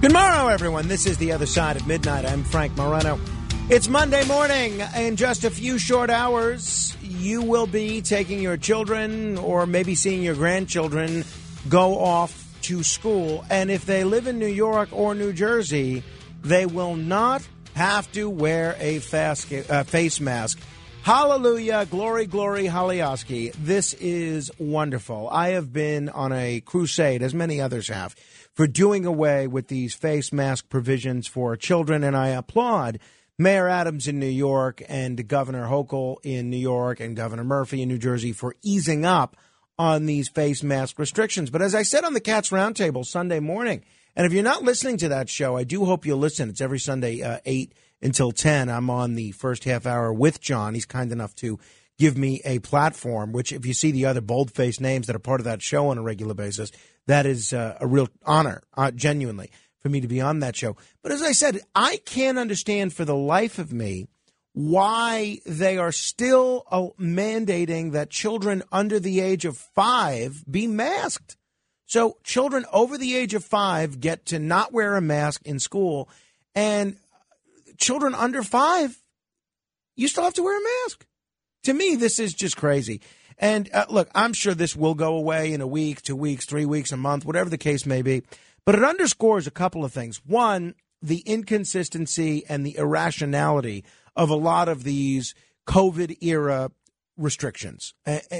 Good morrow, everyone. This is The Other Side of Midnight. I'm Frank Moreno. It's Monday morning. In just a few short hours, you will be taking your children or maybe seeing your grandchildren go off to school. And if they live in New York or New Jersey, they will not have to wear a face mask. Hallelujah. Glory, glory, Hallelujah. This is wonderful. I have been on a crusade, as many others have, for doing away with these face mask provisions for children. And I applaud Mayor Adams in New York and Governor Hochul in New York and Governor Murphy in New Jersey for easing up on these face mask restrictions. But as I said on the Cats Roundtable Sunday morning, and if you're not listening to that show, I do hope you'll listen. It's every Sunday, 8 until 10. I'm on the first half hour with John. He's kind enough to give me a platform, which if you see the other bold-faced names that are part of that show on a regular basis, that is a real honor, genuinely, for me to be on that show. But as I said, I can't understand for the life of me why they are still mandating that children under the age of 5 be masked. So children over the age of 5 get to not wear a mask in school, and children under 5, you still have to wear a mask. To me, this is just crazy. And look, I'm sure this will go away in a week, 2 weeks, 3 weeks, a month, whatever the case may be. But it underscores a couple of things. One, the inconsistency and the irrationality of a lot of these COVID-era restrictions,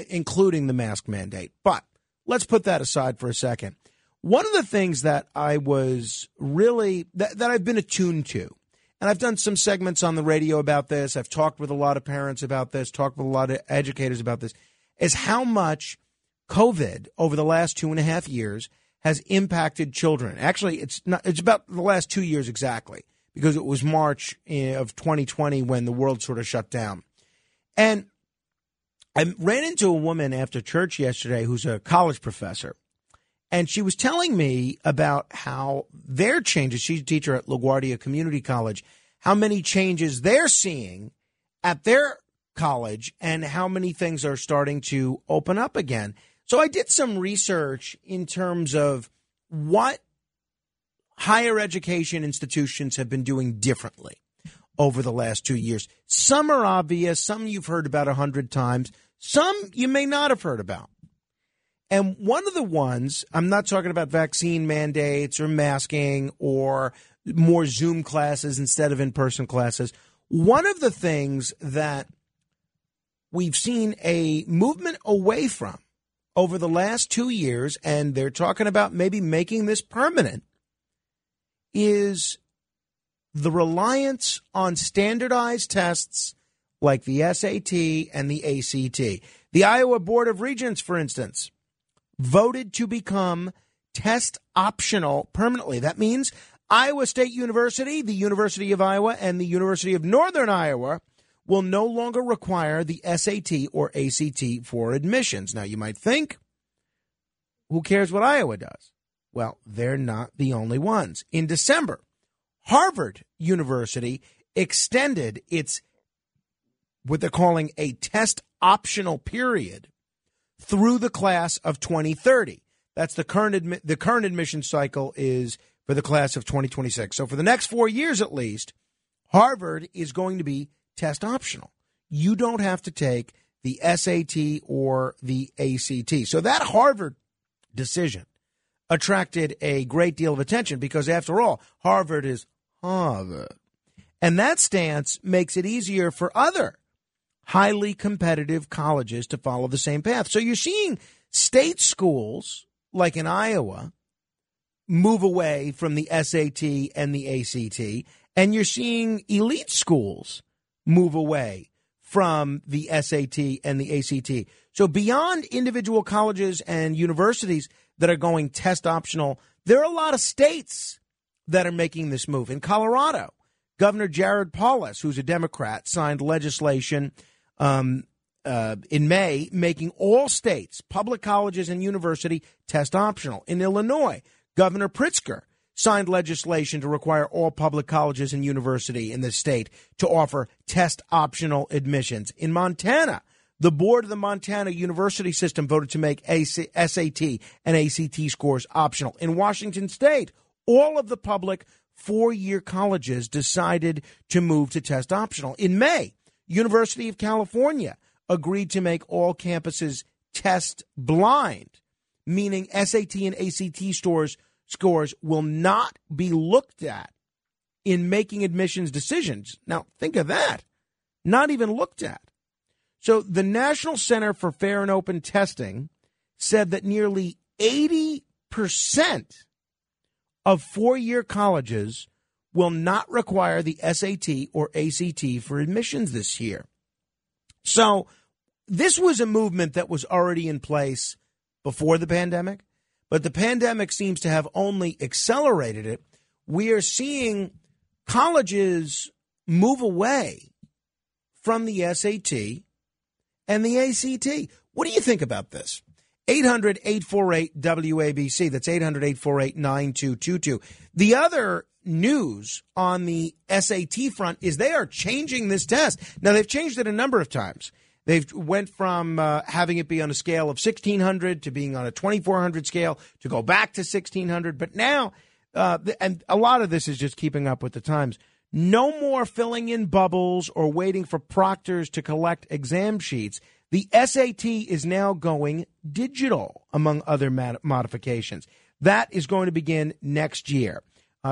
including the mask mandate. But let's put that aside for a second. One of the things that I was really, that I've been attuned to, and I've done some segments on the radio about this. I've talked with a lot of parents about this, talked with a lot of educators about this, is how much COVID over the last 2.5 years has impacted children. Actually, it's about the last 2 years exactly, because it was March of 2020 when the world sort of shut down. And I ran into a woman after church yesterday who's a college professor, and she was telling me about how their changes, she's a teacher at LaGuardia Community College, how many changes they're seeing at their college and how many things are starting to open up again. So I did some research in terms of what higher education institutions have been doing differently over the last 2 years. Some are obvious. Some you've heard about 100 times. Some you may not have heard about. And one of the ones, I'm not talking about vaccine mandates or masking or more Zoom classes instead of in-person classes. One of the things that we've seen a movement away from over the last 2 years, and they're talking about maybe making this permanent, is the reliance on standardized tests like the SAT and the ACT. The Iowa Board of Regents, for instance, voted to become test optional permanently. That means Iowa State University, the University of Iowa, and the University of Northern Iowa will no longer require the SAT or ACT for admissions. Now, you might think, who cares what Iowa does? Well, they're not the only ones. In December, Harvard University extended its, what they're calling a test optional period, through the class of 2030. That's the current admission cycle is for the class of 2026. So for the next 4 years at least, Harvard is going to be test optional. You don't have to take the SAT or the ACT. So that Harvard decision attracted a great deal of attention because, after all, Harvard is Harvard. And that stance makes it easier for other highly competitive colleges to follow the same path. So you're seeing state schools, like in Iowa, move away from the SAT and the ACT, and you're seeing elite schools move away from the SAT and the ACT. So beyond individual colleges and universities that are going test optional, There are a lot of states that are making this move. In Colorado, Governor Jared Polis, who's a Democrat, signed legislation in May making all states, public colleges and university, test optional. In Illinois, Governor Pritzker signed legislation to require all public colleges and university in the state to offer test-optional admissions. In Montana, the board of the Montana University System voted to make SAT and ACT scores optional. In Washington State, all of the public four-year colleges decided to move to test optional. In May, University of California agreed to make all campuses test blind, meaning SAT and ACT scores will not be looked at in making admissions decisions. Now, think of that. Not even looked at. So the National Center for Fair and Open Testing said that nearly 80% of four-year colleges will not require the SAT or ACT for admissions this year. So this was a movement that was already in place before the pandemic. But the pandemic seems to have only accelerated it. We are seeing colleges move away from the SAT and the ACT. What do you think about this? 800-848-WABC. That's 800-848-9222. The other news on the SAT front is they are changing this test. Now, they've changed it a number of times. They've went from having it be on a scale of 1,600 to being on a 2,400 scale to go back to 1,600. But now, and a lot of this is just keeping up with the times, no more filling in bubbles or waiting for proctors to collect exam sheets. The SAT is now going digital, among other modifications. That is going to begin next year.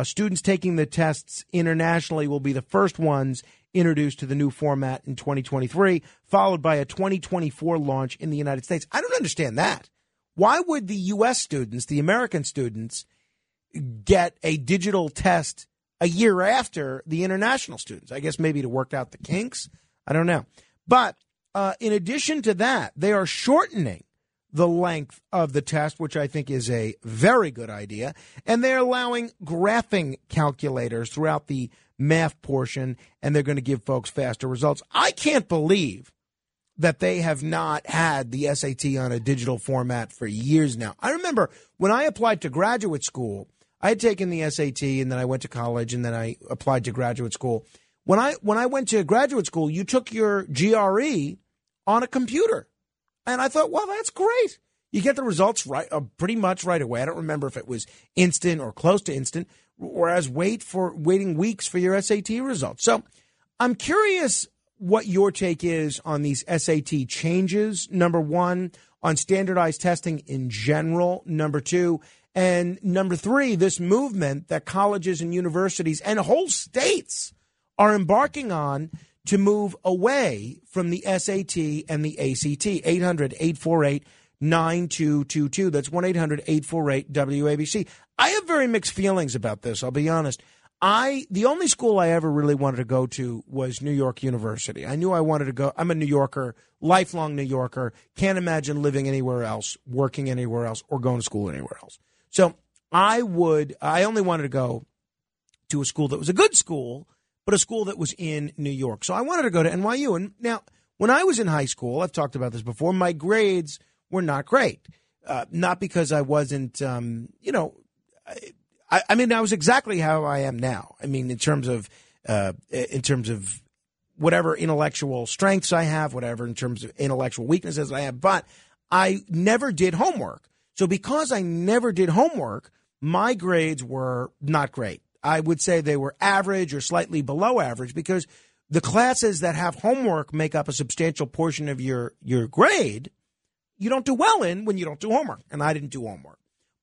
Students taking the tests internationally will be the first ones introduced to the new format in 2023, followed by a 2024 launch in the United States. I don't understand that. Why would the U.S. students, the American students, get a digital test a year after the international students? I guess maybe to work out the kinks. I don't know. But in addition to that, they are shortening the length of the test, which I think is a very good idea. And they're allowing graphing calculators throughout the math portion, and they're going to give folks faster results. I can't believe that they have not had the SAT on a digital format for years now. I remember when I applied to graduate school, I had taken the SAT, and then I went to college, and then I applied to graduate school. When I went to graduate school, you took your GRE on a computer. And I thought, well, that's great. You get the results right, pretty much right away. I don't remember if it was instant or close to instant, whereas waiting weeks for your SAT results. So I'm curious what your take is on these SAT changes, number one, on standardized testing in general, number two, and number three, this movement that colleges and universities and whole states are embarking on to move away from the SAT and the ACT. 800-848-9222. That's 1-800-848-WABC. I have very mixed feelings about this, I'll be honest. The only school I ever really wanted to go to was New York University. I knew I wanted to go. I'm a New Yorker, lifelong New Yorker. Can't imagine living anywhere else, working anywhere else, or going to school anywhere else. So I only wanted to go to a school that was a good school, but a school that was in New York. So I wanted to go to NYU. And now, when I was in high school, I've talked about this before, my grades were not great. Not because I wasn't, I was exactly how I am now. I mean, in terms of whatever intellectual strengths I have, whatever in terms of intellectual weaknesses I have, but I never did homework. So because I never did homework, my grades were not great. I would say they were average or slightly below average because the classes that have homework make up a substantial portion of your grade. You don't do well in when you don't do homework, and I didn't do homework.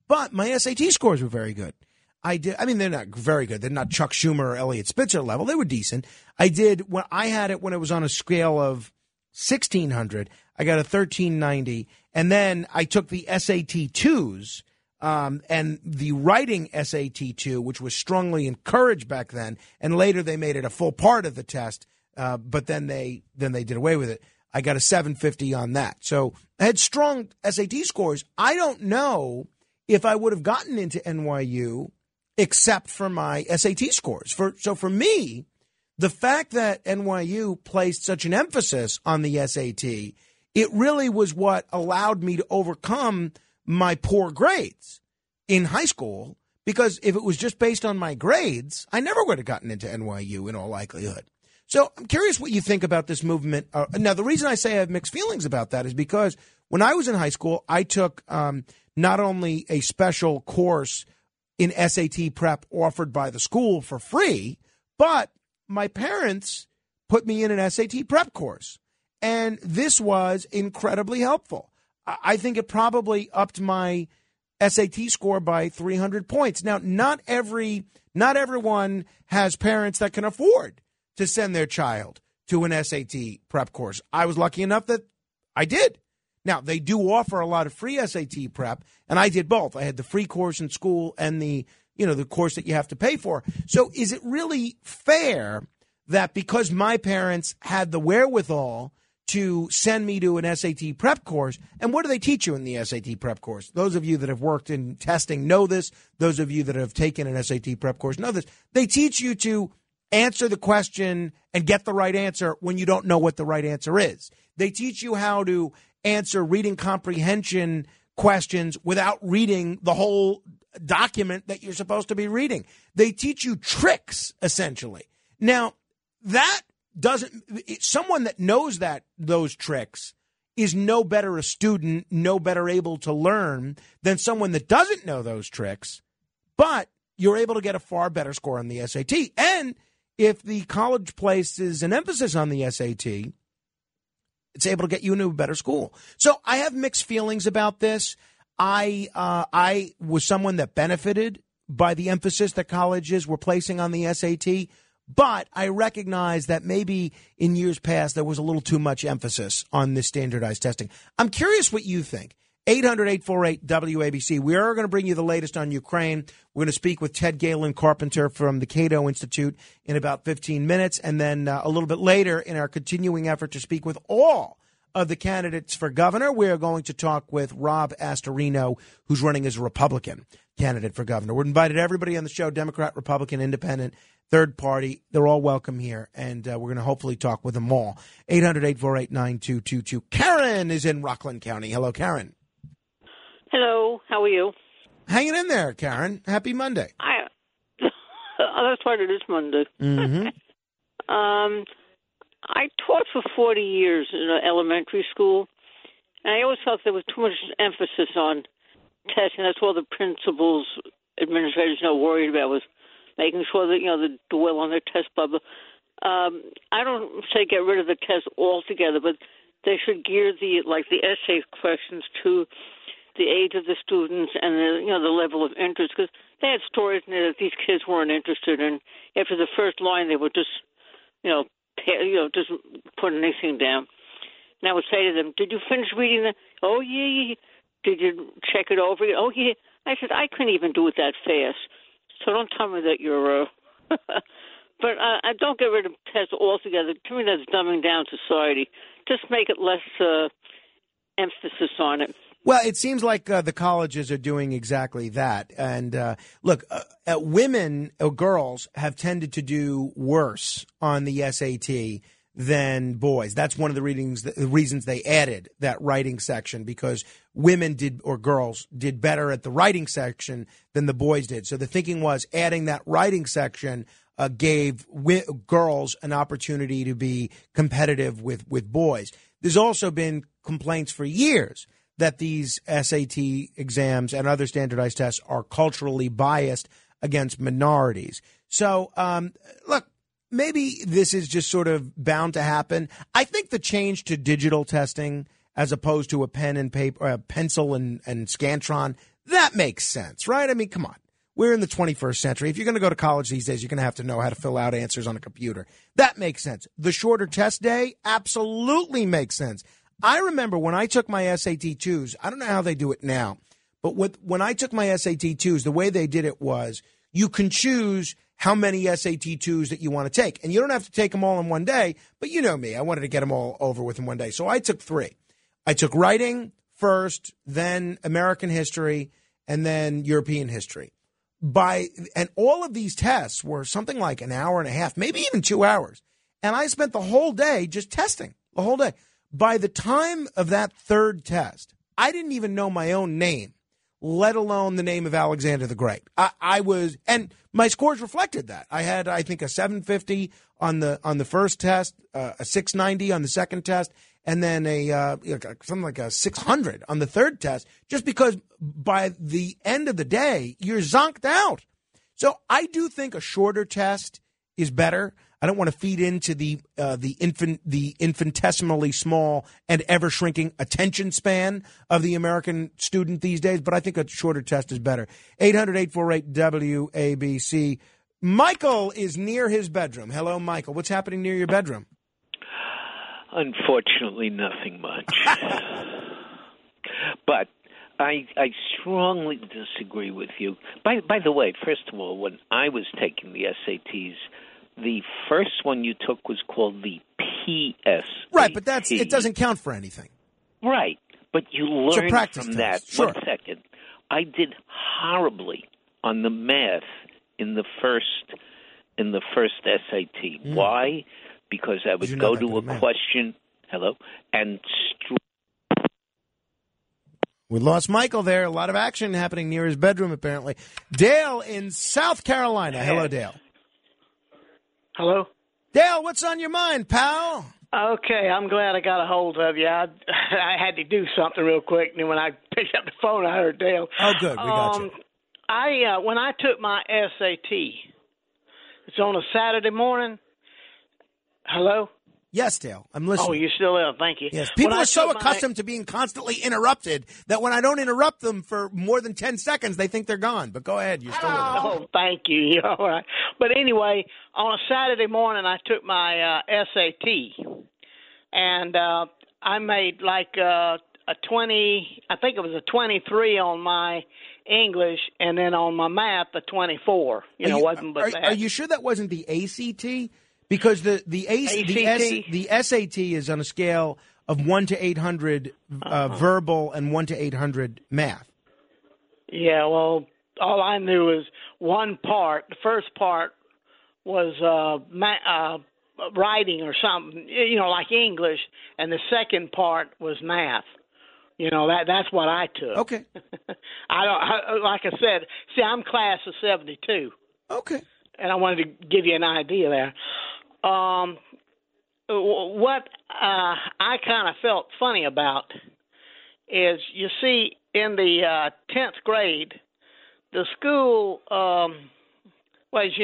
But my SAT scores were very good. They're not very good. They're not Chuck Schumer or Elliot Spitzer level. They were decent. I had it when it was on a scale of 1,600. I got a 1,390, and then I took the SAT 2s. And the writing SAT-2, which was strongly encouraged back then, and later they made it a full part of the test, but then they did away with it. I got a 750 on that. So I had strong SAT scores. I don't know if I would have gotten into NYU except for my SAT scores. So for me, the fact that NYU placed such an emphasis on the SAT, it really was what allowed me to overcome my poor grades in high school, because if it was just based on my grades, I never would have gotten into NYU in all likelihood. So I'm curious what you think about this movement. Now, the reason I say I have mixed feelings about that is because when I was in high school, I took not only a special course in SAT prep offered by the school for free, but my parents put me in an SAT prep course. And this was incredibly helpful. I think it probably upped my SAT score by 300 points. Now, not everyone has parents that can afford to send their child to an SAT prep course. I was lucky enough that I did. Now, they do offer a lot of free SAT prep, and I did both. I had the free course in school and the course that you have to pay for. So is it really fair that because my parents had the wherewithal to send me to an SAT prep course? And what do they teach you in the SAT prep course? Those of you that have worked in testing know this. Those of you that have taken an SAT prep course know this. They teach you to answer the question and get the right answer when you don't know what the right answer is. They teach you how to answer reading comprehension questions without reading the whole document that you're supposed to be reading. They teach you tricks, essentially. Now, that someone that knows that those tricks is no better a student, no better able to learn than someone that doesn't know those tricks, but you're able to get a far better score on the SAT. And if the college places an emphasis on the SAT, it's able to get you into a better school. So I have mixed feelings about this. I was someone that benefited by the emphasis that colleges were placing on the SAT. But I recognize that maybe in years past there was a little too much emphasis on this standardized testing. I'm curious what you think. 800-848-WABC. We are going to bring you the latest on Ukraine. We're going to speak with Ted Galen-Carpenter from the Cato Institute in about 15 minutes. And then a little bit later, in our continuing effort to speak with all of the candidates for governor, we are going to talk with Rob Astorino, who's running as a Republican candidate for governor. We've invited everybody on the show, Democrat, Republican, Independent, third party. They're all welcome here, and we're going to hopefully talk with them all. 800-848-9222. Karen is in Rockland County. Hello, Karen. Hello. How are you? Hanging in there, Karen. Happy Monday. That's right. It is Monday. Mm-hmm. I taught for 40 years in elementary school, and I always felt there was too much emphasis on testing. That's all the principals, administrators, you know, worried about was making sure that, you know, they do well on their test, blah, blah. I don't say get rid of the test altogether, but they should gear the essay questions to the age of the students and the level of interest, because they had stories in there that these kids weren't interested in. After the first line, they would just, just put anything down. And I would say to them, "Did you finish reading that? Oh, yeah. Did you check it over? Oh, yeah." I said, "I couldn't even do it that fast. So don't tell me that you're but I don't get rid of tests altogether. To me, that's dumbing down society. Just make it less emphasis on it. Well, it seems like the colleges are doing exactly that. And look, women or girls have tended to do worse on the SAT than boys. That's one of the reasons they added that writing section, because girls did better at the writing section than the boys did. So the thinking was adding that writing section gave girls an opportunity to be competitive with boys. There's also been complaints for years that these SAT exams and other standardized tests are culturally biased against minorities. So, look, maybe this is just sort of bound to happen. I think the change to digital testing as opposed to a pen and paper, pencil and Scantron, that makes sense, right? I mean, come on. We're in the 21st century. If you're going to go to college these days, you're going to have to know how to fill out answers on a computer. That makes sense. The shorter test day absolutely makes sense. I remember when I took my SAT 2s, I don't know how they do it now, but when I took my SAT 2s, the way they did it was you can choose how many SAT 2s that you want to take. And you don't have to take them all in one day, but you know me. I wanted to get them all over with in one day. So I took 3. I took writing first, then American history, and then European history. And all of these tests were something like an hour and a half, maybe even 2 hours. And I spent the whole day just testing, the whole day. By the time of that third test, I didn't even know my own name, let alone the name of Alexander the Great. And my scores reflected that. I had, I think, a 750 on the first test, a 690 on the second test, and then something like a 600 on the third test, just because by the end of the day, you're zonked out. So I do think a shorter test is better. I don't want to feed into the infinitesimally small and ever-shrinking attention span of the American student these days, but I think a shorter test is better. 800-848-WABC. Michael is near his bedroom. Hello, Michael. What's happening near your bedroom? Unfortunately, nothing much. But I strongly disagree with you. By the way, first of all, when I was taking the SATs, the first one you took was called the PSAT. Right, but it doesn't count for anything. Right, but you learn from that. Sure. 1 second. I did horribly on the math in the first SAT. Mm. Why? Because I would go to a question, hello, and... We lost Michael there. A lot of action happening near his bedroom, apparently. Dale in South Carolina. Hello, Dale. Hello? Dale, what's on your mind, pal? Okay, I'm glad I got a hold of you. I had to do something real quick, and then when I picked up the phone, I heard Dale. Oh, good. We got you. When I took my SAT, it's on a Saturday morning. Hello? Yes, Dale. I'm listening. Oh, you're still there. Thank you. Yes. People are so accustomed to being constantly interrupted that when I don't interrupt them for more than 10 seconds, they think they're gone. But go ahead. You're still there. Oh, thank you. You're all right. But anyway, on a Saturday morning, I took my SAT, and I made like a 20, I think it was a 23 on my English, and then on my math, a 24. Are you sure that wasn't the ACT? Because the SAT is on a scale of 1 to 800 verbal and 1 to 800 math. Yeah, well, all I knew is one part. The first part was writing or something, like English, and the second part was math. That's what I took. Okay. Like I said, I'm class of 72. Okay. And I wanted to give you an idea there. What I kind of felt funny about is, you see, in the 10th grade, the school was,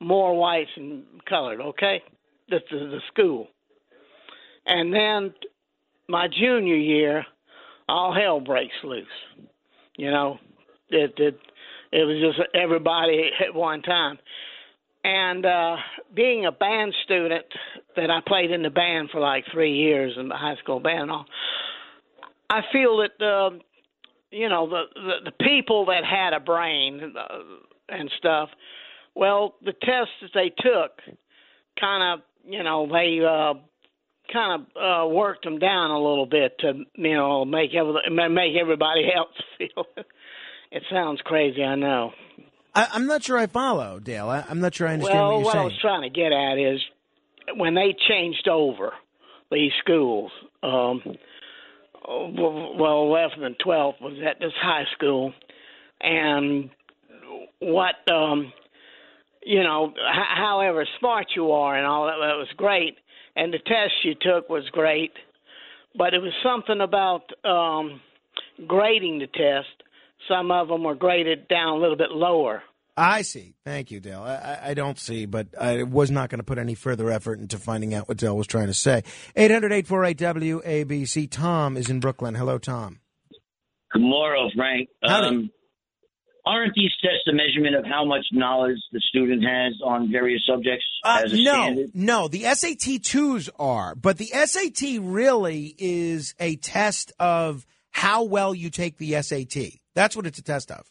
more whites and colored, okay? This is the school. And then my junior year, all hell breaks loose. It was just everybody at one time. And being a band student, that I played in the band for like 3 years in the high school band and all, I feel that, the people that had a brain and stuff, well, the tests that they took kind of, they kind of worked them down a little bit to, make everybody else feel It sounds crazy, I know. I'm not sure I follow, Dale. I'm not sure I understand what you're saying. Well, what I was trying to get at is, when they changed over these schools, well, 11th and 12th was at this high school, and what, however smart you are and all that, that was great, and the test you took was great, but it was something about grading the test. Some of them were graded down a little bit lower. I see. Thank you, Dale. I don't see, but I was not going to put any further effort into finding out what Dale was trying to say. 800-848-WABC. Tom is in Brooklyn. Hello, Tom. Good morning, Frank. Aren't these tests a measurement of how much knowledge the student has on various subjects as a standard? No. The SAT-2s are, but the SAT really is a test of how well you take the SAT. That's what it's a test of.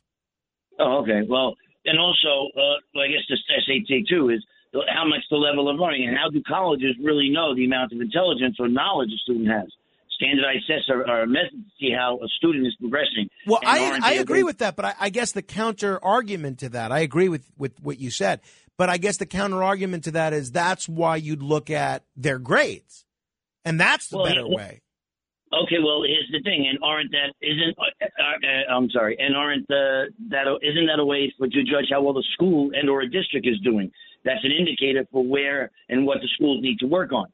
Oh, okay. Well, and also, I guess this SAT, too, is how much the level of learning, and how do colleges really know the amount of intelligence or knowledge a student has? standardized tests are a method to see how a student is progressing. Well, I agree with that, but I guess the counter argument to that, I agree with what you said, but I guess the counter argument to that is that's why you'd look at their grades, and that's the better way. Okay, well, here's the thing, isn't that a way for to judge how well the school and or a district is doing? That's an indicator for where and what the schools need to work on.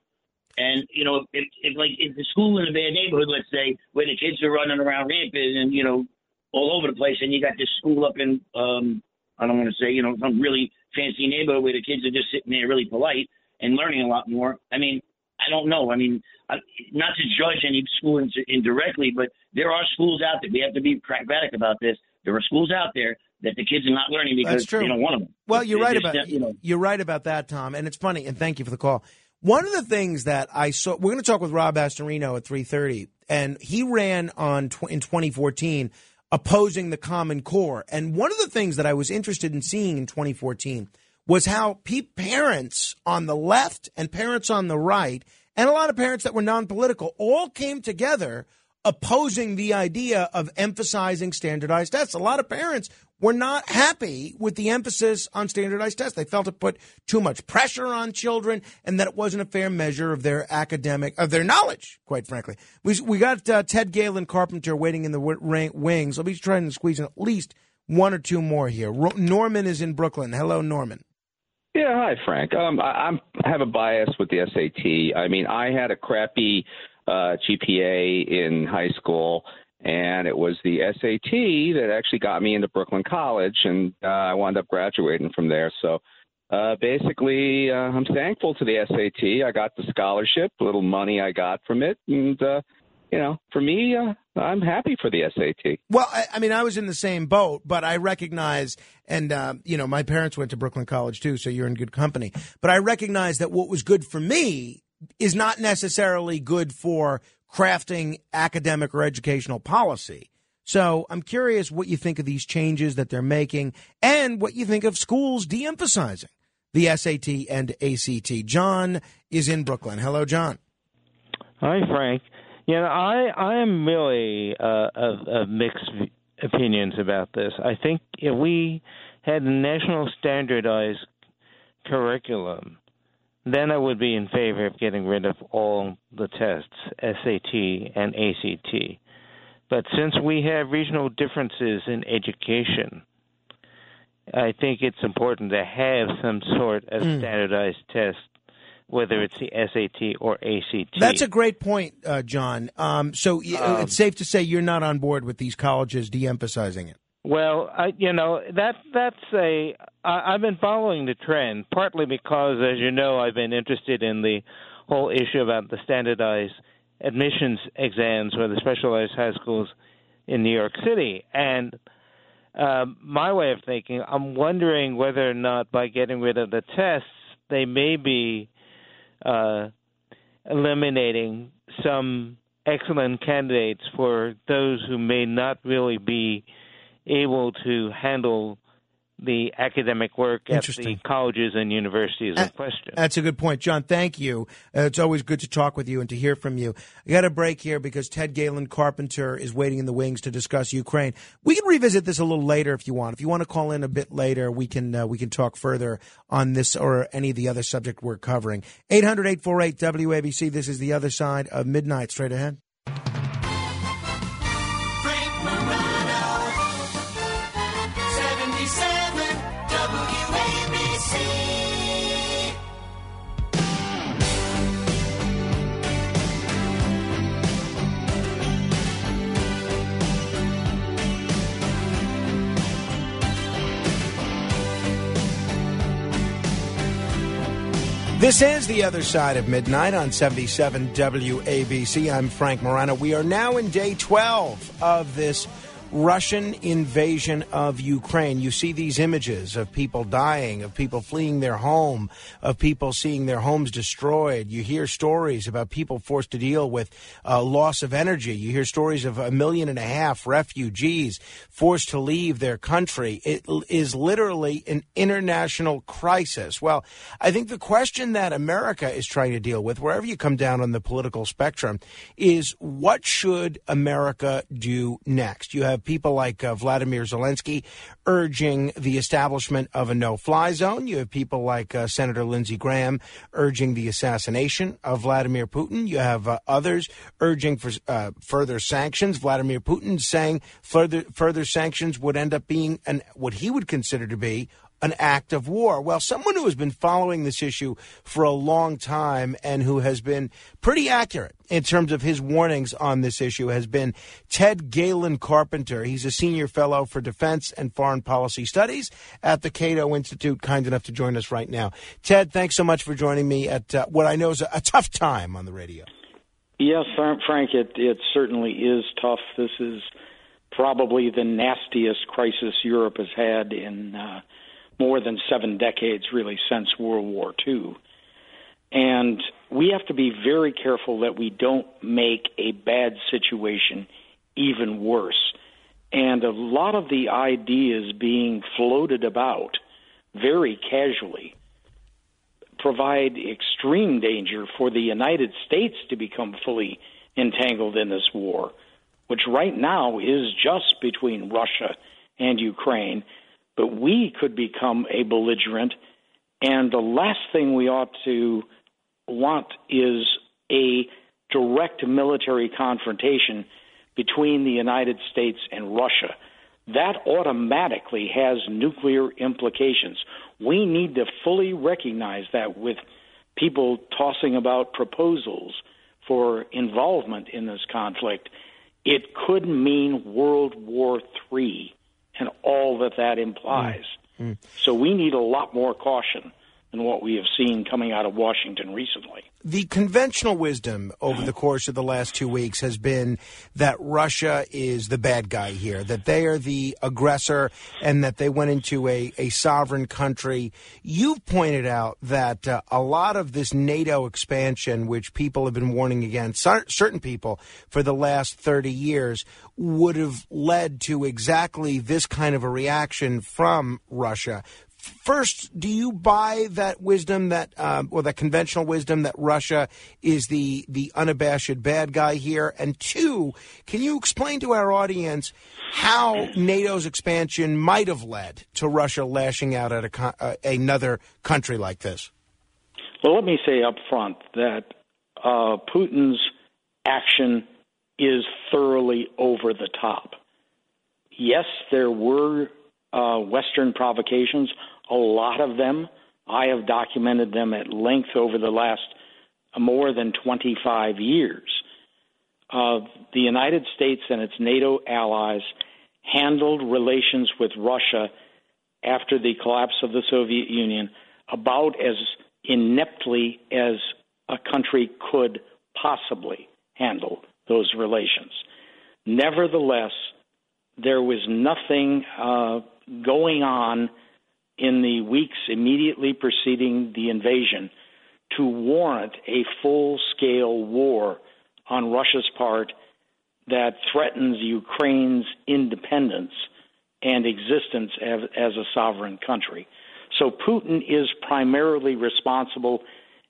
And, you know, if the school in a bad neighborhood, let's say, where the kids are running around rampant and, you know, all over the place, and you got this school up in, I don't want to say, you know, some really fancy neighborhood where the kids are just sitting there really polite and learning a lot more. I mean, I don't know. I mean, not to judge any school indirectly, but there are schools out there. We have to be pragmatic about this. There are schools out there that the kids are not learning because they don't want them. Well, you're right about that, Tom. And it's funny. And thank you for the call. One of the things that I saw, we're going to talk with Rob Astorino at 3:30, and he ran in 2014 opposing the Common Core. And one of the things that I was interested in seeing in 2014 was how parents on the left and parents on the right and a lot of parents that were non-political all came together opposing the idea of emphasizing standardized tests. A lot of parents were not happy with the emphasis on standardized tests. They felt it put too much pressure on children and that it wasn't a fair measure of their knowledge, quite frankly. We got Ted Galen Carpenter waiting in the wings. Let me try and squeeze in at least one or two more here. Norman is in Brooklyn. Hello, Norman. Yeah, hi, Frank. I have a bias with the SAT. I mean, I had a crappy GPA in high school, and it was the SAT that actually got me into Brooklyn College, and I wound up graduating from there. So basically, I'm thankful to the SAT. I got the scholarship, the little money I got from it, and you know, for me, I'm happy for the SAT. Well, I mean, I was in the same boat, but I recognize, and, you know, my parents went to Brooklyn College, too, so you're in good company. But I recognize that what was good for me is not necessarily good for crafting academic or educational policy. So I'm curious what you think of these changes that they're making and what you think of schools de-emphasizing the SAT and ACT. John is in Brooklyn. Hello, John. Hi, Frank. Yeah, I am really of mixed opinions about this. I think if we had a national standardized curriculum, then I would be in favor of getting rid of all the tests, SAT and ACT. But since we have regional differences in education, I think it's important to have some sort of standardized test, whether it's the SAT or ACT. That's a great point, John. So it's safe to say you're not on board with these colleges de-emphasizing it. Well, I've been following the trend, partly because, as you know, I've been interested in the whole issue about the standardized admissions exams for the specialized high schools in New York City. And my way of thinking, I'm wondering whether or not by getting rid of the tests, they may be eliminating some excellent candidates for those who may not really be able to handle the academic work at the colleges and universities in question. That's a good point. John, thank you. It's always good to talk with you and to hear from you. I got a break here because Ted Galen Carpenter is waiting in the wings to discuss Ukraine. We can revisit this a little later if you want. If you want to call in a bit later, we can talk further on this or any of the other subject we're covering. 800-848-WABC. This is The Other Side of Midnight. Straight ahead. This is The Other Side of Midnight on 77 WABC. I'm Frank Morano. We are now in day 12 of this Russian invasion of Ukraine. You see these images of people dying, of people fleeing their home, of people seeing their homes destroyed. You hear stories about people forced to deal with loss of energy. You hear stories of 1.5 million refugees forced to leave their country. It is literally an international crisis. Well, I think the question that America is trying to deal with, wherever you come down on the political spectrum, is what should America do next? You have people like Vladimir Zelensky urging the establishment of a no-fly zone. You have people like Senator Lindsey Graham urging the assassination of Vladimir Putin. You have others urging for further sanctions. Vladimir Putin saying further sanctions would end up being what he would consider to be an act of war. Well, someone who has been following this issue for a long time and who has been pretty accurate in terms of his warnings on this issue has been Ted Galen Carpenter. He's a senior fellow for defense and foreign policy studies at the Cato Institute, kind enough to join us right now. Ted, thanks so much for joining me at what I know is a tough time on the radio. Yes, Frank, it certainly is tough. This is probably the nastiest crisis Europe has had in more than 7 decades, really, since World War II. And we have to be very careful that we don't make a bad situation even worse. And a lot of the ideas being floated about very casually provide extreme danger for the United States to become fully entangled in this war, which right now is just between Russia and Ukraine. But we could become a belligerent, and the last thing we ought to want is a direct military confrontation between the United States and Russia. That automatically has nuclear implications. We need to fully recognize that, with people tossing about proposals for involvement in this conflict. It could mean World War III. And all that implies. Mm. So we need a lot more caution than what we have seen coming out of Washington recently. The conventional wisdom over the course of the last 2 weeks has been that Russia is the bad guy here, that they are the aggressor, and that they went into a sovereign country. You've pointed out that a lot of this NATO expansion, which people have been warning against, certain people, for the last 30 years, would have led to exactly this kind of a reaction from Russia. First, do you buy that wisdom that conventional wisdom that Russia is the unabashed bad guy here? And two, can you explain to our audience how NATO's expansion might have led to Russia lashing out at another country like this? Well, let me say up front that Putin's action is thoroughly over the top. Yes, there were Western provocations. A lot of them, I have documented them at length over the last more than 25 years. The United States and its NATO allies handled relations with Russia after the collapse of the Soviet Union about as ineptly as a country could possibly handle those relations. Nevertheless, there was nothing going on in the weeks immediately preceding the invasion to warrant a full-scale war on Russia's part that threatens Ukraine's independence and existence as a sovereign country. So Putin is primarily responsible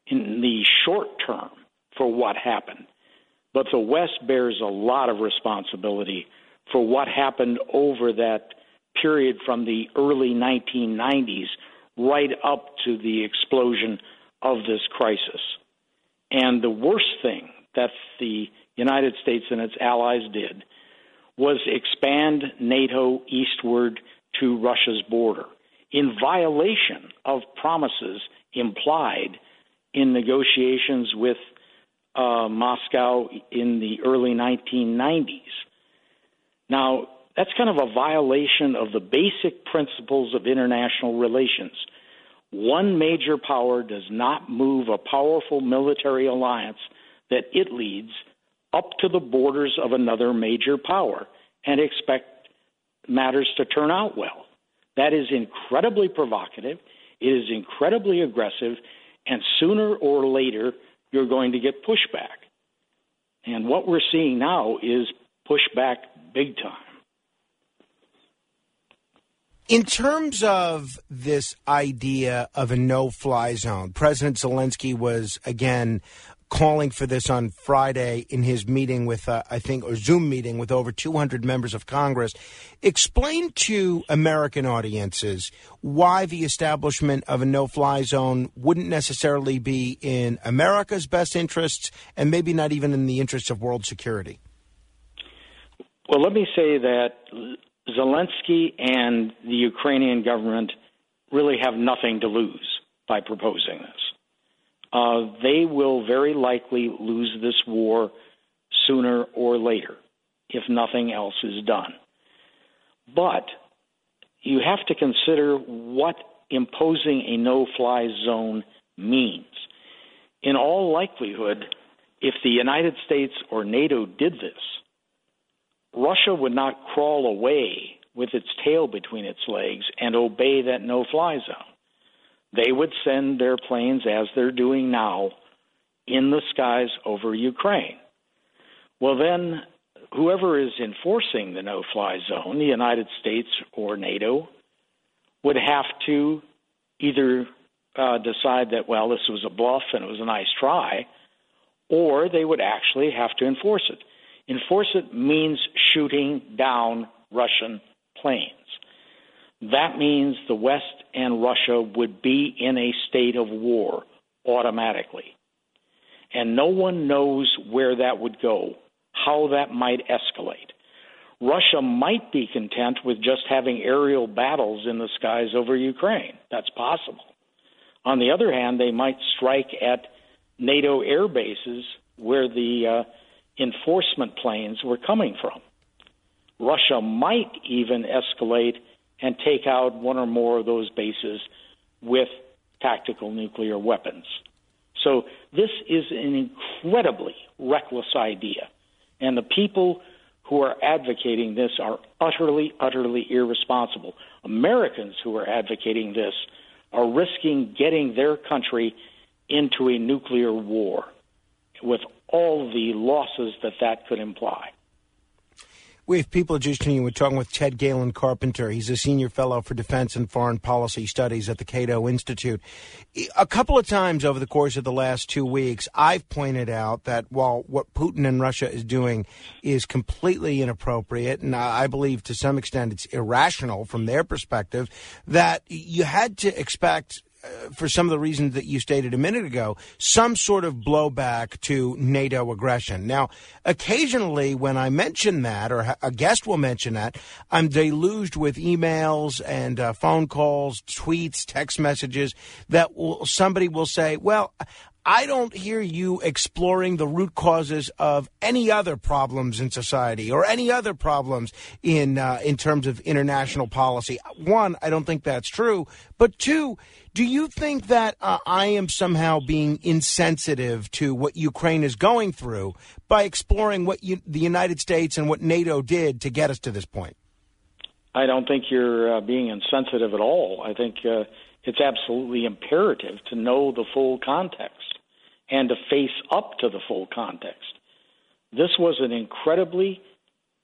in the short term for what happened, but the West bears a lot of responsibility for what happened over that period from the early 1990s right up to the explosion of this crisis. And the worst thing that the United States and its allies did was expand NATO eastward to Russia's border in violation of promises implied in negotiations with Moscow in the early 1990s. Now, that's kind of a violation of the basic principles of international relations. One major power does not move a powerful military alliance that it leads up to the borders of another major power and expect matters to turn out well. That is incredibly provocative. It is incredibly aggressive. And sooner or later, you're going to get pushback. And what we're seeing now is pushback big time. In terms of this idea of a no-fly zone, President Zelensky was, again, calling for this on Friday in his meeting with, or Zoom meeting with over 200 members of Congress. Explain to American audiences why the establishment of a no-fly zone wouldn't necessarily be in America's best interests and maybe not even in the interests of world security. Well, let me say that Zelensky and the Ukrainian government really have nothing to lose by proposing this. They will very likely lose this war sooner or later, if nothing else is done. But you have to consider what imposing a no-fly zone means. In all likelihood, if the United States or NATO did this, Russia would not crawl away with its tail between its legs and obey that no-fly zone. They would send their planes, as they're doing now, in the skies over Ukraine. Well, then, whoever is enforcing the no-fly zone, the United States or NATO, would have to either decide that, well, this was a bluff and it was a nice try, or they would actually have to enforce it. Enforce it means shooting down Russian planes. That means the West and Russia would be in a state of war automatically. And no one knows where that would go, how that might escalate. Russia might be content with just having aerial battles in the skies over Ukraine. That's possible. On the other hand, they might strike at NATO air bases where the enforcement planes were coming from. Russia might even escalate and take out one or more of those bases with tactical nuclear weapons. So this is an incredibly reckless idea, and the people who are advocating this are utterly, utterly irresponsible. Americans who are advocating this are risking getting their country into a nuclear war with all the losses that that could imply. If people are just tuning in, we're talking with Ted Galen Carpenter. He's a senior fellow for defense and foreign policy studies at the Cato Institute. A couple of times over the course of the last 2 weeks, I've pointed out that while what Putin and Russia is doing is completely inappropriate, and I believe to some extent it's irrational from their perspective, that you had to expect, for some of the reasons that you stated a minute ago, some sort of blowback to NATO aggression. Now, occasionally when I mention that, or a guest will mention that, I'm deluged with emails and phone calls, tweets, text messages that somebody will say, well, I don't hear you exploring the root causes of any other problems in society or any other problems in terms of international policy. One, I don't think that's true. But two, do you think that I am somehow being insensitive to what Ukraine is going through by exploring what the United States and what NATO did to get us to this point? I don't think you're being insensitive at all. I think it's absolutely imperative to know the full context and to face up to the full context. This was an incredibly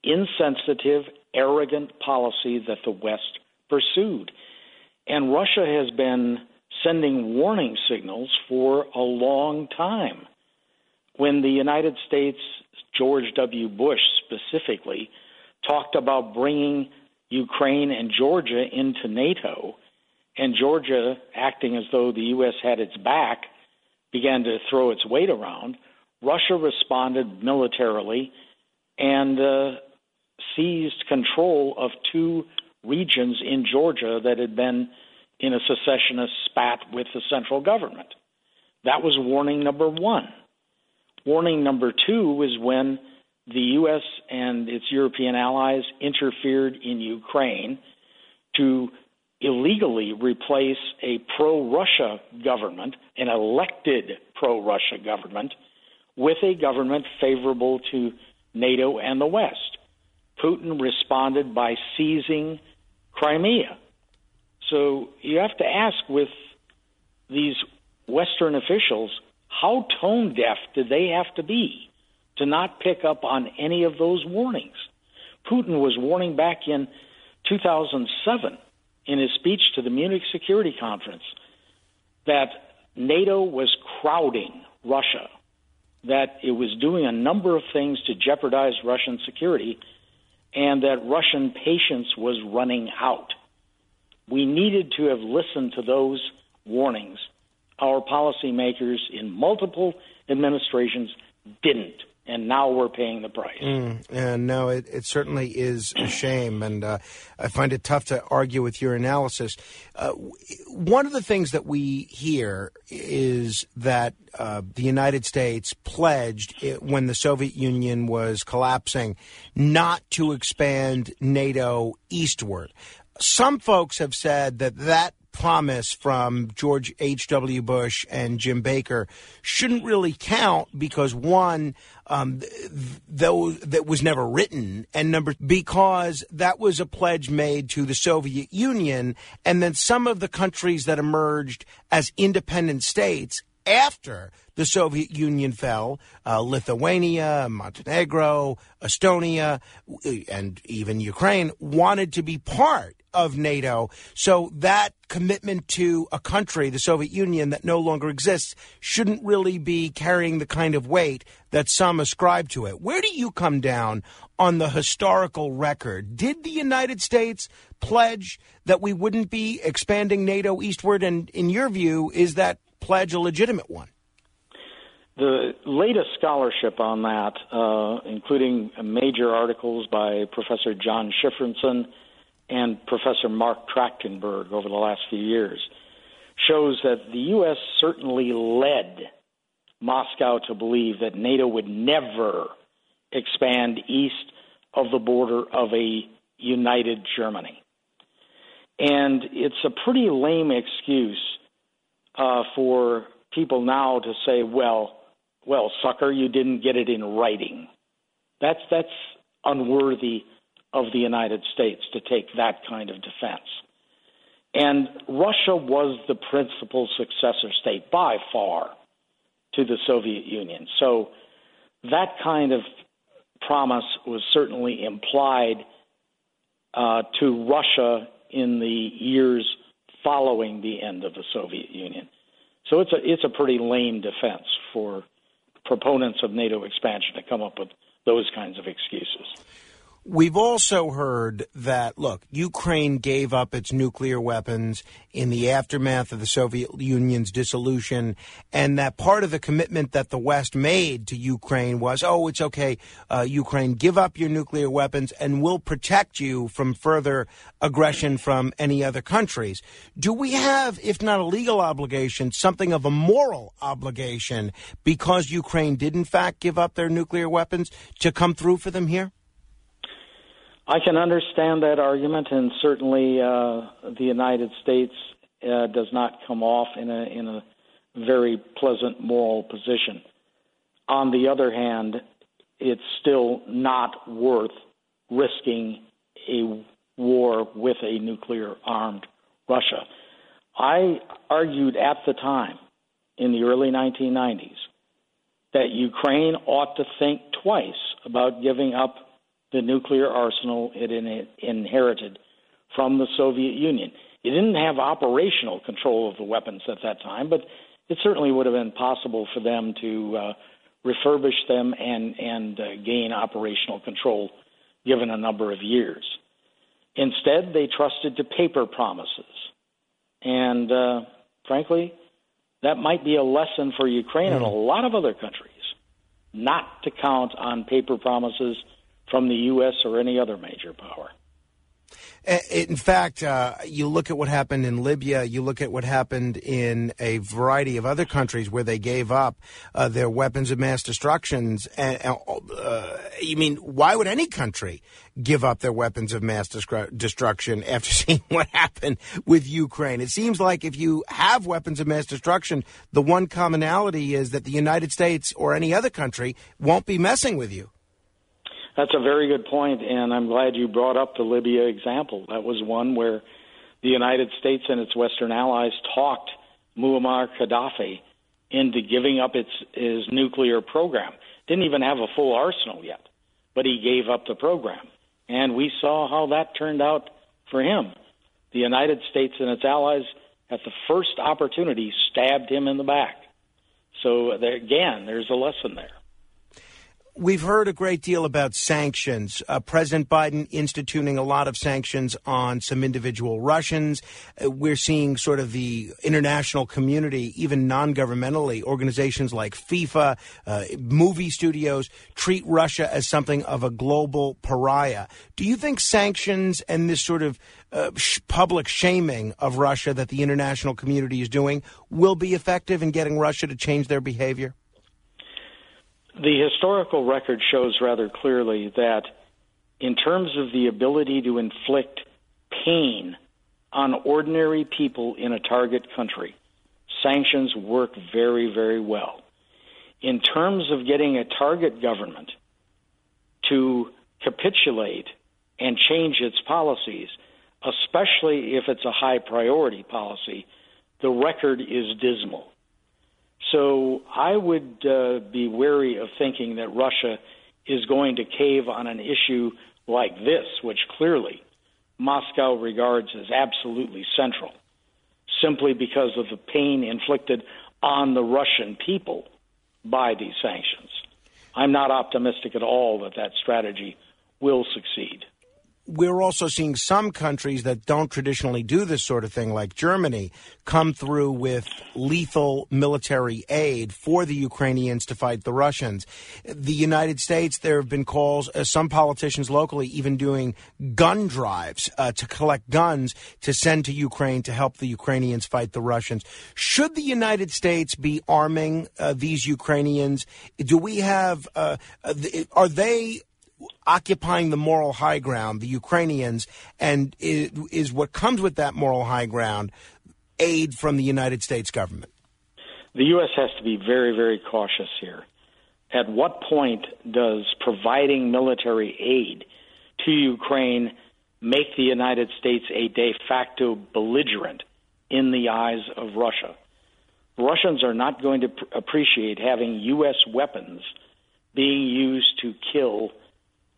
insensitive, arrogant policy that the West pursued. And Russia has been sending warning signals for a long time. When the United States, George W. Bush specifically, talked about bringing Ukraine and Georgia into NATO, and Georgia, acting as though the U.S. had its back, began to throw its weight around, Russia responded militarily and seized control of two regions in Georgia that had been in a secessionist spat with the central government. That was warning number one. Warning number two was when the U.S. and its European allies interfered in Ukraine to illegally replace a pro-Russia government, an elected pro-Russia government, with a government favorable to NATO and the West. Putin responded by seizing Crimea. So you have to ask with these Western officials, how tone deaf did they have to be to not pick up on any of those warnings? Putin was warning back in 2007 in his speech to the Munich Security Conference that NATO was crowding Russia, that it was doing a number of things to jeopardize Russian security, and that Russian patience was running out. We needed to have listened to those warnings. Our policymakers in multiple administrations didn't, and now we're paying the price. And no, it certainly is a shame, and I find it tough to argue with your analysis. One of the things that we hear is that the United States pledged, when the Soviet Union was collapsing, not to expand NATO eastward. Some folks have said that that promise from George H.W. Bush and Jim Baker shouldn't really count because, one, though that was never written, and number, because that was a pledge made to the Soviet Union, and then some of the countries that emerged as independent states after the Soviet Union fell, Lithuania, Montenegro, Estonia, and even Ukraine, wanted to be part of NATO. So that commitment to a country, the Soviet Union, that no longer exists, shouldn't really be carrying the kind of weight that some ascribe to it. Where do you come down on the historical record? Did the United States pledge that we wouldn't be expanding NATO eastward? And in your view, is that pledge a legitimate one? The latest scholarship on that, including major articles by Professor John Shifrinson and Professor Mark Trachtenberg over the last few years, shows that the U.S. certainly led Moscow to believe that NATO would never expand east of the border of a united Germany. And it's a pretty lame excuse for people now to say, well, sucker, you didn't get it in writing. That's unworthy of the United States to take that kind of defense. And Russia was the principal successor state by far to the Soviet Union. So that kind of promise was certainly implied to Russia in the years following the end of the Soviet Union. So it's a pretty lame defense for proponents of NATO expansion to come up with those kinds of excuses. We've also heard that, look, Ukraine gave up its nuclear weapons in the aftermath of the Soviet Union's dissolution, and that part of the commitment that the West made to Ukraine was, oh, it's okay, Ukraine, give up your nuclear weapons and we'll protect you from further aggression from any other countries. Do we have, if not a legal obligation, something of a moral obligation, because Ukraine did in fact give up their nuclear weapons, to come through for them here? I can understand that argument, and certainly the United States does not come off in a very pleasant moral position. On the other hand, it's still not worth risking a war with a nuclear-armed Russia. I argued at the time, in the early 1990s, that Ukraine ought to think twice about giving up the nuclear arsenal it inherited from the Soviet Union. It didn't have operational control of the weapons at that time, but it certainly would have been possible for them to refurbish them and gain operational control given a number of years. Instead, they trusted to paper promises. And frankly, that might be a lesson for Ukraine and a lot of other countries, not to count on paper promises from the U.S. or any other major power. In fact, you look at what happened in Libya, you look at what happened in a variety of other countries where they gave up their weapons of mass destruction. You mean, why would any country give up their weapons of mass destruction after seeing what happened with Ukraine? It seems like if you have weapons of mass destruction, the one commonality is that the United States or any other country won't be messing with you. That's a very good point, and I'm glad you brought up the Libya example. That was one where the United States and its Western allies talked Muammar Gaddafi into giving up his nuclear program. Didn't even have a full arsenal yet, but he gave up the program. And we saw how that turned out for him. The United States and its allies, at the first opportunity, stabbed him in the back. So, again, there's a lesson there. We've heard a great deal about sanctions. President Biden instituting a lot of sanctions on some individual Russians. We're seeing sort of the international community, even non-governmentally, organizations like FIFA, movie studios, treat Russia as something of a global pariah. Do you think sanctions and this sort of public shaming of Russia that the international community is doing will be effective in getting Russia to change their behavior? The historical record shows rather clearly that in terms of the ability to inflict pain on ordinary people in a target country, sanctions work very, very well. In terms of getting a target government to capitulate and change its policies, especially if it's a high priority policy, the record is dismal. So I would be wary of thinking that Russia is going to cave on an issue like this, which clearly Moscow regards as absolutely central, simply because of the pain inflicted on the Russian people by these sanctions. I'm not optimistic at all that that strategy will succeed. We're also seeing some countries that don't traditionally do this sort of thing, like Germany, come through with lethal military aid for the Ukrainians to fight the Russians. The United States, there have been calls, some politicians locally even doing gun drives to collect guns to send to Ukraine to help the Ukrainians fight the Russians. Should the United States be arming these Ukrainians? Do we have are they occupying the moral high ground, the Ukrainians, and is what comes with that moral high ground aid from the United States government? The U.S. has to be very, very cautious here. At what point does providing military aid to Ukraine make the United States a de facto belligerent in the eyes of Russia? Russians are not going to appreciate having U.S. weapons being used to kill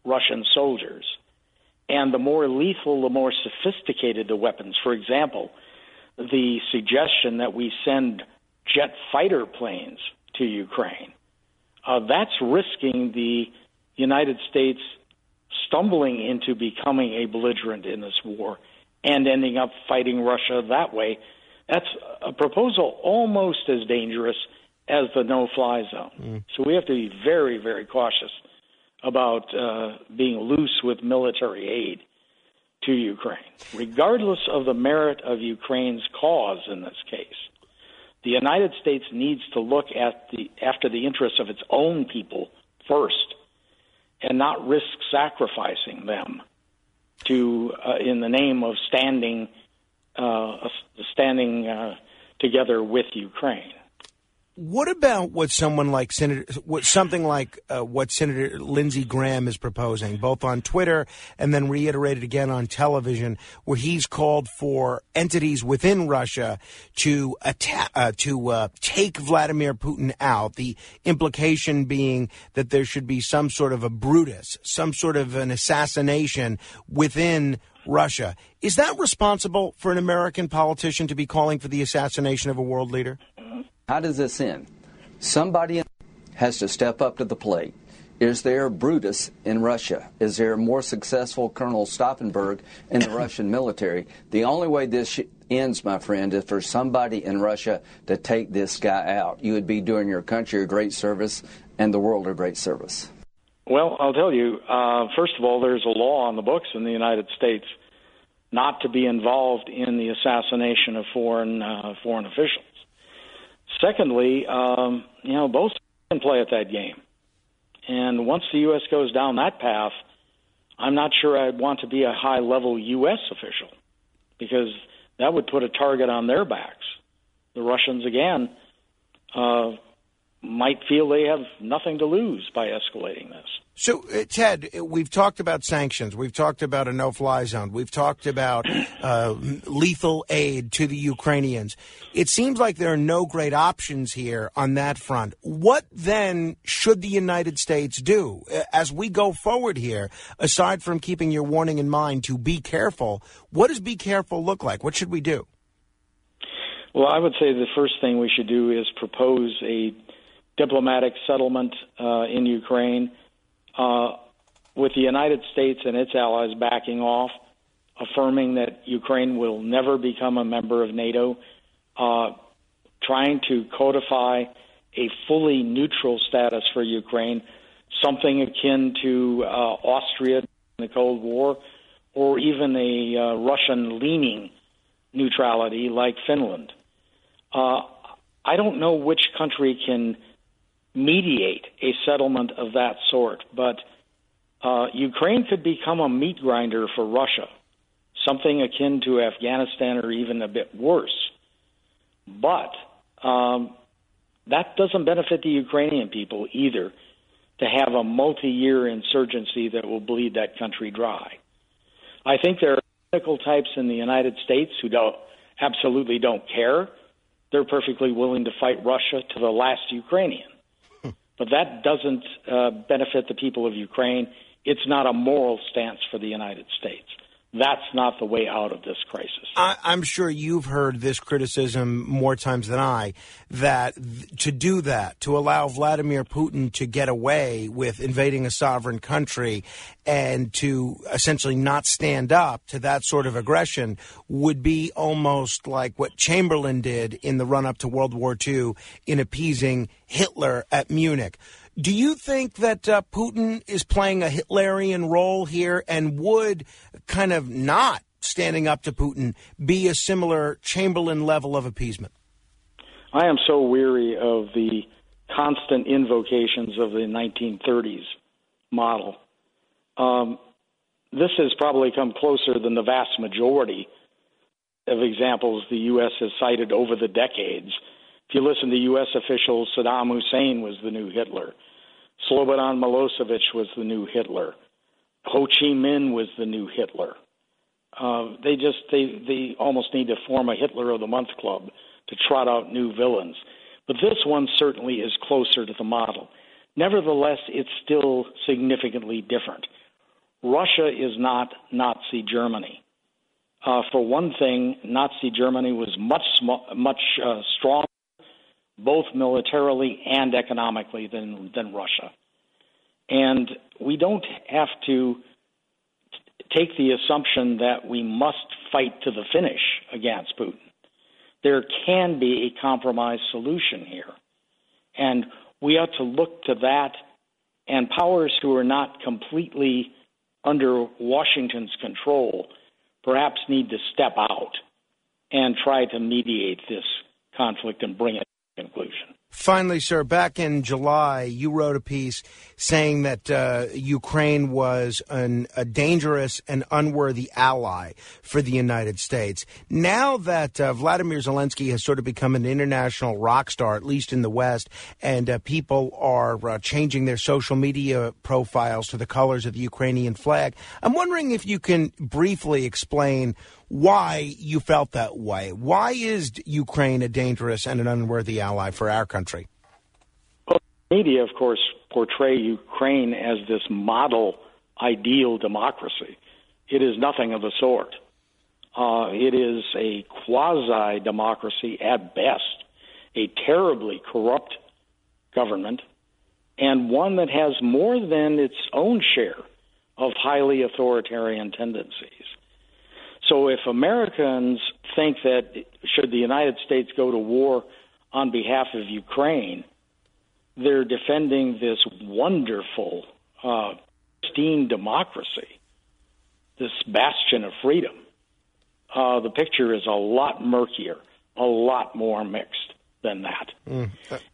Russian soldiers. And the more lethal, the more sophisticated the weapons. For example, the suggestion that we send jet fighter planes to Ukraine, that's risking the United States stumbling into becoming a belligerent in this war and ending up fighting Russia that way. That's a proposal almost as dangerous as the no-fly zone. So we have to be very, very cautious about being loose with military aid to Ukraine. Regardless of the merit of Ukraine's cause in this case, the United States needs to look at after the interests of its own people first and not risk sacrificing them in the name of standing together with Ukraine. What about what Senator Lindsey Graham is proposing, both on Twitter and then reiterated again on television, where he's called for entities within Russia to take Vladimir Putin out? The implication being that there should be some sort of a Brutus, some sort of an assassination within Russia. Is that responsible for an American politician to be calling for the assassination of a world leader? How does this end? Somebody has to step up to the plate. Is there Brutus in Russia? Is there a more successful Colonel Stauffenberg in the Russian military? The only way this ends, my friend, is for somebody in Russia to take this guy out. You would be doing your country a great service and the world a great service. Well, I'll tell you, first of all, there's a law on the books in the United States not to be involved in the assassination of foreign officials. Secondly, both can play at that game. And once the U.S. goes down that path, I'm not sure I'd want to be a high-level U.S. official because that would put a target on their backs. The Russians, again, might feel they have nothing to lose by escalating this. So, Ted, we've talked about sanctions. We've talked about a no-fly zone. We've talked about lethal aid to the Ukrainians. It seems like there are no great options here on that front. What then should the United States do as we go forward here, aside from keeping your warning in mind to be careful? What does be careful look like? What should we do? Well, I would say the first thing we should do is propose a diplomatic settlement in Ukraine. With the United States and its allies backing off, affirming that Ukraine will never become a member of NATO, trying to codify a fully neutral status for Ukraine, something akin to Austria in the Cold War, or even a Russian-leaning neutrality like Finland. I don't know which country can mediate a settlement of that sort, but Ukraine could become a meat grinder for Russia, something akin to Afghanistan or even a bit worse. But that doesn't benefit the Ukrainian people either, to have a multi-year insurgency that will bleed that country dry. I think there are political types in the United States who absolutely don't care. They're perfectly willing to fight Russia to the last Ukrainian. But that doesn't benefit the people of Ukraine. It's not a moral stance for the United States. That's not the way out of this crisis. I'm sure you've heard this criticism more times than I, that to do that, to allow Vladimir Putin to get away with invading a sovereign country and to essentially not stand up to that sort of aggression would be almost like what Chamberlain did in the run-up to World War II in appeasing Hitler at Munich. Do you think that Putin is playing a Hitlerian role here, and would kind of not standing up to Putin be a similar Chamberlain level of appeasement? I am so weary of the constant invocations of the 1930s model. This has probably come closer than the vast majority of examples the U.S. has cited over the decades. If you listen to U.S. officials, Saddam Hussein was the new Hitler. Slobodan Milosevic was the new Hitler. Ho Chi Minh was the new Hitler. They almost need to form a Hitler of the Month club to trot out new villains. But this one certainly is closer to the model. Nevertheless, it's still significantly different. Russia is not Nazi Germany. For one thing, Nazi Germany was much stronger, both militarily and economically, than Russia. And we don't have to take the assumption that we must fight to the finish against Putin. There can be a compromise solution here. And we ought to look to that, and powers who are not completely under Washington's control perhaps need to step out and try to mediate this conflict and bring it to conclusion. Finally, sir, back in July, you wrote a piece saying that Ukraine was a dangerous and unworthy ally for the United States. Now that Vladimir Zelensky has sort of become an international rock star, at least in the West, and people are changing their social media profiles to the colors of the Ukrainian flag, I'm wondering if you can briefly explain why you felt that way. Why is Ukraine a dangerous and an unworthy ally for our country? Well, media, of course, portray Ukraine as this model ideal democracy. It is nothing of the sort. It is a quasi-democracy at best, a terribly corrupt government, and one that has more than its own share of highly authoritarian tendencies. So if Americans think that should the United States go to war on behalf of Ukraine, they're defending this wonderful, pristine democracy, this bastion of freedom, the picture is a lot murkier, a lot more mixed than that.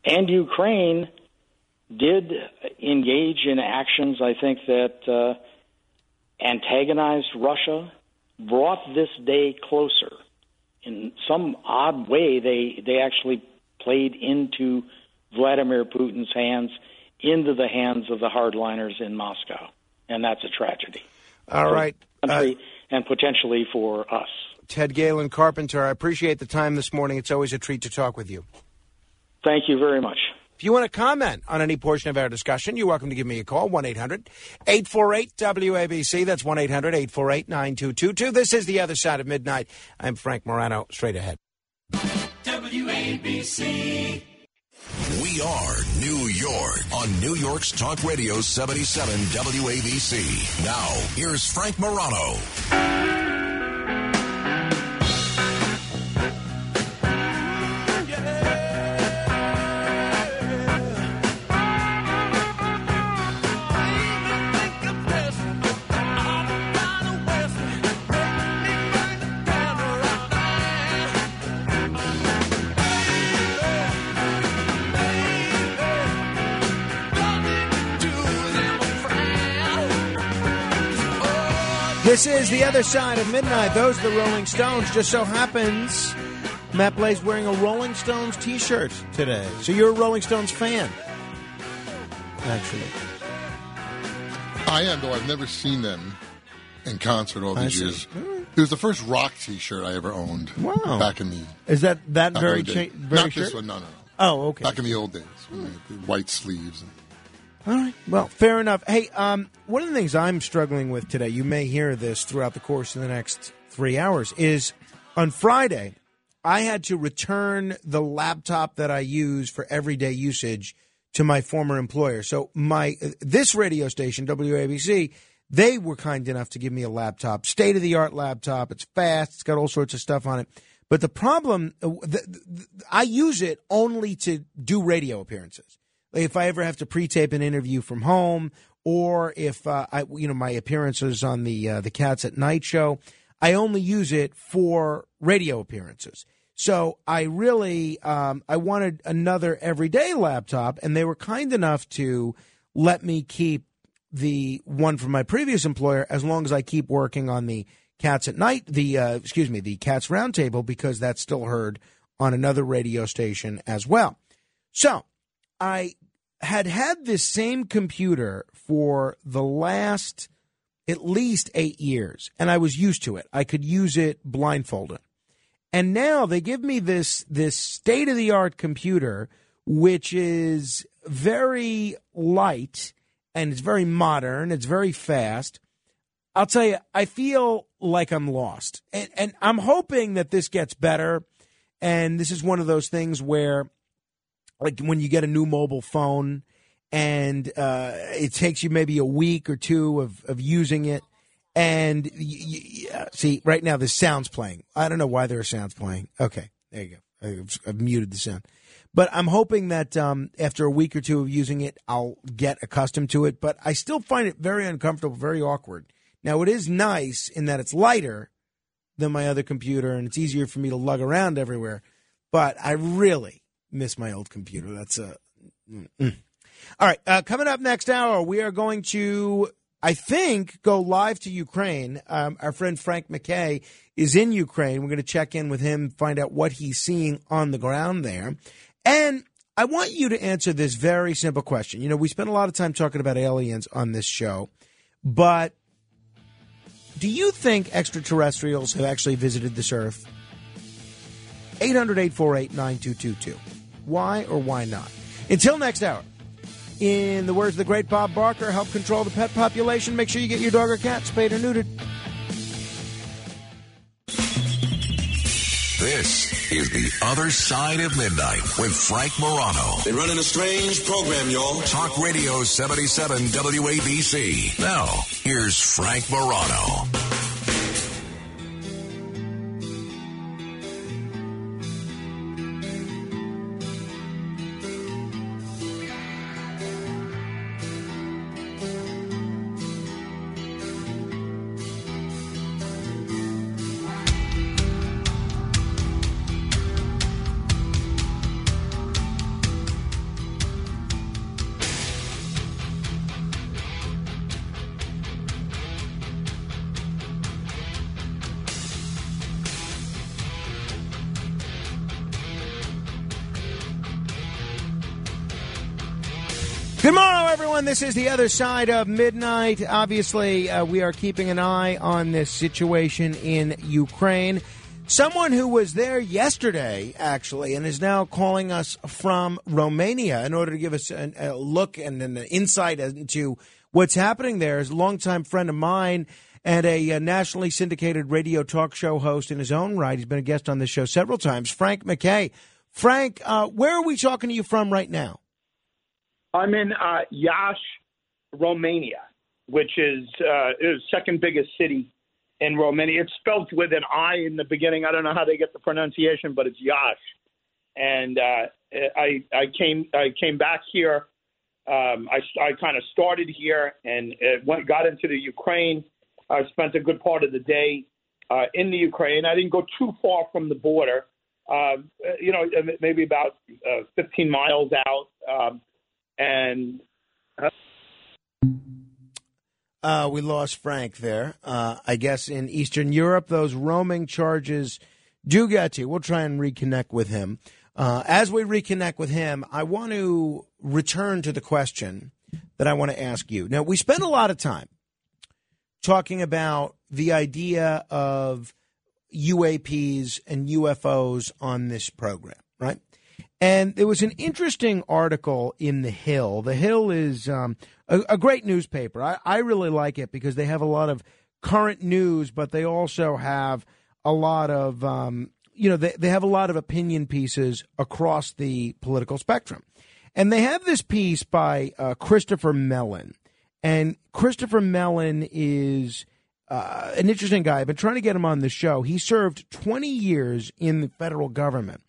And Ukraine did engage in actions, I think, that antagonized Russia, brought this day closer. In some odd way, they actually played into Vladimir Putin's hands into the hands of the hardliners in Moscow, and that's a tragedy. All right. And potentially for us. Ted Galen Carpenter, I appreciate the time this morning. It's always a treat to talk with you. Thank you very much. If you want to comment on any portion of our discussion, you're welcome to give me a call, 1-800-848-WABC. That's 1-800-848-9222. This is The Other Side of Midnight. I'm Frank Morano. Straight ahead. WABC. We are New York on New York's Talk Radio 77 WABC. Now, here's Frank Morano. This is The Other Side of Midnight. Those are the Rolling Stones. Just so happens Matt Blaze wearing a Rolling Stones T-shirt today. So you're a Rolling Stones fan, actually. I am, though I've never seen them in concert all these years. Right. It was the first rock T-shirt I ever owned. Wow. Back in the... Is that very... very not shirt? This one, no. Oh, okay. Back in the old days. The white sleeves and... All right. Well, fair enough. Hey, one of the things I'm struggling with today, you may hear this throughout the course of the next 3 hours, is on Friday, I had to return the laptop that I use for everyday usage to my former employer. So this radio station, WABC, they were kind enough to give me a laptop, state-of-the-art laptop. It's fast. It's got all sorts of stuff on it. But the problem, I use it only to do radio appearances. If I ever have to pre-tape an interview from home, or if my appearances on the Cats at Night show, I only use it for radio appearances. So I really I wanted another everyday laptop, and they were kind enough to let me keep the one from my previous employer as long as I keep working on the Cats at Night, the Cats Roundtable, because that's still heard on another radio station as well. So I had this same computer for the last at least 8 years, and I was used to it. I could use it blindfolded. And now they give me this state-of-the-art computer, which is very light, and it's very modern, it's very fast. I'll tell you, I feel like I'm lost. And I'm hoping that this gets better, and this is one of those things where... like when you get a new mobile phone and it takes you maybe a week or two of using it. And see, right now there's sounds playing. I don't know why there are sounds playing. Okay, there you go. I've muted the sound. But I'm hoping that after a week or two of using it, I'll get accustomed to it. But I still find it very uncomfortable, very awkward. Now, it is nice in that it's lighter than my other computer and it's easier for me to lug around everywhere. But I really... miss my old computer. That's All right. Coming up next hour, we are going to, I think, go live to Ukraine. Our friend Frank McKay is in Ukraine. We're going to check in with him, find out what he's seeing on the ground there. And I want you to answer this very simple question. You know, we spent a lot of time talking about aliens on this show, but do you think extraterrestrials have actually visited this Earth? 800-848-9222. Why or why not? Until next hour, in the words of the great Bob Barker, help control the pet population. Make sure you get your dog or cat spayed or neutered. This is The Other Side of Midnight with Frank Morano. They're running a strange program, y'all. Talk Radio 77 WABC. Now, here's Frank Morano. Good morning, everyone. This is The Other Side of Midnight. Obviously, we are keeping an eye on this situation in Ukraine. Someone who was there yesterday, actually, and is now calling us from Romania in order to give us a look and an insight into what's happening there is a longtime friend of mine and a nationally syndicated radio talk show host in his own right. He's been a guest on this show several times, Frank McKay. Frank, where are we talking to you from right now? I'm in Iași, Romania, which is second biggest city in Romania. It's spelled with an I in the beginning. I don't know how they get the pronunciation, but it's Iași. And I came back here. I kind of started here and got into the Ukraine. I spent a good part of the day in the Ukraine. I didn't go too far from the border. Maybe about 15 miles out. We lost Frank there. I guess in Eastern Europe, those roaming charges do get you. We'll try and reconnect with him. As we reconnect with him, I want to return to the question that I want to ask you. Now, we spend a lot of time talking about the idea of UAPs and UFOs on this program, right? And there was an interesting article in The Hill. The Hill is a great newspaper. I really like it because they have a lot of current news, but they also have a lot of, they have a lot of opinion pieces across the political spectrum. And they have this piece by Christopher Mellon. And Christopher Mellon is an interesting guy. I've been trying to get him on the show. He served 20 years in the federal government.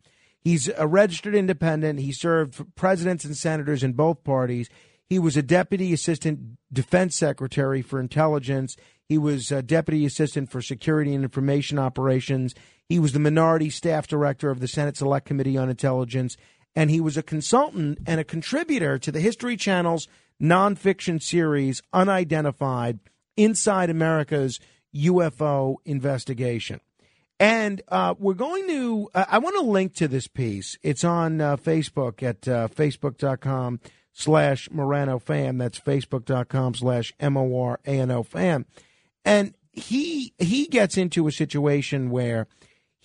He's a registered independent. He served for presidents and senators in both parties. He was a deputy assistant defense secretary for intelligence. He was a deputy assistant for security and information operations. He was the minority staff director of the Senate Select Committee on Intelligence. And he was a consultant and a contributor to the History Channel's nonfiction series, Unidentified, Inside America's UFO Investigation. And we're going to I want to link to this piece. It's on Facebook at facebook.com/MoranoFam. That's facebook.com/MORANOFam. And he gets into a situation where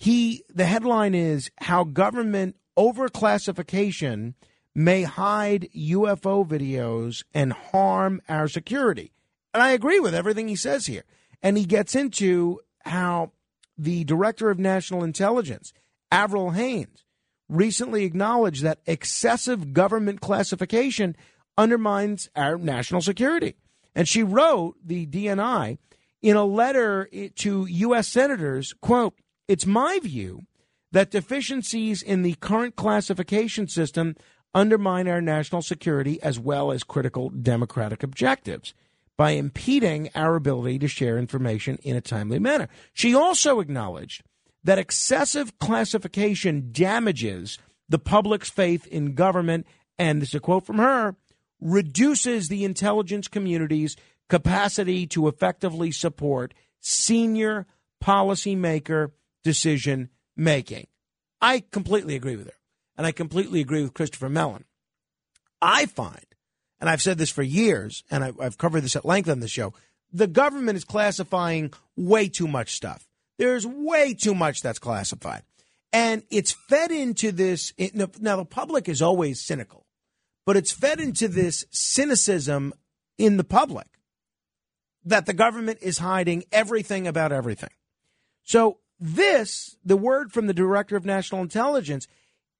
the headline is how government overclassification may hide UFO videos and harm our security. And I agree with everything he says here. And he gets into how the director of national intelligence, Avril Haines, recently acknowledged that excessive government classification undermines our national security. And she wrote, the DNI, in a letter to U.S. senators, quote, "It's my view that deficiencies in the current classification system undermine our national security as well as critical democratic objectives by impeding our ability to share information in a timely manner." She also acknowledged that excessive classification damages the public's faith in government, and this is a quote from her, reduces the intelligence community's capacity to effectively support senior policymaker decision making. I completely agree with her, and I completely agree with Christopher Mellon. I find, and I've said this for years, and I've covered this at length on the show, the government is classifying way too much stuff. There's way too much that's classified. And it's fed into this. Now, the public is always cynical, but it's fed into this cynicism in the public that the government is hiding everything about everything. So this, the word from the Director of National Intelligence,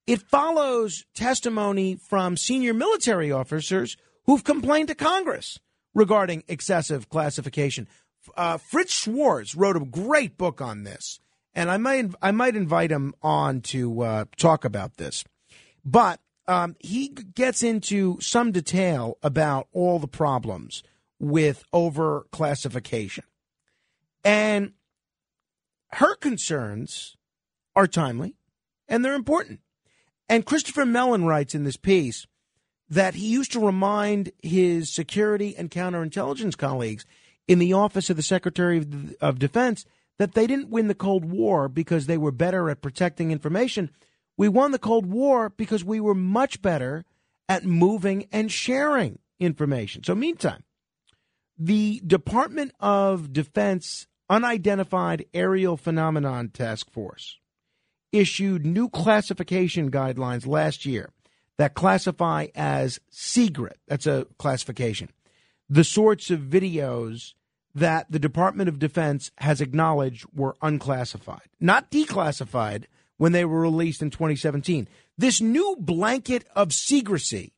it follows testimony from senior military officers who've complained to Congress regarding excessive classification. Fritz Schwartz wrote a great book on this, and I might invite him on to talk about this. But he gets into some detail about all the problems with overclassification. And her concerns are timely, and they're important. And Christopher Mellon writes in this piece that he used to remind his security and counterintelligence colleagues in the office of the Secretary of Defense that they didn't win the Cold War because they were better at protecting information. We won the Cold War because we were much better at moving and sharing information. So meantime, the Department of Defense Unidentified Aerial Phenomenon Task Force issued new classification guidelines last year that classify as secret. That's a classification. The sorts of videos that the Department of Defense has acknowledged were unclassified, not declassified when they were released in 2017. This new blanket of secrecy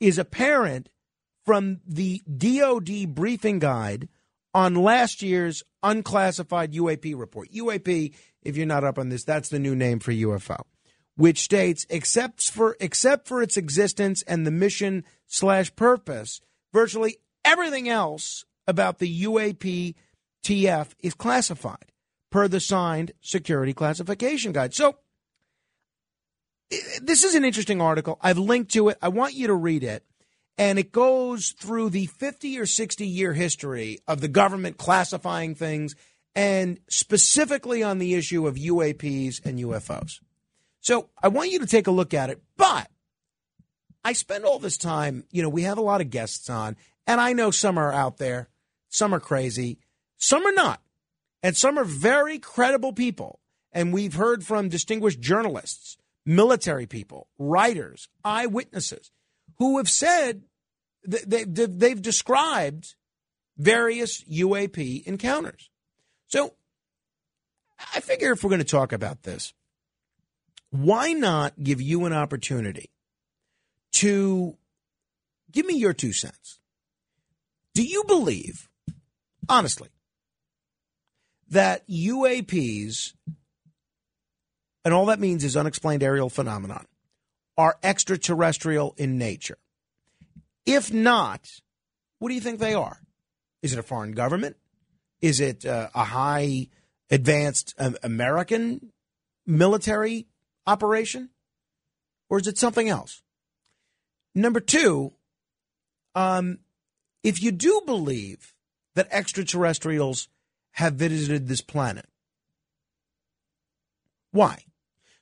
is apparent from the DOD briefing guide on last year's unclassified UAP report. UAP, if you're not up on this, that's the new name for UFO, which states, except for its existence and the mission/purpose, virtually everything else about the UAP TF is classified per the signed security classification guide. So this is an interesting article. I've linked to it. I want you to read it. And it goes through the 50 or 60 year history of the government classifying things, and specifically on the issue of UAPs and UFOs. So I want you to take a look at it. But I spend all this time, we have a lot of guests on, and I know some are out there, some are crazy, some are not, and some are very credible people. And we've heard from distinguished journalists, military people, writers, eyewitnesses who have said they've described various UAP encounters. So I figure if we're going to talk about this, why not give you an opportunity to give me your 2 cents? Do you believe, honestly, that UAPs, and all that means is unexplained aerial phenomenon, are extraterrestrial in nature? If not, what do you think they are? Is it a foreign government? Is it a high advanced American military operation? Or is it something else? Number two, if you do believe that extraterrestrials have visited this planet, why?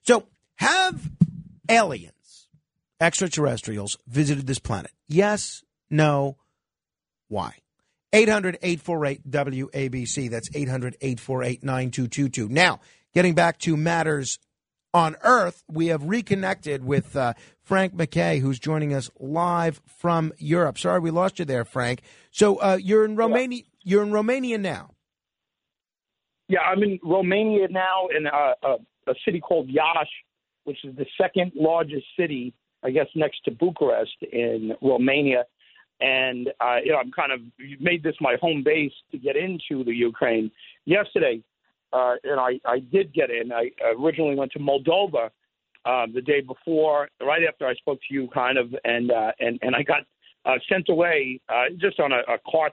So have aliens, extraterrestrials, visited this planet? Yes, no, why? 800-848-WABC. That's 800-848-9222. Now, getting back to matters on Earth, we have reconnected with Frank McKay, who's joining us live from Europe. Sorry, we lost you there, Frank. So you're in Romania. Yeah. You're in Romania now. Yeah, I'm in Romania now, in a city called Iași, which is the second largest city, I guess, next to Bucharest in Romania. And I'm kind of made this my home base to get into the Ukraine. Yesterday, and I did get in. I originally went to Moldova the day before, right after I spoke to you, kind of, and I got sent away just on a car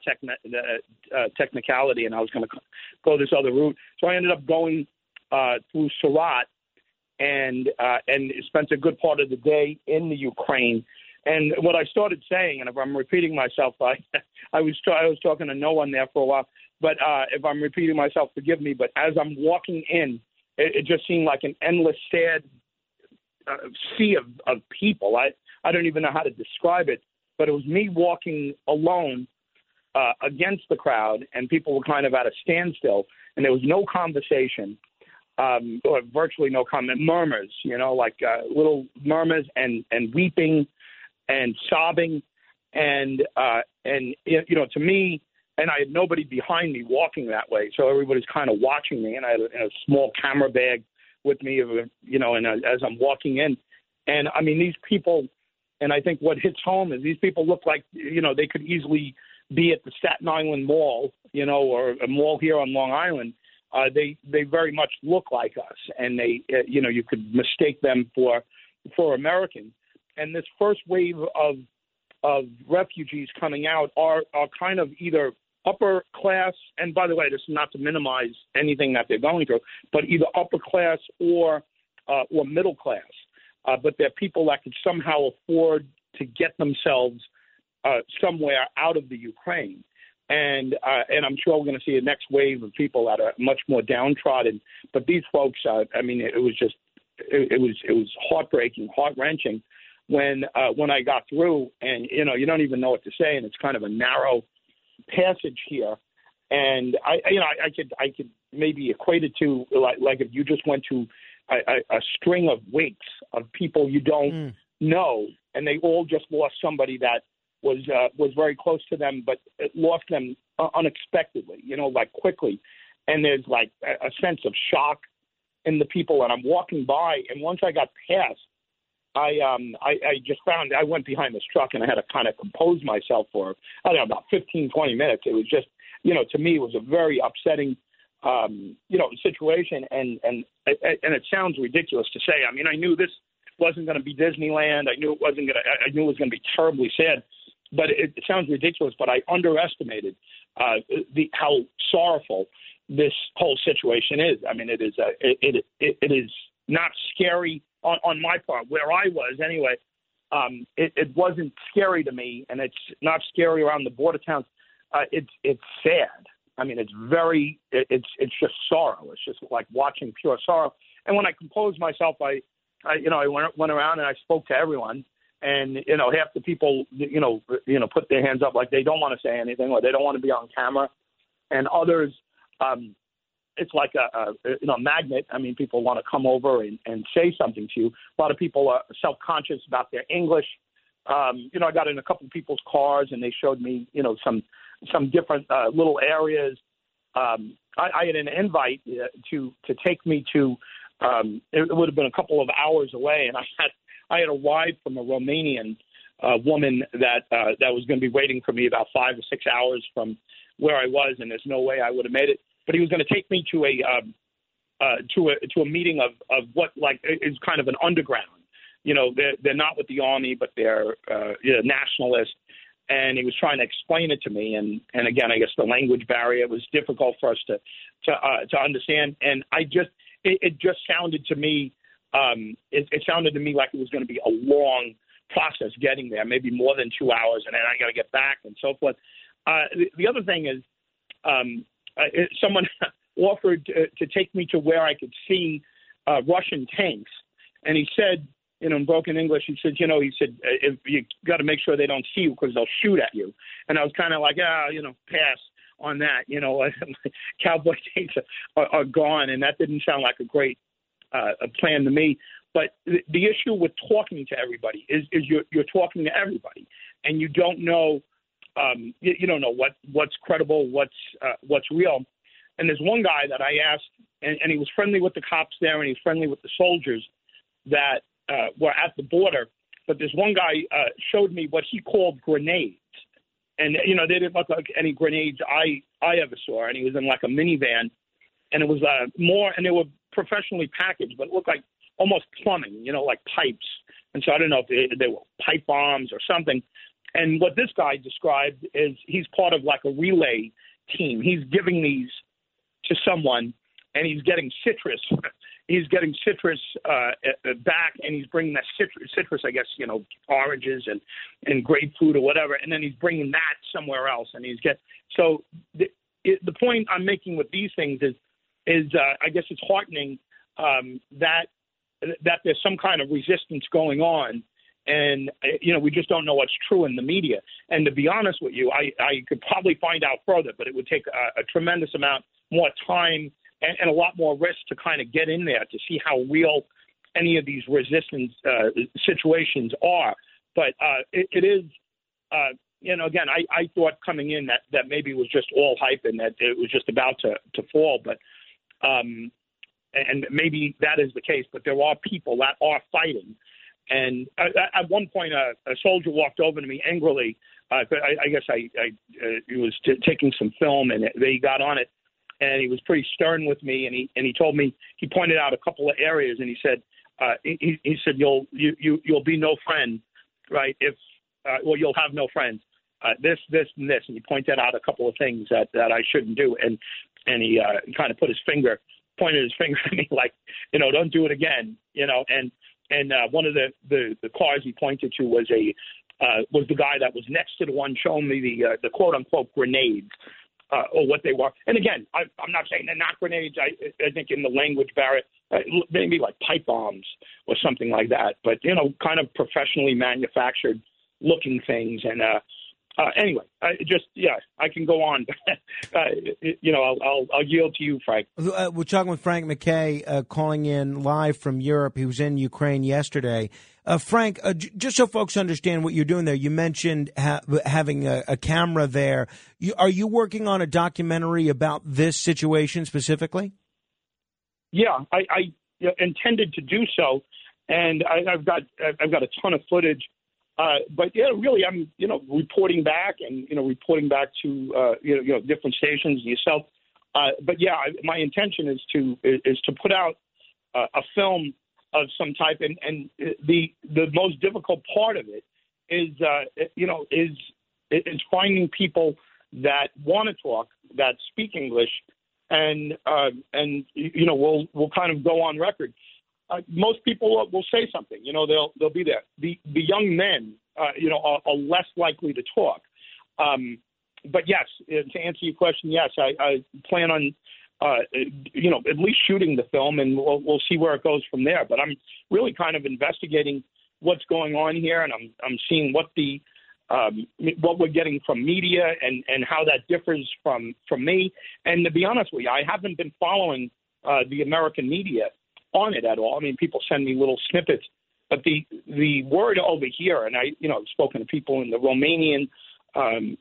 technicality, and I was going to go this other route. So I ended up going through Surat and spent a good part of the day in the Ukraine. And what I started saying, and if I'm repeating myself, I was talking to no one there for a while. But if I'm repeating myself, forgive me. But as I'm walking in, it just seemed like an endless, sad sea of people. I don't even know how to describe it. But it was me walking alone against the crowd, and people were kind of at a standstill. And there was no conversation, or virtually no comment, murmurs, like little murmurs and weeping and sobbing, and to me, and I had nobody behind me walking that way, so everybody's kind of watching me, and I had a small camera bag with me, and as I'm walking in, and I mean these people, and I think what hits home is these people look like they could easily be at the Staten Island Mall, or a mall here on Long Island. They very much look like us, and they you could mistake them for Americans. And this first wave of refugees coming out are kind of either upper class, and by the way, this is not to minimize anything that they're going through, but either upper class or middle class. But they're people that could somehow afford to get themselves somewhere out of the Ukraine. And I'm sure we're going to see a next wave of people that are much more downtrodden. But these folks, it was heartbreaking, heart-wrenching. when I got through, and, you know, you don't even know what to say, and it's kind of a narrow passage here. And I could maybe equate it to like if you just went to a string of wakes of people you don't know, and they all just lost somebody that was very close to them, but it lost them unexpectedly, you know, like quickly. And there's like a sense of shock in the people. And I'm walking by, and once I got past, I just found I went behind this truck, and I had to kind of compose myself for, I don't know, about 15, 20 minutes. It was just, you know, to me, it was a very upsetting, you know, situation. And it sounds ridiculous to say. I mean, I knew this wasn't going to be Disneyland. I knew it was going to be terribly sad. But it sounds ridiculous. But I underestimated how sorrowful this whole situation is. I mean, it is it is not scary on my part, where I was anyway. It wasn't scary to me, and it's not scary around the border towns. It's sad. I mean, it's just sorrow. It's just like watching pure sorrow. And when I composed myself, I went around and I spoke to everyone. And, you know, half the people, you know, put their hands up like they don't want to say anything or they don't want to be on camera. And others, it's like a magnet. I mean, people want to come over and say something to you. A lot of people are self-conscious about their English. You know, I got in a couple of people's cars and they showed me, you know, some different little areas. I had an invite to take me to it would have been a couple of hours away. And I had a ride from a Romanian woman that was going to be waiting for me about 5 or 6 hours from where I was, and there's no way I would have made it. But he was going to take me to a meeting of what like is kind of an underground. You know, they're not with the army, but they're nationalist. And he was trying to explain it to me. And again, I guess the language barrier was difficult for us to understand. And I just it just sounded to me. It sounded to me like it was going to be a long process getting there, maybe more than 2 hours, and then I got to get back and so forth. The other thing is someone offered to take me to where I could see Russian tanks, and he said, you know, in broken English, he said, if you got to make sure they don't see you because they'll shoot at you. And I was kind of like, pass on that. You know, cowboy tanks are gone, and that didn't sound like a great plan to me. But the issue with talking to everybody is you're talking to everybody, and you don't know you don't know what's credible, what's real. And there's one guy that I asked, and he was friendly with the cops there, and he was friendly with the soldiers that were at the border. But this one guy showed me what he called grenades, and you know they didn't look like any grenades I ever saw. And he was in like a minivan, and it was more, and they were professionally packaged, but it looked like almost plumbing, you know, like pipes. And so I don't know if they were pipe bombs or something. And what this guy described is he's part of like a relay team. He's giving these to someone, and he's getting citrus. He's getting citrus back, and he's bringing that citrus, I guess, you know, oranges and grapefruit or whatever. And then he's bringing that somewhere else. And he's getting – so the point I'm making with these things is I guess it's heartening that there's some kind of resistance going on, and you know we just don't know what's true in the media. And to be honest with you, I could probably find out further, but it would take a tremendous amount more time and a lot more risk to kind of get in there to see how real any of these resistance situations are. But it is. You know, again, I thought coming in that maybe it was just all hype and that it was just about to fall, but. And maybe that is the case, but there are people that are fighting. And at one point, a soldier walked over to me angrily. I guess he was taking some film, and they got on it. And he was pretty stern with me. And he told me, he pointed out a couple of areas, and he said, he said you'll be no friend, right? If you'll have no friends. This, and this. And he pointed out a couple of things that I shouldn't do. And he kind of pointed his finger at me like, you know, don't do it again, you know. And one of the cars he pointed to was was the guy that was next to the one showing me the quote unquote grenades or what they were. And again, I'm not saying they're not grenades. I think in the language barrier, maybe like pipe bombs or something like that, but, you know, kind of professionally manufactured looking things. And anyway, I can go on. You know, I'll yield to you, Frank. We're talking with Frank McKay, calling in live from Europe. He was in Ukraine yesterday. Frank, just so folks understand what you're doing there, you mentioned having a camera there. Are you working on a documentary about this situation specifically? Yeah, I intended to do so, and I've got a ton of footage. But yeah, really, I'm reporting back and reporting back to different stations, yourself. But yeah, my intention is to put out a film of some type, and the most difficult part of it is is finding people that want to talk, that speak English, and we'll kind of go on record. Most people will say something, they'll be there. The young men, are less likely to talk. But yes, to answer your question, yes, I plan on, at least shooting the film, and we'll see where it goes from there. But I'm really kind of investigating what's going on here, and I'm seeing what the what we're getting from media and how that differs from me. And to be honest with you, I haven't been following the American media on it at all. I mean, people send me little snippets, but the word over here, and I've spoken to people in the Romanian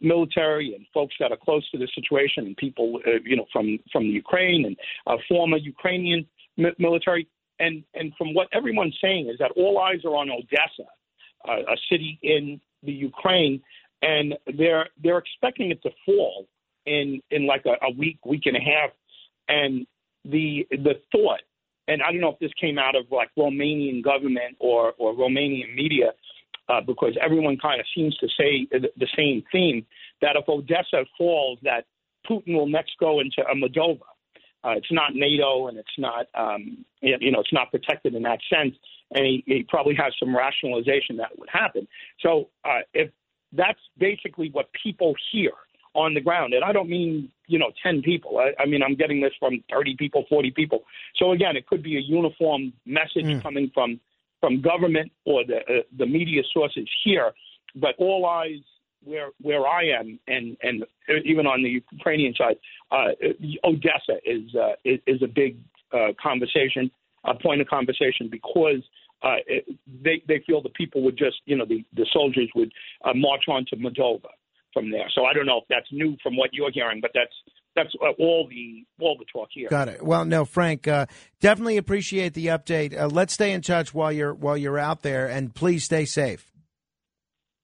military and folks that are close to the situation, and people, from the Ukraine and former Ukrainian military, and from what everyone's saying is that all eyes are on Odessa, a city in the Ukraine, and they're expecting it to fall in like a week and a half, and the thought. And I don't know if this came out of like Romanian government or Romanian media, because everyone kind of seems to say the same theme, that if Odessa falls, that Putin will next go into a Moldova. It's not NATO, and it's not, it's not protected in that sense. And he probably has some rationalization that would happen. So if that's basically what people hear on the ground. And I don't mean, 10 people. I mean, I'm getting this from 30 people, 40 people. So, again, it could be a uniform message coming from government or the media sources here. But all eyes where I am and even on the Ukrainian side, Odessa is a big conversation, a point of conversation, because they feel the people would just, the soldiers would march on to Moldova from there. So I don't know if that's new from what you're hearing, but that's all the talk here. Got it. Well, no, Frank, definitely appreciate the update. Let's stay in touch while you're out there, and please stay safe.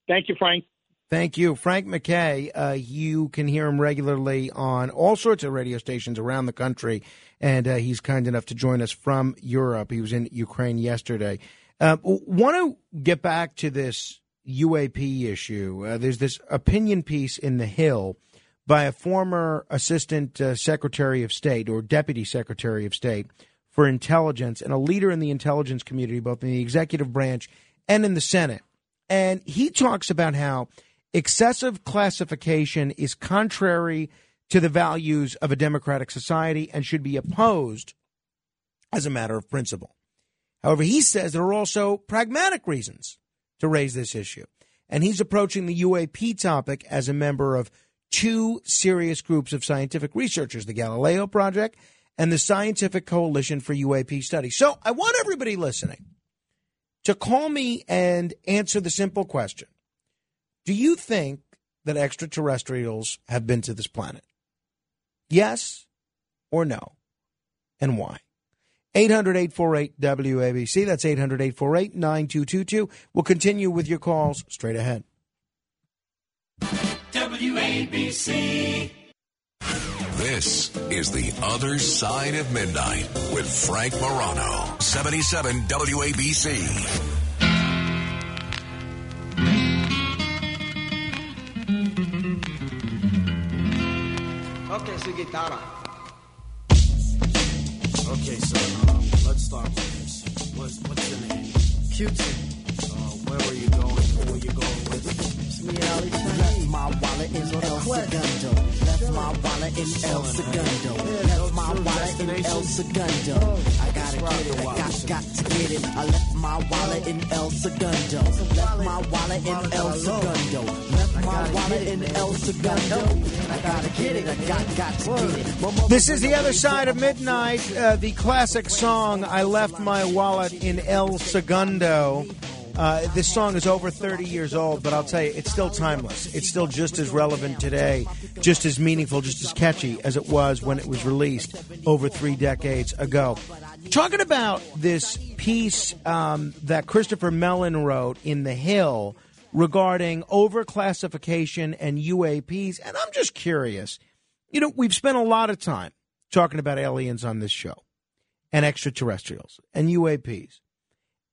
Thank you, Frank. Thank you, Frank McKay. You can hear him regularly on all sorts of radio stations around the country, and he's kind enough to join us from Europe. He was in Ukraine yesterday. Want to get back to this UAP issue. There's this opinion piece in The Hill by a former assistant secretary of state or deputy secretary of state for intelligence and a leader in the intelligence community, both in the executive branch and in the Senate. And he talks about how excessive classification is contrary to the values of a democratic society and should be opposed as a matter of principle. However, he says there are also pragmatic reasons to raise this issue. And he's approaching the UAP topic as a member of two serious groups of scientific researchers, the Galileo Project and the Scientific Coalition for UAP Studies. So I want everybody listening to call me and answer the simple question. Do you think that extraterrestrials have been to this planet? Yes or no? And why? 800-848-WABC. That's 800-848-9222. We'll continue with your calls straight ahead. WABC. This is The Other Side of Midnight with Frank Morano, 77 WABC. Okay, so guitarra. Okay, so let's start with this. What's the name? Q-Tip. Where are you going? where you go with it. Left my wallet in El Segundo. Left my wallet in El Segundo. Left my wallet in El Segundo. I gotta get it, I got to get it. I left my wallet in El Segundo. Left my wallet in El Segundo. Left my wallet in El Segundo. I gotta get it, I got to get it. This is The Other Side of Midnight, the classic song, I Left My Wallet in El Segundo. This song is over 30 years old, but I'll tell you, it's still timeless. It's still just as relevant today, just as meaningful, just as catchy as it was when it was released over 3 decades ago. Talking about this piece that Christopher Mellon wrote in The Hill regarding overclassification and UAPs, and I'm just curious, you know, we've spent a lot of time talking about aliens on this show and extraterrestrials and UAPs.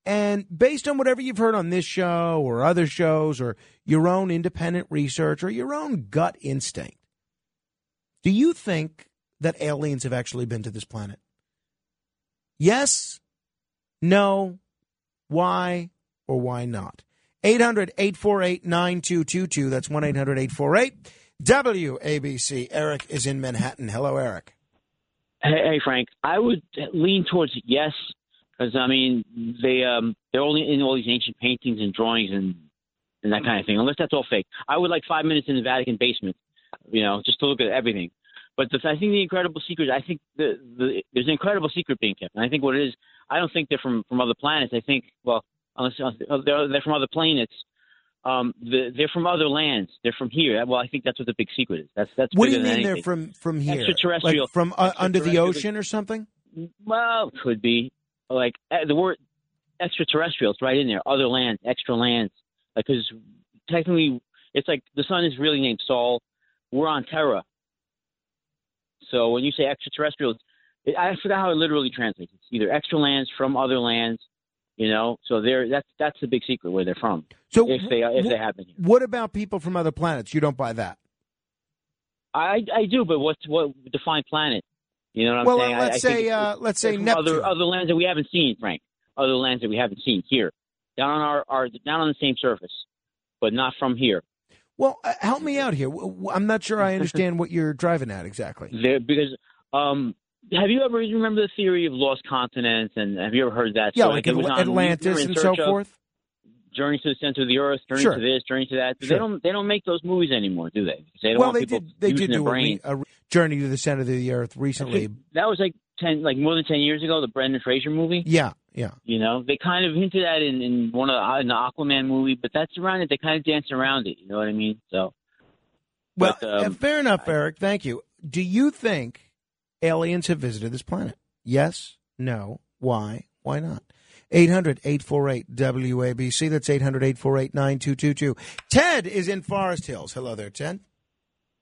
And based on whatever you've heard on this show or other shows or your own independent research or your own gut instinct, do you think that aliens have actually been to this planet? Yes, no, why, or why not? 800-848-9222. That's 1-800-848-WABC. Eric is in Manhattan. Hello, Eric. Hey, Frank. I would lean towards yes. Because, I mean, they're only in all these ancient paintings and drawings and that kind of thing, unless that's all fake. I would like 5 minutes in the Vatican basement, you know, just to look at everything. But I think the incredible secret, I think there's an incredible secret being kept. And I think what it is, I don't think they're from other planets. I think, well, unless they're from other planets. They're from other lands. They're from here. Well, I think that's what the big secret is. That's what do you mean anything. They're from here? Extraterrestrial. Like from under the ocean or something? Well, could be. Like the word extraterrestrials right in there, other lands, extra lands, because technically it's like the sun is really named Sol. We're on Terra. So when you say extraterrestrials, I forgot how it literally translates. It's either extra lands from other lands, you know, so that's the big secret where they're from. So if they happen here. What about people from other planets? You don't buy that? I do, but what define planet? You know what I'm saying? Well, let's say Neptune. Other lands that we haven't seen, Frank. Other lands that we haven't seen here. Down on our not on the same surface, but not from here. Well, help me out here. I'm not sure I understand what you're driving at exactly. Because have you ever remember the theory of lost continents? And have you ever heard that? Yeah, so like Atlantis and so forth. Journey to the Center of the Earth, Journey to this, Journey to that. Sure. They don't make those movies anymore, do they? They don't want people using their brain. A Journey to the Center of the Earth recently. That was more than 10 years ago, the Brendan Fraser movie. Yeah. You know, they kind of hinted at in one of in the Aquaman movie, but that's around it. They kind of dance around it. You know what I mean? So, well, but, fair enough, Eric. Thank you. Do you think aliens have visited this planet? Yes. No. Why? Why not? 800-848-WABC. That's 800-848-9222. Ted is in Forest Hills. Hello there, Ted.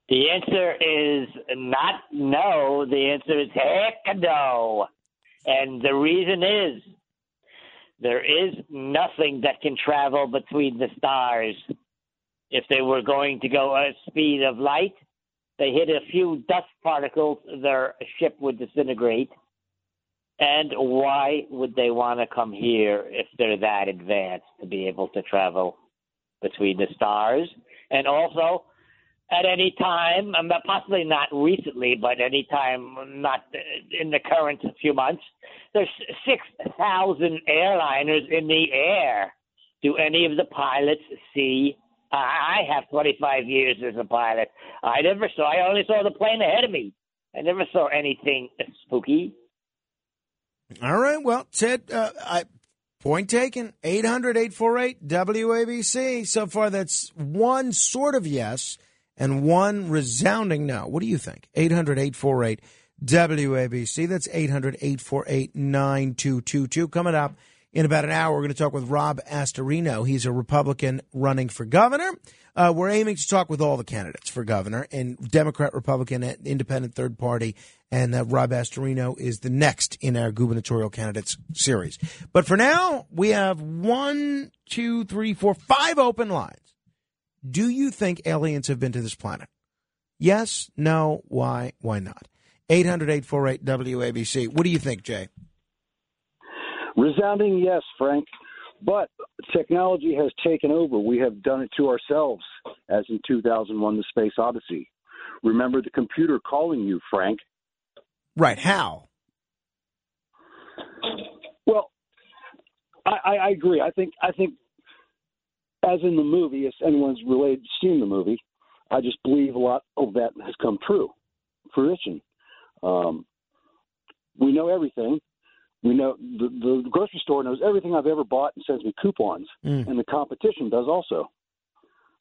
The answer is not no. The answer is heck no. And the reason is there is nothing that can travel between the stars. If they were going to go at speed of light, they hit a few dust particles, their ship would disintegrate. And why would they want to come here if they're that advanced to be able to travel between the stars? And also, at any time, possibly not recently, but any time not in the current few months, there's 6,000 airliners in the air. Do any of the pilots see? I have 25 years as a pilot. I only saw the plane ahead of me. I never saw anything spooky. All right. Well, Ted, point taken. 800-848-WABC. So far, that's one sort of yes and one resounding no. What do you think? 800-848-WABC. That's 800-848-9222. Coming up in about an hour, we're going to talk with Rob Astorino. He's a Republican running for governor. We're aiming to talk with all the candidates for governor, and Democrat, Republican, independent, third party, and Rob Astorino is the next in our gubernatorial candidates series. But for now, we have 5 open lines. Do you think aliens have been to this planet? Yes, no, why not? 800-848-WABC. What do you think, Jay? Resounding yes, Frank. But technology has taken over. We have done it to ourselves, as in 2001, The Space Odyssey. Remember the computer calling you, Frank. Right. How? Well, I agree. I think, as in the movie, if anyone's related to seeing the movie, I just believe a lot of that has come true, fruition. We know everything. We know the grocery store knows everything I've ever bought and sends me coupons, and the competition does also.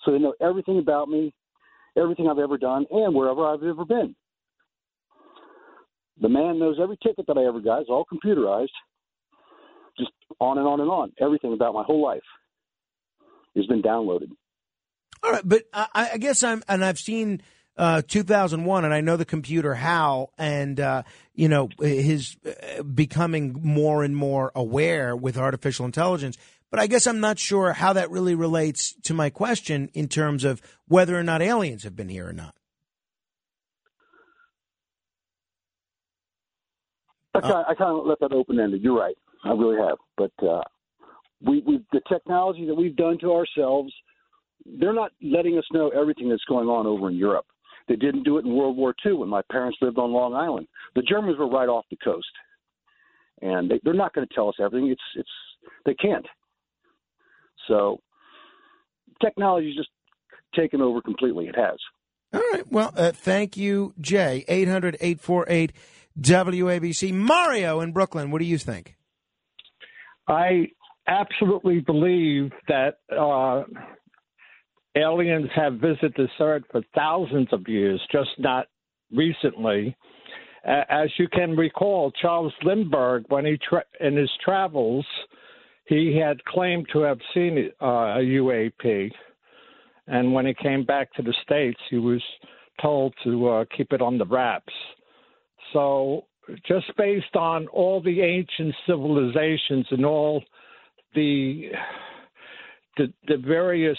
So they know everything about me, everything I've ever done, and wherever I've ever been. The man knows every ticket that I ever got. It's all computerized, just on and on and on. Everything about my whole life has been downloaded. All right, but I guess I've seen 2001, and I know the computer Hal, and his becoming more and more aware with artificial intelligence. But I guess I'm not sure how that really relates to my question in terms of whether or not aliens have been here or not. I kind of let that open-ended. You're right. I really have. But the technology that we've done to ourselves, they're not letting us know everything that's going on over in Europe. They didn't do it in World War II when my parents lived on Long Island. The Germans were right off the coast. And they're not going to tell us everything. They can't. So technology's just taken over completely. It has. All right. Well, thank you, Jay. 800-848 WABC. Mario in Brooklyn, what do you think? I absolutely believe that aliens have visited this earth for thousands of years, just not recently. As you can recall, Charles Lindbergh, when in his travels, he had claimed to have seen a UAP. And when he came back to the States, he was told to keep it on the wraps. So just based on all the ancient civilizations and all the various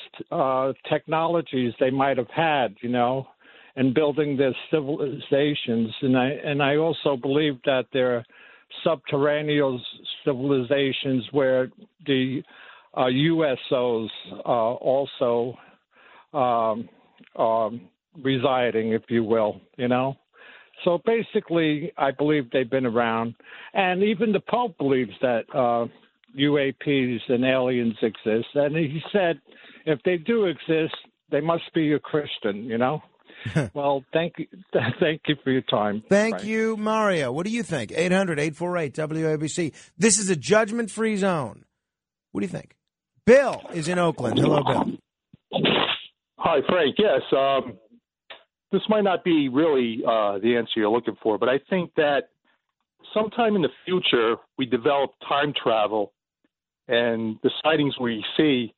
technologies they might have had, in building their civilizations, and I also believe that there are subterranean civilizations where the USOs also are residing, if you will, So basically, I believe they've been around. And even the Pope believes that UAPs and aliens exist. And he said, if they do exist, they must be a Christian, Well, thank you. Thank you for your time. Thank you, Mario. What do you think? 800-848-WABC. This is a judgment-free zone. What do you think? Bill is in Oakland. Hello, Bill. Hi, Frank. Yes, this might not be really the answer you're looking for, but I think that sometime in the future, we develop time travel and the sightings we see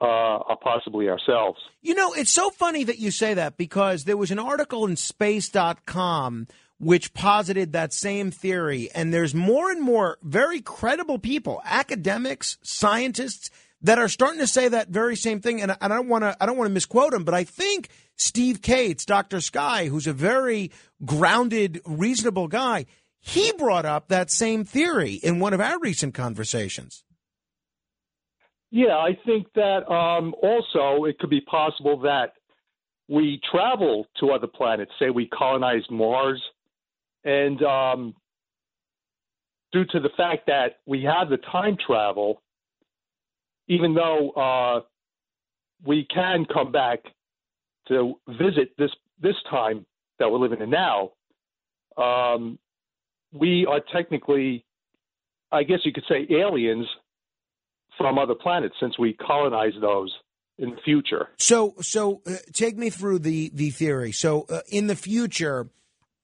are possibly ourselves. It's so funny that you say that because there was an article in space.com which posited that same theory. And there's more and more very credible people, academics, scientists, that are starting to say that very same thing. And I don't want to misquote them, but I think Steve Cates, Dr. Sky, who's a very grounded, reasonable guy, he brought up that same theory in one of our recent conversations. Yeah, I think that also it could be possible that we travel to other planets, say we colonized Mars, and due to the fact that we have the time travel, even though we can come back to visit this time that we're living in now, we are technically, I guess you could say, aliens from other planets since we colonize those in the future. So take me through the theory. So in the future,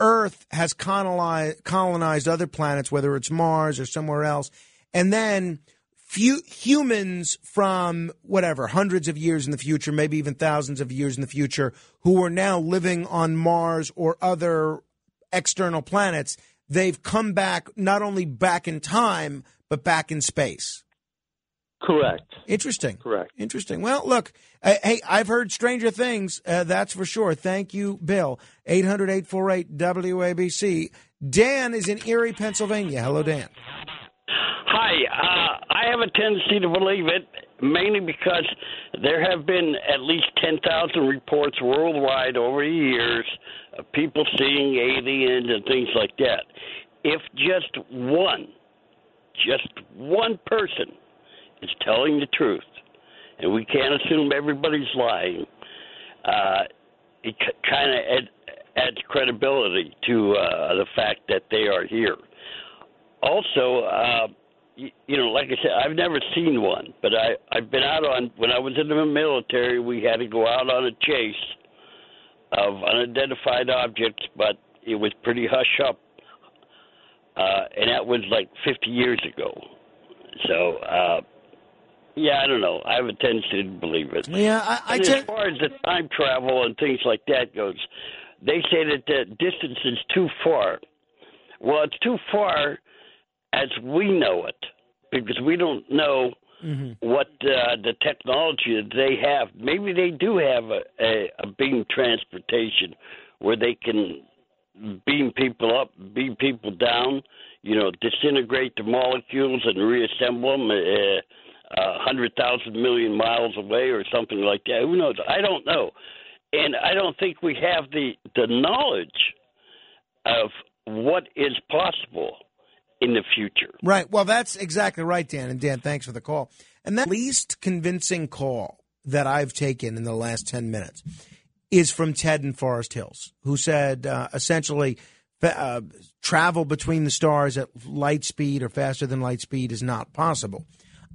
Earth has colonized other planets, whether it's Mars or somewhere else, and then few humans from whatever, hundreds of years in the future, maybe even thousands of years in the future, who are now living on Mars or other external planets, they've come back not only back in time, but back in space. Correct. Interesting. Correct. Interesting. Well, look, hey, I've heard stranger things, that's for sure. Thank you, Bill. 800-848-WABC. Dan is in Erie, Pennsylvania. Hello, Dan. Hi, Hi. I have a tendency to believe it, mainly because there have been at least 10,000 reports worldwide over the years of people seeing aliens and things like that. If just one person is telling the truth, and we can't assume everybody's lying, it kind of adds credibility to the fact that they are here. Also, like I said, I've never seen one, but I've been out on, when I was in the military, we had to go out on a chase of unidentified objects, but it was pretty hush up, and that was like 50 years ago. So, I don't know. I have a tendency to believe it. Yeah, as far as the time travel and things like that goes, they say that the distance is too far. Well, it's too far as we know it, because we don't know what the technology that they have. Maybe they do have a beam transportation where they can beam people up, beam people down, disintegrate the molecules and reassemble them 100,000 million miles away or something like that. Who knows? I don't know. And I don't think we have the knowledge of what is possible in the future. Right. Well, that's exactly right, Dan. And Dan, thanks for the call. And the least convincing call that I've taken in the last 10 minutes is from Ted in Forest Hills, who said essentially travel between the stars at light speed or faster than light speed is not possible.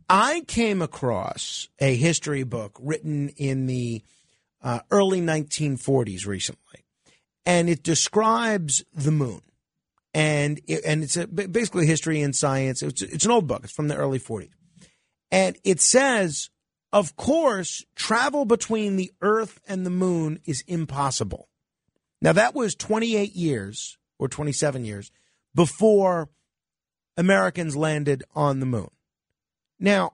I came across a history book written in the early 1940s recently, and it describes the moon. And it's basically history and science. It's an old book. It's from the early 40s. And it says, of course, travel between the Earth and the moon is impossible. Now, that was 28 years or 27 years before Americans landed on the moon. Now,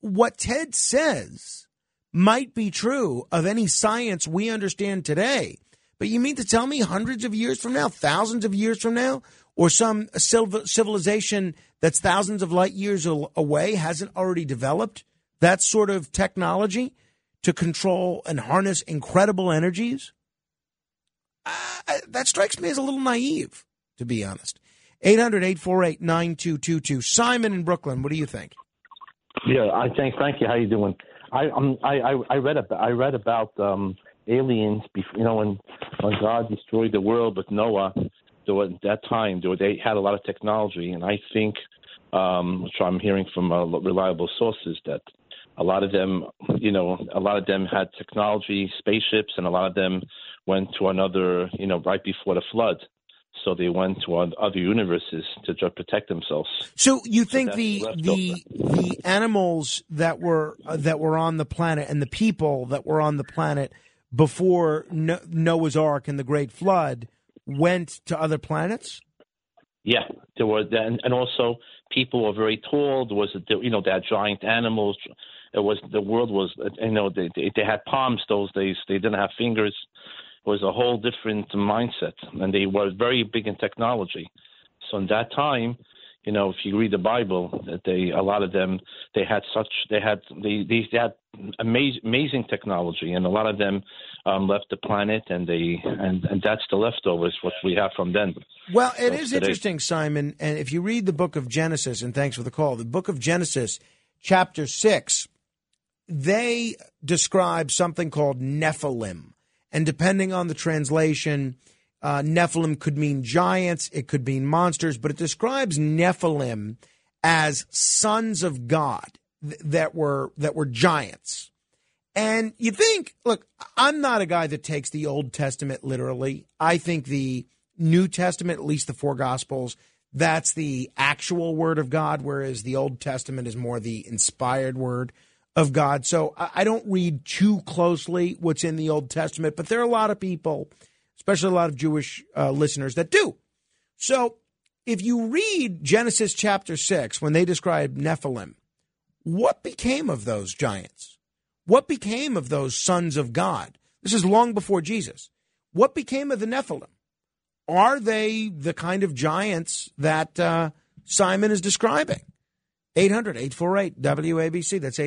what Ted says might be true of any science we understand today. But you mean to tell me hundreds of years from now, thousands of years from now, or some civilization that's thousands of light years away hasn't already developed that sort of technology to control and harness incredible energies? That strikes me as a little naive, to be honest. 800-848-9222. Simon in Brooklyn, what do you think? Yeah, I think. Thank you. How you doing? I read about aliens, when God destroyed the world with Noah, at that time they had a lot of technology, and I think, which I'm hearing from reliable sources, that a lot of them had technology, spaceships, and a lot of them went to another, right before the flood, so they went to other universes to just protect themselves. So you think the animals that were on the planet and the people that were on the planet before Noah's Ark and the Great Flood went to other planets? Yeah, there were, and also people were very tall. There was, they had giant animals. They had palms those days. They didn't have fingers. It was a whole different mindset, and they were very big in technology. So in that time, if you read the Bible, a lot of them had amazing technology, and a lot of them left the planet, and that's the leftovers what we have from then. Well, it is interesting, Simon. And if you read the book of Genesis, and thanks for the call, the book of Genesis, chapter 6, they describe something called Nephilim, and depending on the translation. Nephilim could mean giants, it could mean monsters, but it describes Nephilim as sons of God that were giants. And you think, look, I'm not a guy that takes the Old Testament literally. I think the New Testament, at least the four Gospels, that's the actual word of God, whereas the Old Testament is more the inspired word of God. So I don't read too closely what's in the Old Testament, but there are a lot of people, especially a lot of Jewish listeners, that do. So if you read Genesis chapter 6, when they describe Nephilim, what became of those giants? What became of those sons of God? This is long before Jesus. What became of the Nephilim? Are they the kind of giants that Simon is describing. 800-848-WABC. That's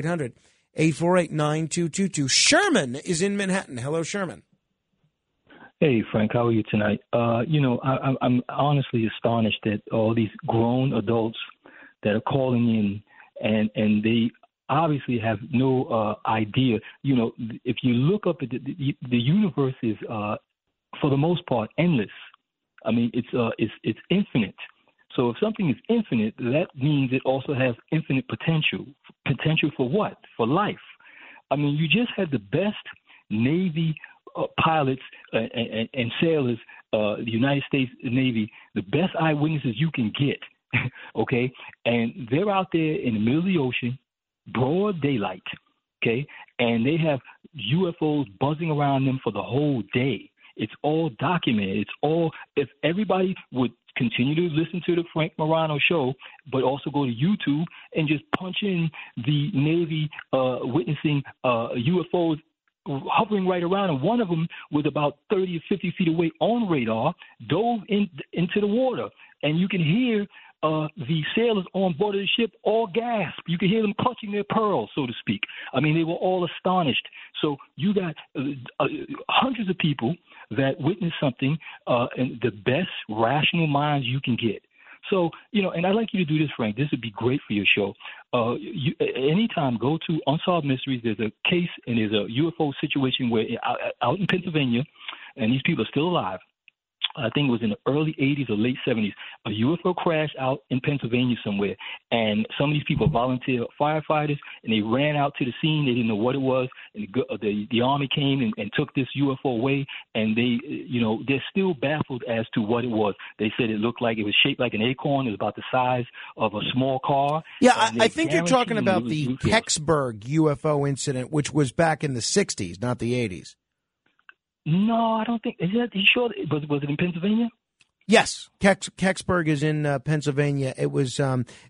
800-848-9222. Sherman is in Manhattan. Hello, Sherman. Hey, Frank, how are you tonight? I'm honestly astonished that all these grown adults that are calling in and they obviously have no idea. You know, if you look up at the universe is, for the most part, endless. I mean, it's infinite. So if something is infinite, that means it also has infinite potential. Potential for what? For life. I mean, you just had the best Navy pilots and sailors, the United States Navy, the best eyewitnesses you can get, okay? And they're out there in the middle of the ocean, broad daylight, okay? And they have UFOs buzzing around them for the whole day. It's all documented. It's all – if everybody would continue to listen to the Frank Morano Show, but also go to YouTube and just punch in the Navy witnessing UFOs hovering right around, and one of them was about 30 or 50 feet away on radar, dove into the water, and you can hear the sailors on board of the ship all gasp. You can hear them clutching their pearls, so to speak. I mean, they were all astonished. So you got hundreds of people that witnessed something, and the best rational minds you can get. So, you know, and I'd like you to do this, Frank. This would be great for your show. Anytime, go to Unsolved Mysteries. There's a case and there's a UFO situation where out in Pennsylvania, and these people are still alive. I think it was in the early 80s or late 70s, a UFO crashed out in Pennsylvania somewhere, and some of these people volunteer firefighters, and they ran out to the scene. They didn't know what it was, and the Army came and took this UFO away, and they're still baffled as to what it was. They said it looked like it was shaped like an acorn. It was about the size of a small car. Yeah, I think you're talking about the Kecksburg UFO incident, which was back in the 60s, not the 80s. No, I don't think. Is that you sure? Was it in Pennsylvania? Yes, Kecksburg is in Pennsylvania. It was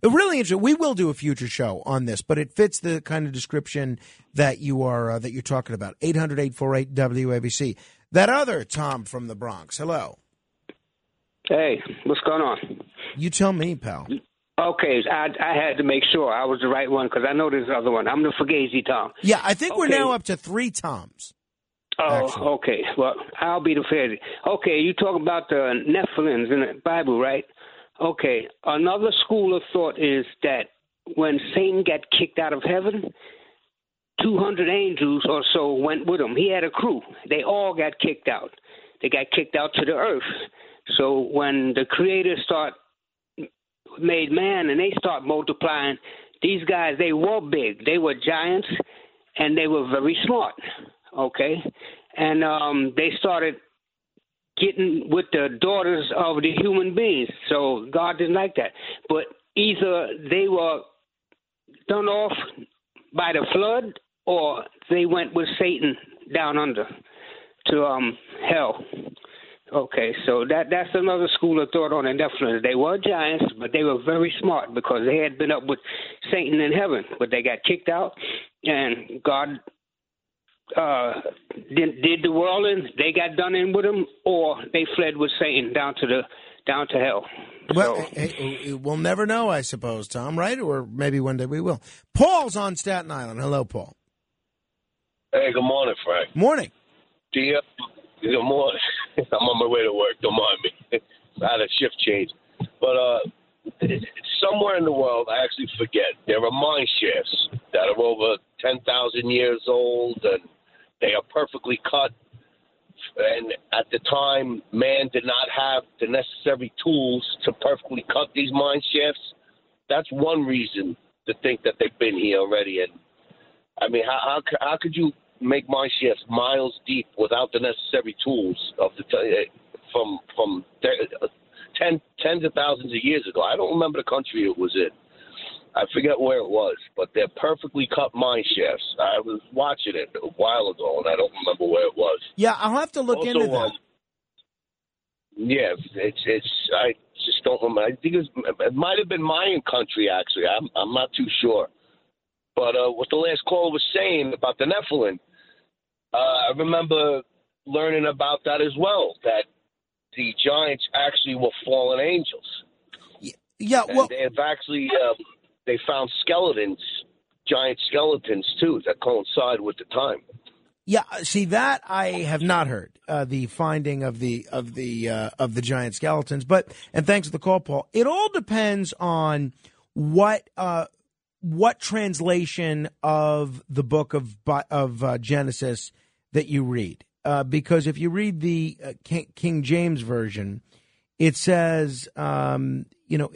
really interesting. We will do a future show on this, but it fits the kind of description that you are that you're talking about. 800-848-WABC. That other Tom from the Bronx. Hello. Hey, what's going on? You tell me, pal. Okay, I had to make sure I was the right one because I know there's another one. I'm the Fugazi Tom. Yeah, I think we're now up to 3 Toms. Oh, excellent. Okay. Well, I'll be the favorite. Okay, you talk about the Nephilims in the Bible, right? Okay. Another school of thought is that when Satan got kicked out of heaven, 200 angels or so went with him. He had a crew. They all got kicked out. They got kicked out to the earth. So when the Creator made man and they start multiplying, these guys, they were big. They were giants, and they were very smart. Okay, and they started getting with the daughters of the human beings. So God didn't like that. But either they were done off by the flood or they went with Satan down under to hell. Okay, so that's another school of thought on the Nephilim. They were giants, but they were very smart because they had been up with Satan in heaven. But they got kicked out, and God did the world in? They got done in with him, or they fled with Satan down to hell. Well, so. We'll never know, I suppose, Tom. Right? Or maybe one day we will. Paul's on Staten Island. Hello, Paul. Hey, good morning, Frank. Morning. Good morning. I'm on my way to work. Don't mind me. I had a shift change, but somewhere in the world, I actually forget, there are mine shafts that are over 10,000 years old, and they are perfectly cut. And at the time, man did not have the necessary tools to perfectly cut these mine shafts. That's one reason to think that they've been here already. And I mean, how could you make mine shafts miles deep without the necessary tools of from tens of thousands of years ago? I don't remember the country it was in. I forget where it was, but they're perfectly cut mine shafts. I was watching it a while ago, and I don't remember where it was. Yeah, I'll have to look into that. Yeah, it's. I just don't remember. I think it might have been Mayan country, actually. I'm not too sure. But what the last caller was saying about the Nephilim, I remember learning about that as well, that the giants actually were fallen angels. Yeah, well, and they've actually they found skeletons, giant skeletons too, that coincide with the time. Yeah, see, that I have not heard, the finding of the giant skeletons. But, and thanks for the call, Paul. It all depends on what translation of the book of Genesis that you read, because if you read the King James version, it says, I'll tell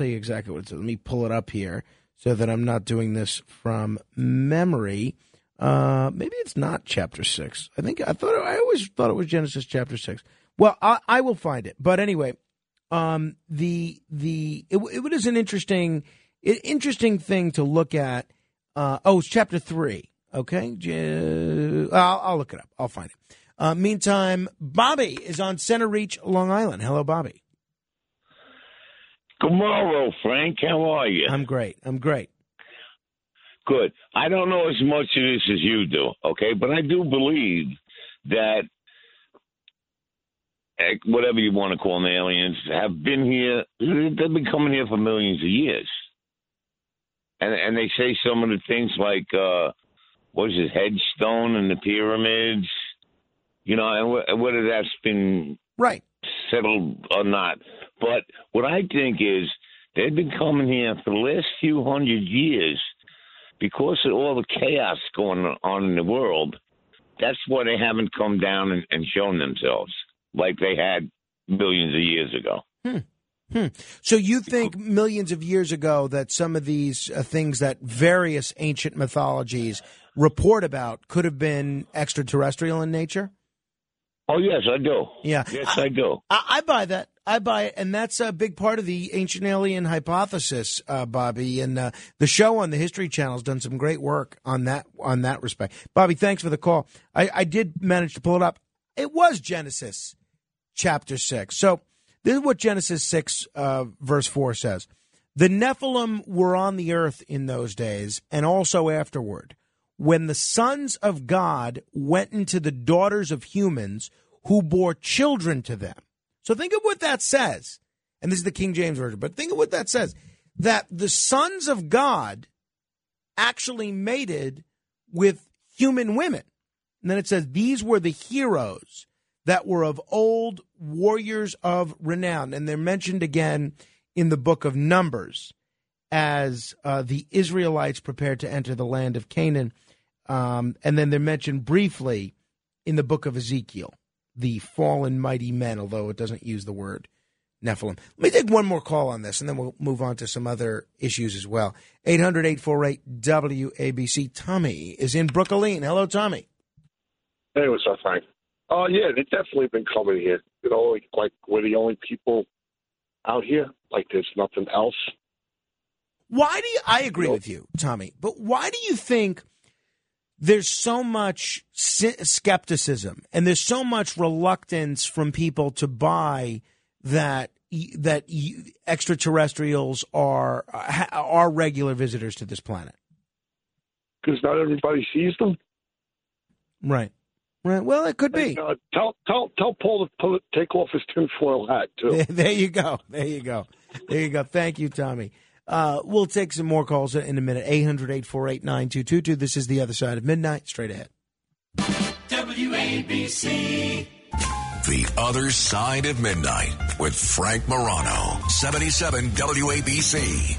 you exactly what it says. Let me pull it up here so that I'm not doing this from memory. Maybe it's not chapter 6. I always thought it was Genesis chapter 6. Well, I will find it. But anyway, it is an interesting thing to look at. It's chapter 3. Okay, I'll look it up. I'll find it. Meantime, Bobby is on Center Reach, Long Island. Hello, Bobby. Good morrow, Frank. How are you? I'm great. Good. I don't know as much of this as you do, okay? But I do believe that whatever you want to call them, aliens have been here. They've been coming here for millions of years. And they say some of the things like, what is it, headstone and the pyramids? You know, and whether that's been right settled or not. But what I think is they've been coming here for the last few hundred years. Because of all the chaos going on in the world, that's why they haven't come down and shown themselves like they had millions of years ago. So you think millions of years ago that some of these things that various ancient mythologies report about could have been extraterrestrial in nature? Oh, yes, I do. Yeah. Yes, I do. I buy that. I buy it. And that's a big part of the ancient alien hypothesis, Bobby. And the show on the History Channel has done some great work on that respect. Bobby, thanks for the call. I did manage to pull it up. It was Genesis chapter 6. So this is what Genesis 6 verse 4 says. The Nephilim were on the earth in those days and also afterward, when the sons of God went into the daughters of humans who bore children to them. So think of what that says. And this is the King James Version, but think of what that says. That the sons of God actually mated with human women. And then it says, these were the heroes that were of old, warriors of renown. And they're mentioned again in the book of Numbers as the Israelites prepared to enter the land of Canaan. And then they're mentioned briefly in the book of Ezekiel, the fallen mighty men, although it doesn't use the word Nephilim. Let me take one more call on this, and then we'll move on to some other issues as well. 800-848-WABC. Tommy is in Brooklyn. Hello, Tommy. Hey, what's up, Frank? Oh, yeah, they've definitely been coming here. You know, like we're the only people out here. Like there's nothing else. Why do you? I agree with you, Tommy, but why do you think there's so much skepticism and there's so much reluctance from people to buy that extraterrestrials are regular visitors to this planet? Because not everybody sees them. Right. Well, it could be. Tell Paul to take off his tinfoil hat too. There you go. Thank you, Tommy. We'll take some more calls in a minute. 800-848-9222. This is The Other Side of Midnight. Straight ahead. WABC. The Other Side of Midnight with Frank Morano, 77 WABC.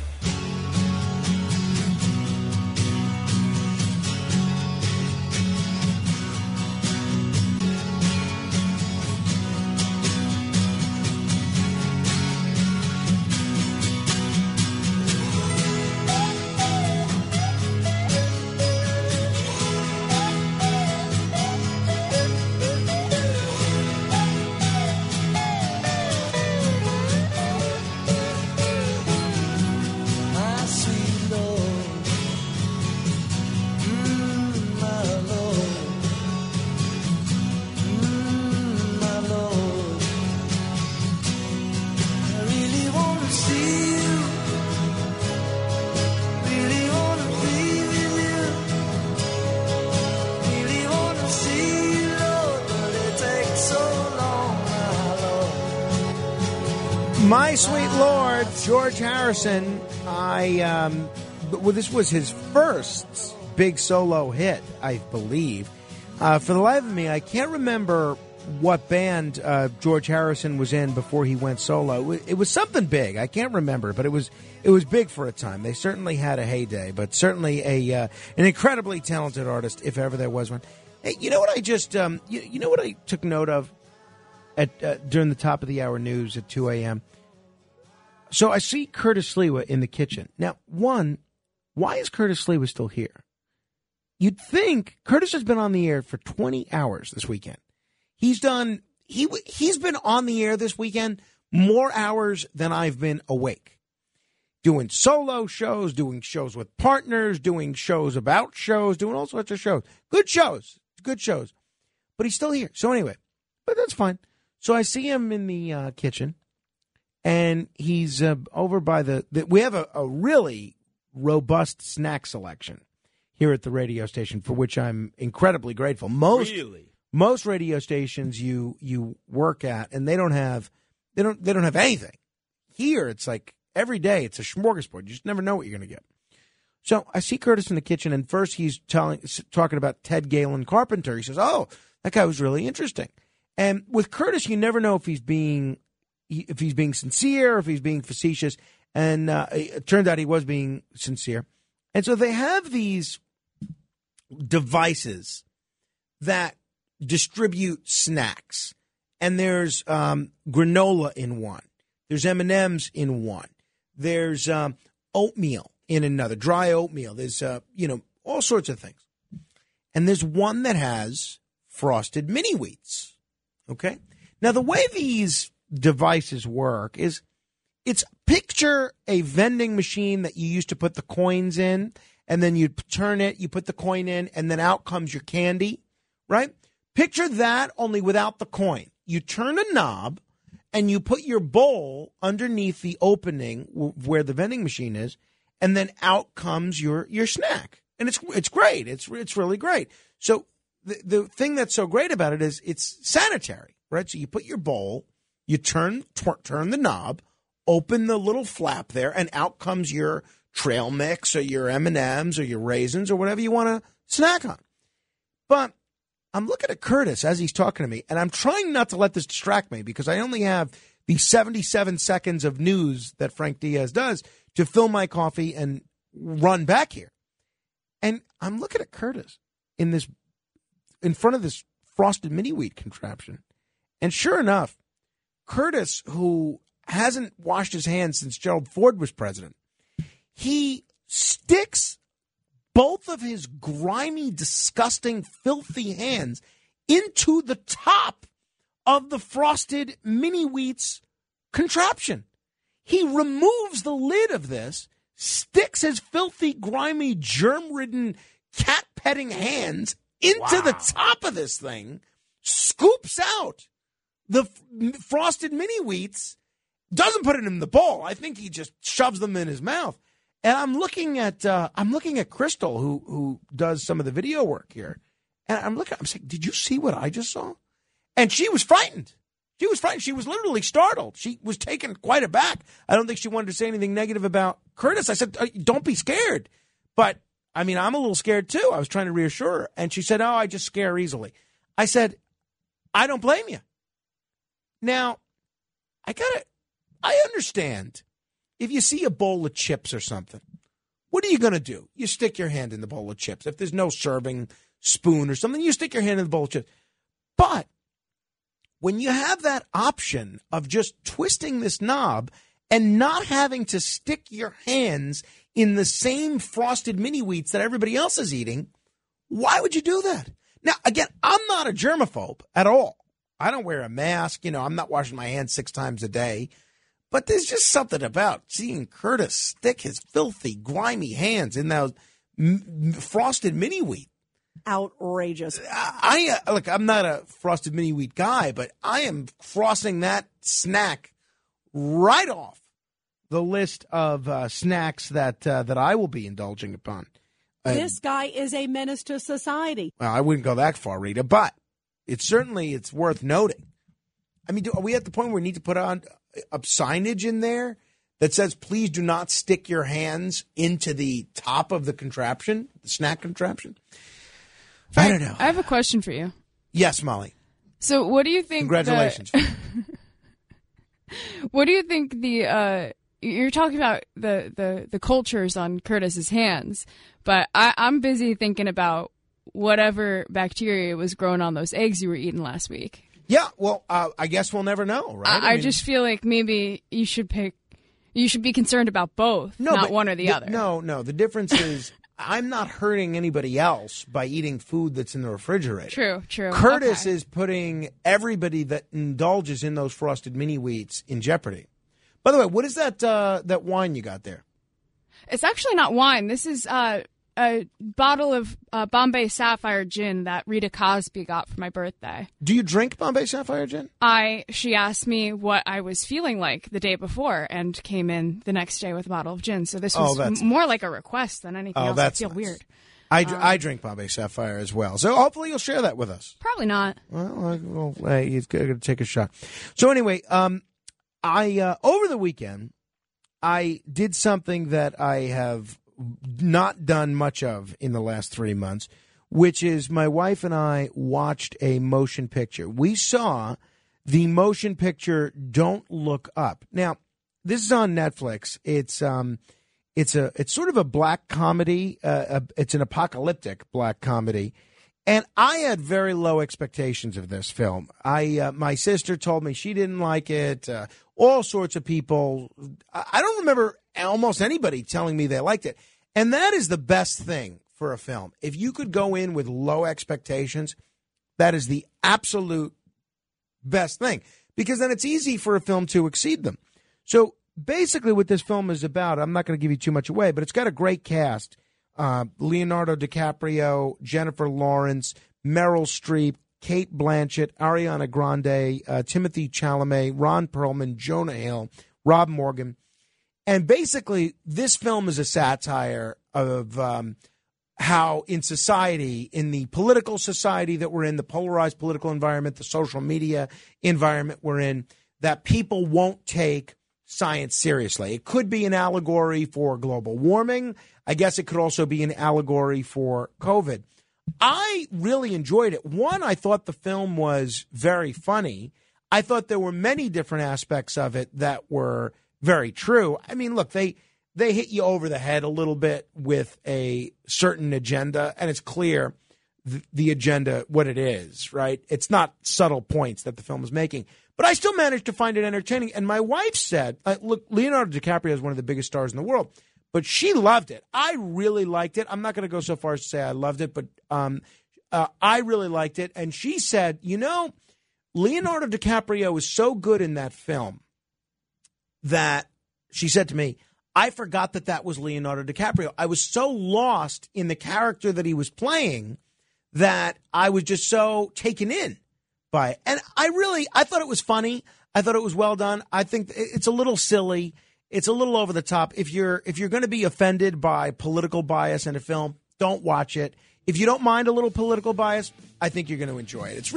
My Sweet Lord, George Harrison. Well, this was his first big solo hit, I believe. For the life of me, I can't remember what band George Harrison was in before he went solo. It was something big. I can't remember, but it was big for a time. They certainly had a heyday, but certainly an incredibly talented artist, if ever there was one. Hey, you know what I just you know what I took note of at during the top of the hour news at 2 a.m. So I see Curtis Sliwa in the kitchen. Now, one, why is Curtis Sliwa still here? You'd think Curtis has been on the air for 20 hours this weekend. He's been on the air this weekend more hours than I've been awake. Doing solo shows, doing shows with partners, doing shows about shows, doing all sorts of shows. Good shows. Good shows. But he's still here. So anyway, but that's fine. So I see him in the kitchen, and he's over by the we have a really robust snack selection here at the radio station, for which I'm incredibly grateful. Most radio stations you work at, and they don't have anything. Here it's like every day it's a smorgasbord. You just never know what you're going to get. So I see Curtis in the kitchen, and first he's talking about Ted Galen Carpenter. He says, "Oh, that guy was really interesting." And with Curtis, you never know if he's being sincere, if he's being facetious, and it turned out he was being sincere. And so they have these devices that distribute snacks, and there's granola in one, there's M&Ms in one, there's oatmeal in another, dry oatmeal, there's all sorts of things, and there's one that has frosted mini wheats. Okay, now the way these devices work is it's picture a vending machine that you used to put the coins in, and then you turn it, you put the coin in, and then out comes your candy, right? Picture that, only without the coin. You turn a knob, and you put your bowl underneath the opening where the vending machine is, and then out comes your snack. And it's great. It's really great. So the thing that's so great about it is it's sanitary, right? So you put your bowl, you turn the knob, open the little flap there, and out comes your trail mix or your M&Ms or your raisins or whatever you want to snack on. But I'm looking at Curtis as he's talking to me, and I'm trying not to let this distract me because I only have the 77 seconds of news that Frank Diaz does to fill my coffee and run back here. And I'm looking at Curtis in front of this frosted mini-wheat contraption. And sure enough, Curtis, who hasn't washed his hands since Gerald Ford was president, he sticks both of his grimy, disgusting, filthy hands into the top of the frosted mini-wheats contraption. He removes the lid of this, sticks his filthy, grimy, germ-ridden, cat-petting hands into the top of this thing, scoops out the frosted mini-wheats, doesn't put it in the bowl. I think he just shoves them in his mouth. And I'm looking at Crystal, who does some of the video work here, and I'm saying, "Did you see what I just saw?" And she was frightened. She was frightened. She was literally startled. She was taken quite aback. I don't think she wanted to say anything negative about Curtis. I said, "Don't be scared," but I mean, I'm a little scared too. I was trying to reassure her, and she said, "Oh, I just scare easily." I said, "I don't blame you." Now, I understand. If you see a bowl of chips or something, what are you going to do? You stick your hand in the bowl of chips. If there's no serving spoon or something, you stick your hand in the bowl of chips. But when you have that option of just twisting this knob and not having to stick your hands in the same frosted mini wheats that everybody else is eating, why would you do that? Now, again, I'm not a germaphobe at all. I don't wear a mask. I'm not washing my hands 6 times a day. But there's just something about seeing Curtis stick his filthy, grimy hands in those frosted mini-wheat. Outrageous. Look, I'm not a frosted mini-wheat guy, but I am crossing that snack right off the list of snacks that I will be indulging upon. This guy is a menace to society. Well, I wouldn't go that far, Rita, but it's certainly worth noting. I mean, are we at the point where we need to put on signage in there that says, please do not stick your hands into the top of the contraption, the snack contraption? I don't know. I have a question for you. Yes, Molly. So what do you think? Congratulations. What do you think the you're talking about the cultures on Curtis's hands, but I'm busy thinking about whatever bacteria was growing on those eggs you were eating last week. Yeah, well, I guess we'll never know, right? I mean, just feel like maybe you should be concerned about both, not one or the other. No, the difference is I'm not hurting anybody else by eating food that's in the refrigerator. True. Curtis is putting everybody that indulges in those frosted mini wheats in jeopardy. By the way, what is that that wine you got there? It's actually not wine. This is a bottle of Bombay Sapphire gin that Rita Cosby got for my birthday. Do you drink Bombay Sapphire gin? She asked me what I was feeling like the day before and came in the next day with a bottle of gin. So this was more like a request than anything else. That's weird. I drink Bombay Sapphire as well. So hopefully you'll share that with us. Probably not. Well, you've got to take a shot. So anyway, I over the weekend, I did something that I have not done much of in the last 3 months, which is my wife and I watched a motion picture. We saw the motion picture Don't Look Up. Now, this is on Netflix. It's sort of a black comedy. It's an apocalyptic black comedy. And I had very low expectations of this film. My sister told me she didn't like it. All sorts of people. I don't remember almost anybody telling me they liked it. And that is the best thing for a film. If you could go in with low expectations, that is the absolute best thing. Because then it's easy for a film to exceed them. So basically what this film is about, I'm not going to give you too much away, but it's got a great cast. Leonardo DiCaprio, Jennifer Lawrence, Meryl Streep, Kate Blanchett, Ariana Grande, Timothy Chalamet, Ron Perlman, Jonah Hill, Rob Morgan. And basically, this film is a satire of how in society, in the political society that we're in, the polarized political environment, the social media environment we're in, that people won't take science seriously. It could be an allegory for global warming. I guess it could also be an allegory for COVID. I really enjoyed it. One, I thought the film was very funny. I thought there were many different aspects of it that were very true. I mean, look, they hit you over the head a little bit with a certain agenda, and it's clear the agenda, what it is, right? It's not subtle points that the film is making. But I still managed to find it entertaining. And my wife said, look, Leonardo DiCaprio is one of the biggest stars in the world, but she loved it. I really liked it. I'm not going to go so far as to say I loved it, but I really liked it. And she said, you know, Leonardo DiCaprio was so good in that film that she said to me, I forgot that was Leonardo DiCaprio. I was so lost in the character that he was playing that I was just so taken in by it. And I thought it was funny. I thought it was well done. I think it's a little silly. It's a little over the top. If you're going to be offended by political bias in a film, don't watch it. If you don't mind a little political bias, I think you're going to enjoy it.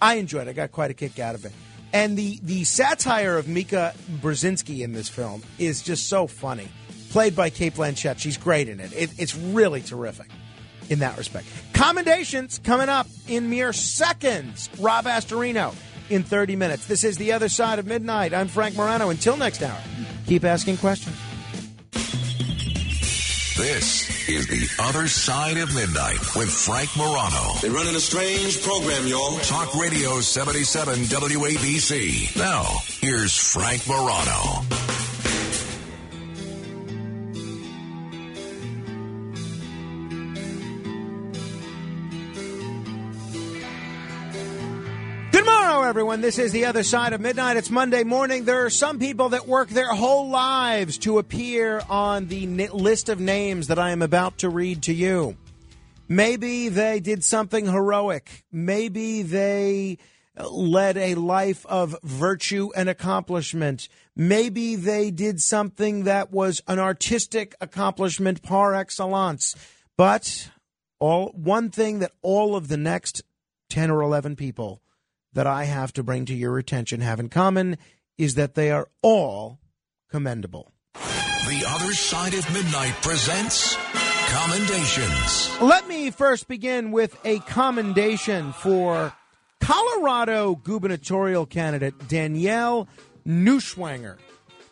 I enjoyed it. I got quite a kick out of it. And the satire of Mika Brzezinski in this film is just so funny. Played by Kate Blanchett. She's great in it. It's really terrific in that respect. Commendations coming up in mere seconds. Rob Astorino in 30 minutes. This is The Other Side of Midnight. I'm Frank Morano. Until next hour, keep asking questions. This is The Other Side of Midnight with Frank Morano. They're running a strange program, y'all. Talk Radio 77 WABC. Now, here's Frank Morano. Everyone, this is The Other Side of Midnight. It's Monday morning. There are some people that work their whole lives to appear on the list of names that I am about to read to you. Maybe they did something heroic. Maybe they led a life of virtue and accomplishment. Maybe they did something that was an artistic accomplishment par excellence. But one thing that all of the next 10 or 11 people that I have to bring to your attention have in common is that they are all commendable. The Other Side of Midnight presents Commendations. Let me first begin with a commendation for Colorado gubernatorial candidate Danielle Neuschwanger.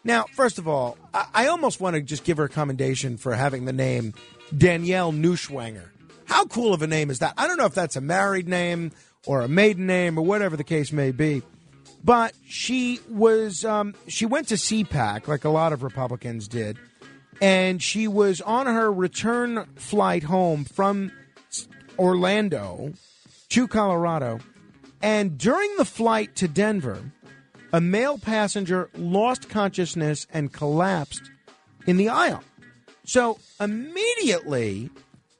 Now, first of all, I almost want to just give her a commendation for having the name Danielle Neuschwanger. How cool of a name is that? I don't know if that's a married name or a maiden name or whatever the case may be. But she was she went to CPAC, like a lot of Republicans did, and she was on her return flight home from Orlando to Colorado. And during the flight to Denver, a male passenger lost consciousness and collapsed in the aisle. So immediately,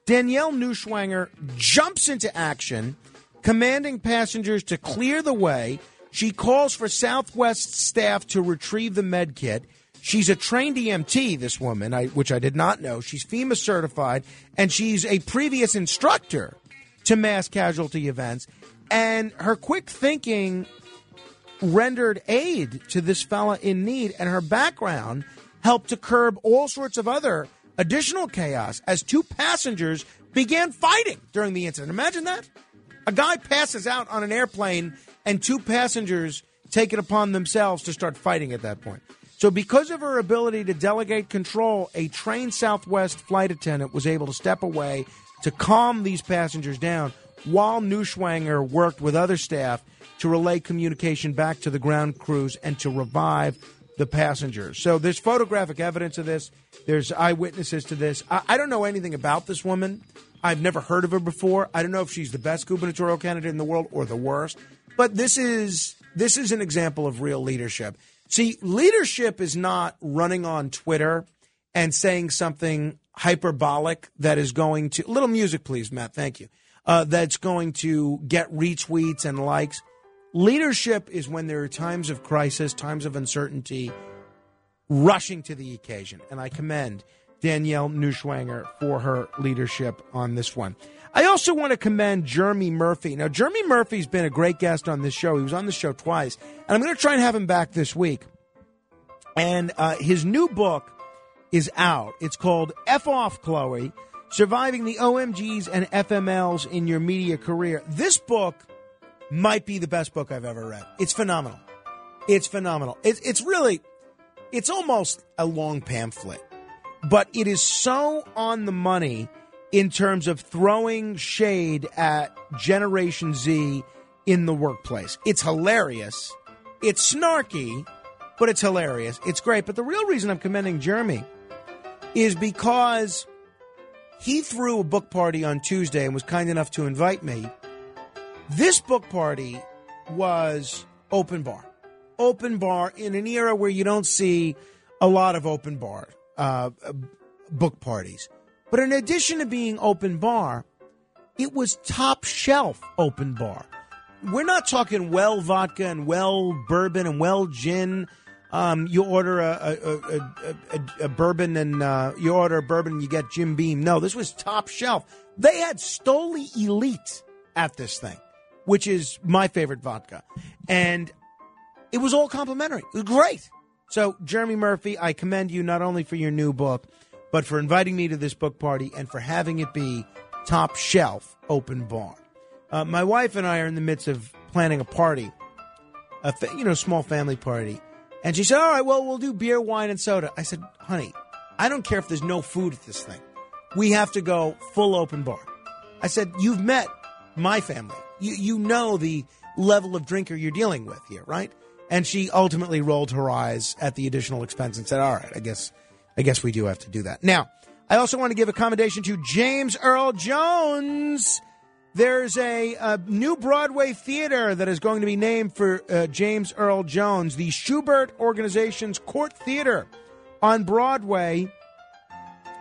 Danielle Neuschwanger jumps into action, commanding passengers to clear the way. She calls for Southwest staff to retrieve the med kit. She's a trained EMT, this woman, which I did not know. She's FEMA certified, and she's a previous instructor to mass casualty events. And her quick thinking rendered aid to this fella in need, and her background helped to curb all sorts of other additional chaos as two passengers began fighting during the incident. Imagine that. A guy passes out on an airplane, and two passengers take it upon themselves to start fighting at that point. So because of her ability to delegate control, a trained Southwest flight attendant was able to step away to calm these passengers down while Neuschwanger worked with other staff to relay communication back to the ground crews and to revive the passengers. So there's photographic evidence of this. There's eyewitnesses to this. I don't know anything about this woman. I've never heard of her before. I don't know if she's the best gubernatorial candidate in the world or the worst. But this is an example of real leadership. See, leadership is not running on Twitter and saying something hyperbolic that is going to... Little music, please, Matt. Thank you. That's going to get retweets and likes. Leadership is when there are times of crisis, times of uncertainty, rushing to the occasion. And I commend Danielle Neuschwanger for her leadership on this one. I also want to commend Jeremy Murphy. Now, Jeremy Murphy's been a great guest on this show. He was on the show twice, and I'm going to try and have him back this week. And his new book is out. It's called F Off, Chloe, Surviving the OMGs and FMLs in Your Media Career. This book might be the best book I've ever read. It's phenomenal. It's phenomenal. It's almost a long pamphlet, but it is so on the money in terms of throwing shade at Generation Z in the workplace. It's hilarious. It's snarky, but it's hilarious. It's great. But the real reason I'm commending Jeremy is because he threw a book party on Tuesday and was kind enough to invite me. This book party was open bar. Open bar in an era where you don't see a lot of open bar book parties. But in addition to being open bar, it was top shelf open bar. We're not talking well vodka and well bourbon and well gin. You order a bourbon and you get Jim Beam. No, this was top shelf. They had Stoli Elite at this thing, which is my favorite vodka. And it was all complimentary. It was great. So, Jeremy Murphy, I commend you not only for your new book, but for inviting me to this book party and for having it be top shelf open bar. My wife and I are in the midst of planning a party, a small family party. And she said, all right, well, we'll do beer, wine, and soda. I said, honey, I don't care if there's no food at this thing. We have to go full open bar. I said, you've met my family. You know the level of drinker you're dealing with here, right? And she ultimately rolled her eyes at the additional expense and said, all right, I guess we do have to do that. Now, I also want to give a commendation to James Earl Jones. There's a new Broadway theater that is going to be named for James Earl Jones, the Schubert Organization's Court Theater on Broadway,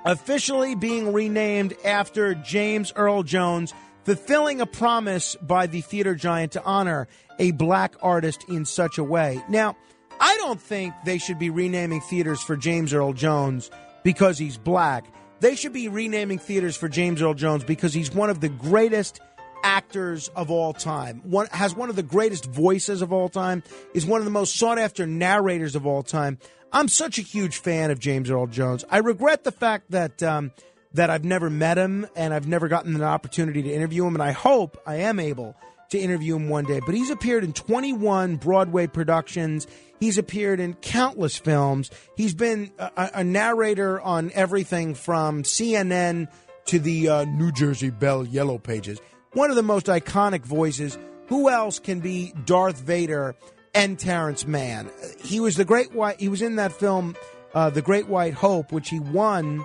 officially being renamed after James Earl Jones, fulfilling a promise by the theater giant to honor a black artist in such a way. Now, I don't think they should be renaming theaters for James Earl Jones because he's black. They should be renaming theaters for James Earl Jones because he's one of the greatest actors of all time, has one of the greatest voices of all time, is one of the most sought-after narrators of all time. I'm such a huge fan of James Earl Jones. I regret the fact that that I've never met him and I've never gotten an opportunity to interview him, and I hope I am able to interview him one day. But he's appeared in 21 Broadway productions. He's appeared in countless films. He's been a narrator on everything from CNN to the New Jersey Bell Yellow Pages. One of the most iconic voices. Who else can be Darth Vader and Terrence Mann? He was the Great White. He was in that film, The Great White Hope, which he won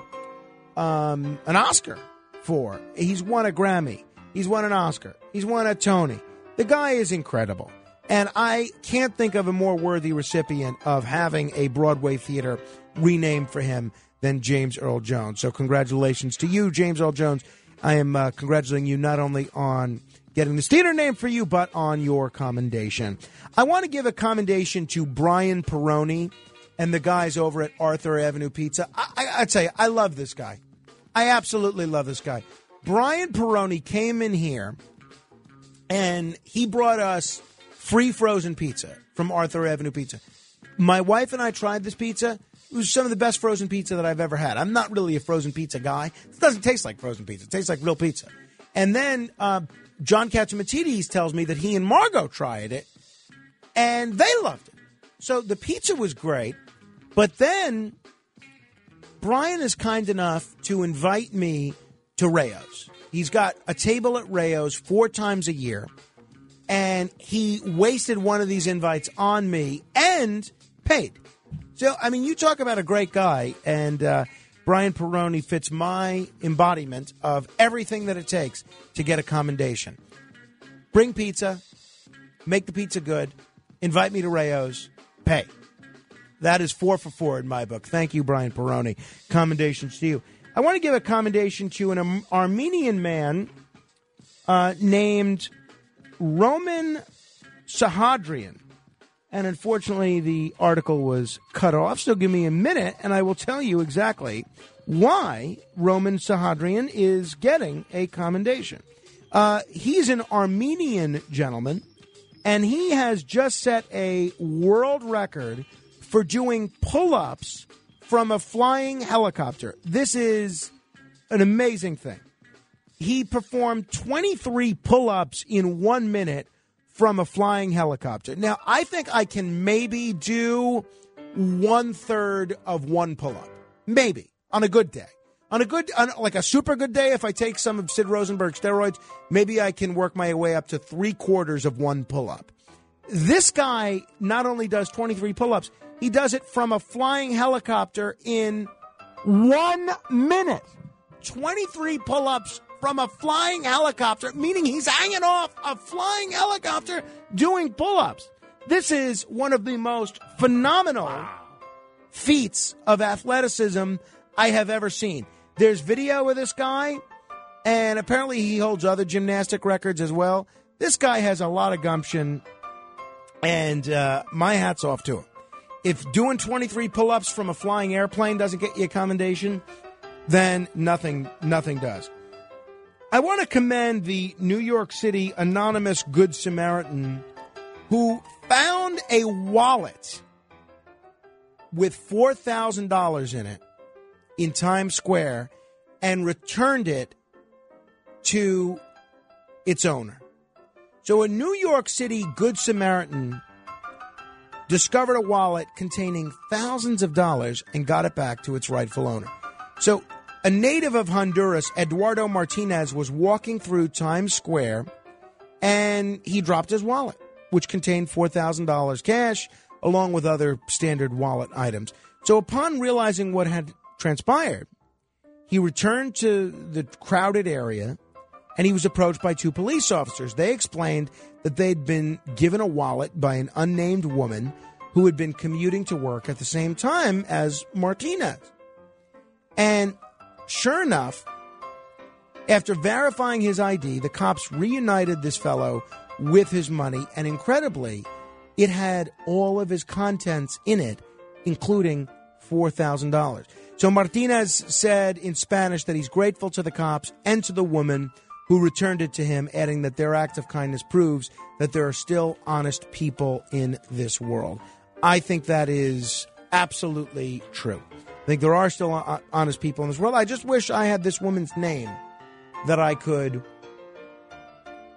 an Oscar for. He's won a Grammy. He's won an Oscar. He's won a Tony. The guy is incredible. And I can't think of a more worthy recipient of having a Broadway theater renamed for him than James Earl Jones. So congratulations to you, James Earl Jones. I am congratulating you not only on getting this theater named for you, but on your commendation. I want to give a commendation to Brian Perroni and the guys over at Arthur Avenue Pizza. I'd say I love this guy. I absolutely love this guy. Brian Perroni came in here and he brought us free frozen pizza from Arthur Avenue Pizza. My wife and I tried this pizza. It was some of the best frozen pizza that I've ever had. I'm not really a frozen pizza guy. It doesn't taste like frozen pizza. It tastes like real pizza. And then John Katsimatidis tells me that he and Margot tried it, and they loved it. So the pizza was great, but then Brian is kind enough to invite me to Rayo's. He's got a table at Rayo's 4 times a year, and he wasted one of these invites on me and paid. So, I mean, you talk about a great guy, and Brian Perroni fits my embodiment of everything that it takes to get a commendation. Bring pizza, make the pizza good, invite me to Rayo's, pay. That is 4 for 4 in my book. Thank you, Brian Perroni. Commendations to you. I want to give a commendation to an Armenian man named Roman Sahadrian. And unfortunately, the article was cut off. So give me a minute, and I will tell you exactly why Roman Sahadrian is getting a commendation. He's an Armenian gentleman, and he has just set a world record for doing pull-ups from a flying helicopter. This is an amazing thing. He performed 23 pull-ups in 1 minute from a flying helicopter. Now, I think I can maybe do 1/3 of one pull-up. Maybe. On a good day. On a super good day, if I take some of Sid Rosenberg's steroids, maybe I can work my way up to 3/4 of one pull-up. This guy not only does 23 pull-ups, he does it from a flying helicopter in 1 minute. 23 pull-ups from a flying helicopter, meaning he's hanging off a flying helicopter doing pull-ups. This is one of the most phenomenal feats of athleticism I have ever seen. There's video of this guy, and apparently he holds other gymnastic records as well. This guy has a lot of gumption, and my hat's off to him. If doing 23 pull-ups from a flying airplane doesn't get you a commendation, then nothing does. I want to commend the New York City anonymous Good Samaritan who found a wallet with $4,000 in it in Times Square and returned it to its owner. So a New York City Good Samaritan discovered a wallet containing thousands of dollars and got it back to its rightful owner. So a native of Honduras, Eduardo Martinez, was walking through Times Square, and he dropped his wallet, which contained $4,000 cash, along with other standard wallet items. So upon realizing what had transpired, he returned to the crowded area, and he was approached by 2 police officers. They explained that they'd been given a wallet by an unnamed woman who had been commuting to work at the same time as Martinez. And sure enough, after verifying his ID, the cops reunited this fellow with his money, and incredibly, it had all of his contents in it, including $4,000. So Martinez said in Spanish that he's grateful to the cops and to the woman who returned it to him, adding that their act of kindness proves that there are still honest people in this world. I think that is absolutely true. I think there are still honest people in this world. I just wish I had this woman's name that I could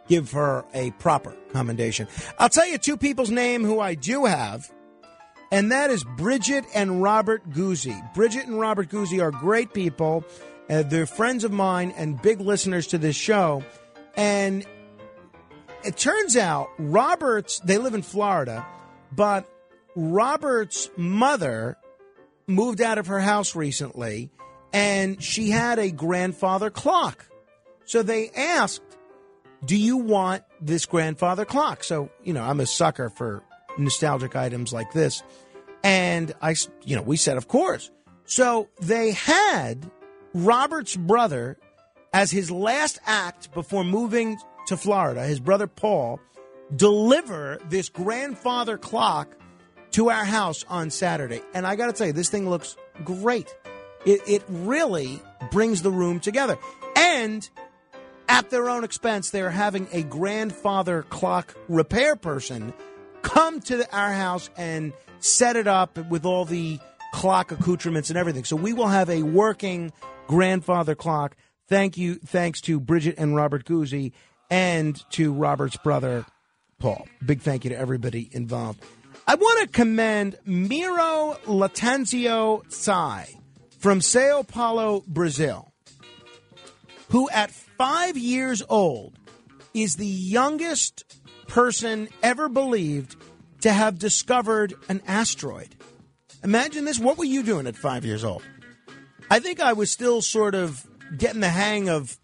give her a proper commendation. I'll tell you two people's name who I do have, and that is Bridget and Robert Guzzi. Bridget and Robert Guzzi are great people. They're friends of mine and big listeners to this show. And it turns out Robert's, they live in Florida, but Robert's mother moved out of her house recently, and she had a grandfather clock. So they asked, do you want this grandfather clock? So, you know, I'm a sucker for nostalgic items like this. And we said, of course. So they had Robert's brother as his last act before moving to Florida, his brother Paul, deliver this grandfather clock to our house on Saturday. And I got to tell you, this thing looks great. It really brings the room together. And at their own expense, they're having a grandfather clock repair person come to our house and set it up with all the clock accoutrements and everything. So we will have a working grandfather clock. Thanks to Bridget and Robert Guzzi and to Robert's brother, Paul. Big thank you to everybody involved. I want to commend Miro Latanzio Tsai from Sao Paulo, Brazil, who at 5 years old is the youngest person ever believed to have discovered an asteroid. Imagine this. What were you doing at 5 years old? I think I was still sort of getting the hang of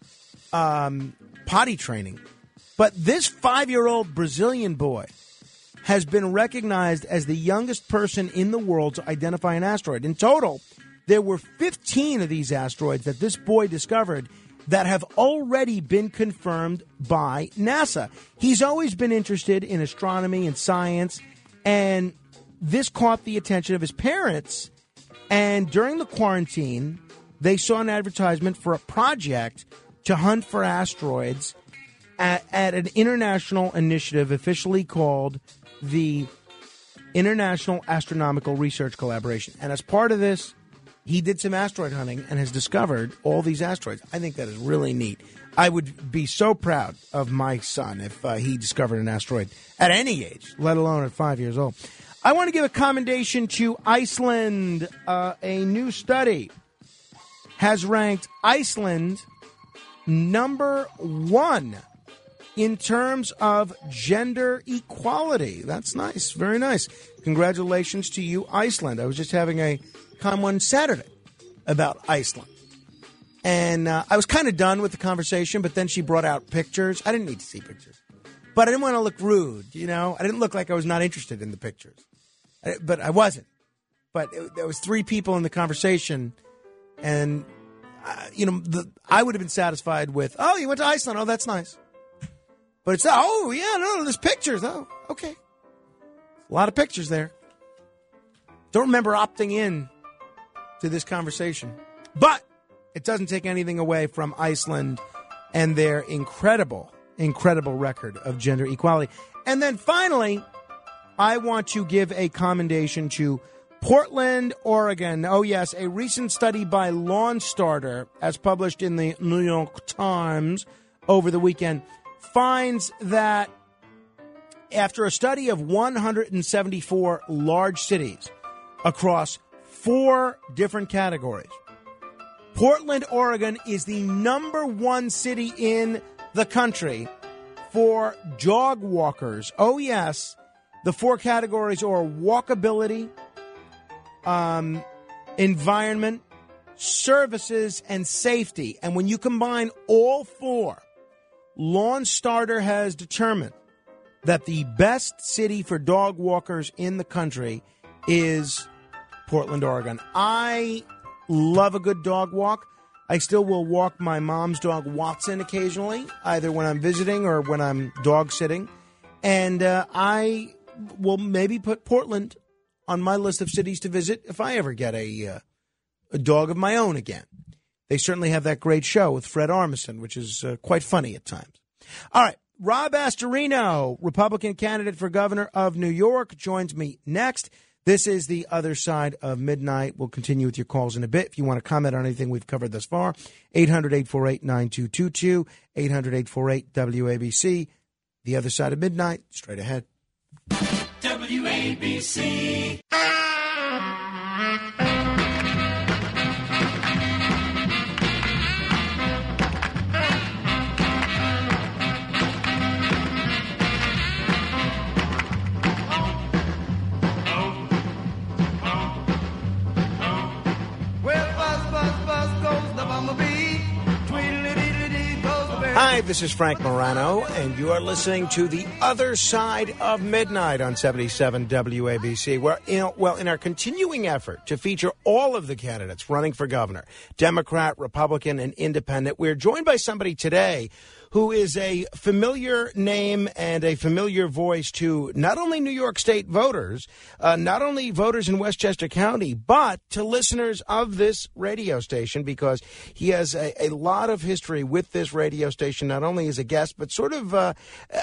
potty training. But this 5-year-old Brazilian boy has been recognized as the youngest person in the world to identify an asteroid. In total, there were 15 of these asteroids that this boy discovered that have already been confirmed by NASA. He's always been interested in astronomy and science, and this caught the attention of his parents. And during the quarantine, they saw an advertisement for a project to hunt for asteroids at an international initiative officially called the International Astronomical Research Collaboration. And as part of this, he did some asteroid hunting and has discovered all these asteroids. I think that is really neat. I would be so proud of my son if he discovered an asteroid at any age, let alone at 5 years old. I want to give a commendation to Iceland. A new study has ranked Iceland number one in terms of gender equality. That's nice. Very nice. Congratulations to you, Iceland. I was just having a one Saturday about Iceland. And I was kind of done with the conversation, but then she brought out pictures. I didn't need to see pictures. But I didn't want to look rude, you know. I didn't look like I was not interested in the pictures. But I wasn't. But there was three people in the conversation. And, I would have been satisfied with, oh, you went to Iceland. Oh, that's nice. But it's, oh, yeah, no, there's pictures. Oh, okay. A lot of pictures there. Don't remember opting in to this conversation. But it doesn't take anything away from Iceland and their incredible, incredible record of gender equality. And then finally, I want to give a commendation to Portland, Oregon. Oh, yes, a recent study by Lawn Starter, as published in the New York Times over the weekend, finds that after a study of 174 large cities across four different categories, Portland, Oregon is the number one city in the country for dog walkers. Oh, yes. The four categories are walkability, environment, services, and safety. And when you combine all four, Lawn Starter has determined that the best city for dog walkers in the country is Portland, Oregon. I love a good dog walk. I still will walk my mom's dog, Watson, occasionally, either when I'm visiting or when I'm dog sitting. And I will maybe put Portland on my list of cities to visit if I ever get a dog of my own again. They certainly have that great show with Fred Armisen, which is quite funny at times. All right. Rob Astorino, Republican candidate for governor of New York, joins me next. This is The Other Side of Midnight. We'll continue with your calls in a bit. If you want to comment on anything we've covered thus far, 800-848-9222, 800-848-WABC. The Other Side of Midnight, straight ahead. WABC. Hi, this is Frank Morano, and you are listening to The Other Side of Midnight on 77 WABC. In our continuing effort to feature all of the candidates running for governor, Democrat, Republican, and Independent, we're joined by somebody today who is a familiar name and a familiar voice to not only New York State voters, not only voters in Westchester County, but to listeners of this radio station, because he has a lot of history with this radio station, not only as a guest, but sort of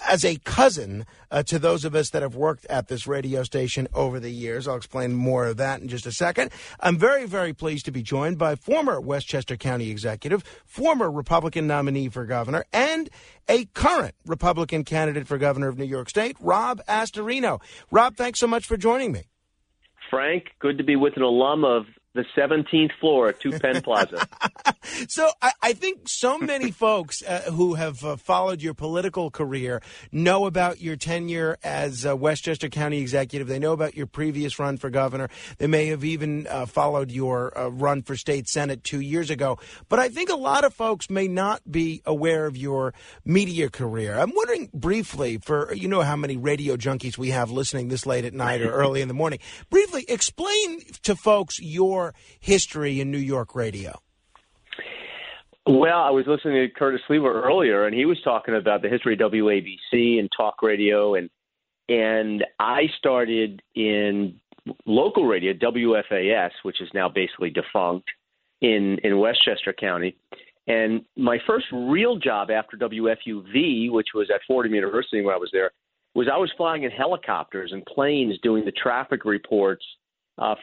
as a cousin to those of us that have worked at this radio station over the years. I'll explain more of that in just a second. I'm very, very pleased to be joined by former Westchester County executive, former Republican nominee for governor, and a current Republican candidate for governor of New York State, Rob Astorino. Rob, thanks so much for joining me. Frank, good to be with an alum of the 17th floor at 2 Penn Plaza. So I think so many folks who have followed your political career know about your tenure as Westchester County executive. They know about your previous run for governor. They may have even followed your run for state senate 2 years ago. But I think a lot of folks may not be aware of your media career. I'm wondering briefly, for you know how many radio junkies we have listening this late at night or early in the morning, briefly explain to folks your history in New York radio. Well, I was listening to Curtis Lever earlier, and he was talking about the history of WABC and talk radio, and I started in local radio, WFAS, which is now basically defunct in Westchester County. And my first real job after WFUV, which was at Fordham University when I was there, was I was flying in helicopters and planes doing the traffic reports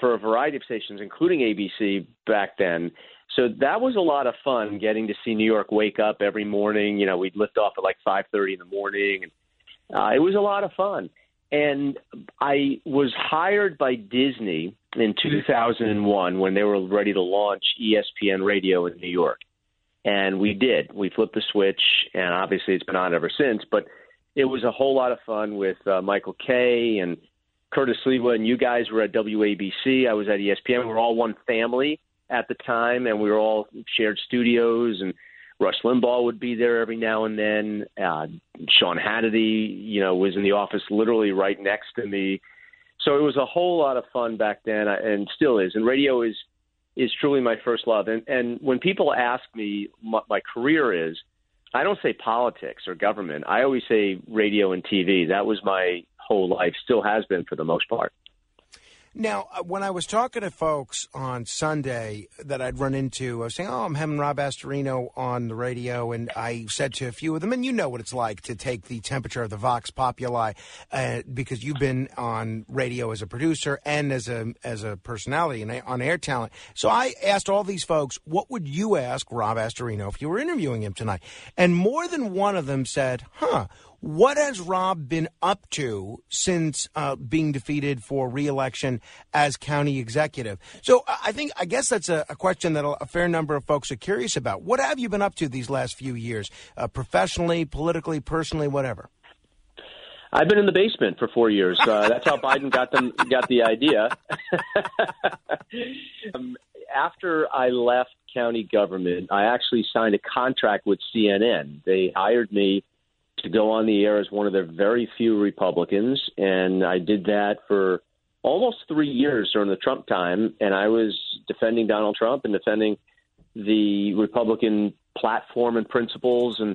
for a variety of stations, including ABC back then. So that was a lot of fun, getting to see New York wake up every morning. You know, we'd lift off at like 5:30 in the morning. And it was a lot of fun. And I was hired by Disney in 2001 when they were ready to launch ESPN Radio in New York. And we did. We flipped the switch, and obviously it's been on ever since. But it was a whole lot of fun with Michael Kay and Curtis Lewa, and you guys were at WABC. I was at ESPN. We were all one family at the time, and we were all shared studios. And Rush Limbaugh would be there every now and then. Sean Hannity, was in the office literally right next to me. So it was a whole lot of fun back then, and still is. And radio is truly my first love. And when people ask me what my career is, I don't say politics or government. I always say radio and TV. That was my whole life, still has been for the most part. Now, when I was talking to folks on Sunday that I'd run into, I was saying, I'm having Rob Astorino on the radio, and I said to a few of them, and you know what it's like to take the temperature of the Vox Populi, because you've been on radio as a producer and as a personality and on-air talent. So I asked all these folks, what would you ask Rob Astorino if you were interviewing him tonight? And more than one of them said, what has Rob been up to since being defeated for re-election as county executive? So I guess that's a question that a fair number of folks are curious about. What have you been up to these last few years, professionally, politically, personally, whatever? I've been in the basement for 4 years. That's how Biden got the idea. After I left county government, I actually signed a contract with CNN. They hired me to go on the air as one of their very few Republicans, and I did that for almost 3 years during the Trump time, and I was defending Donald Trump and defending the Republican platform and principles, and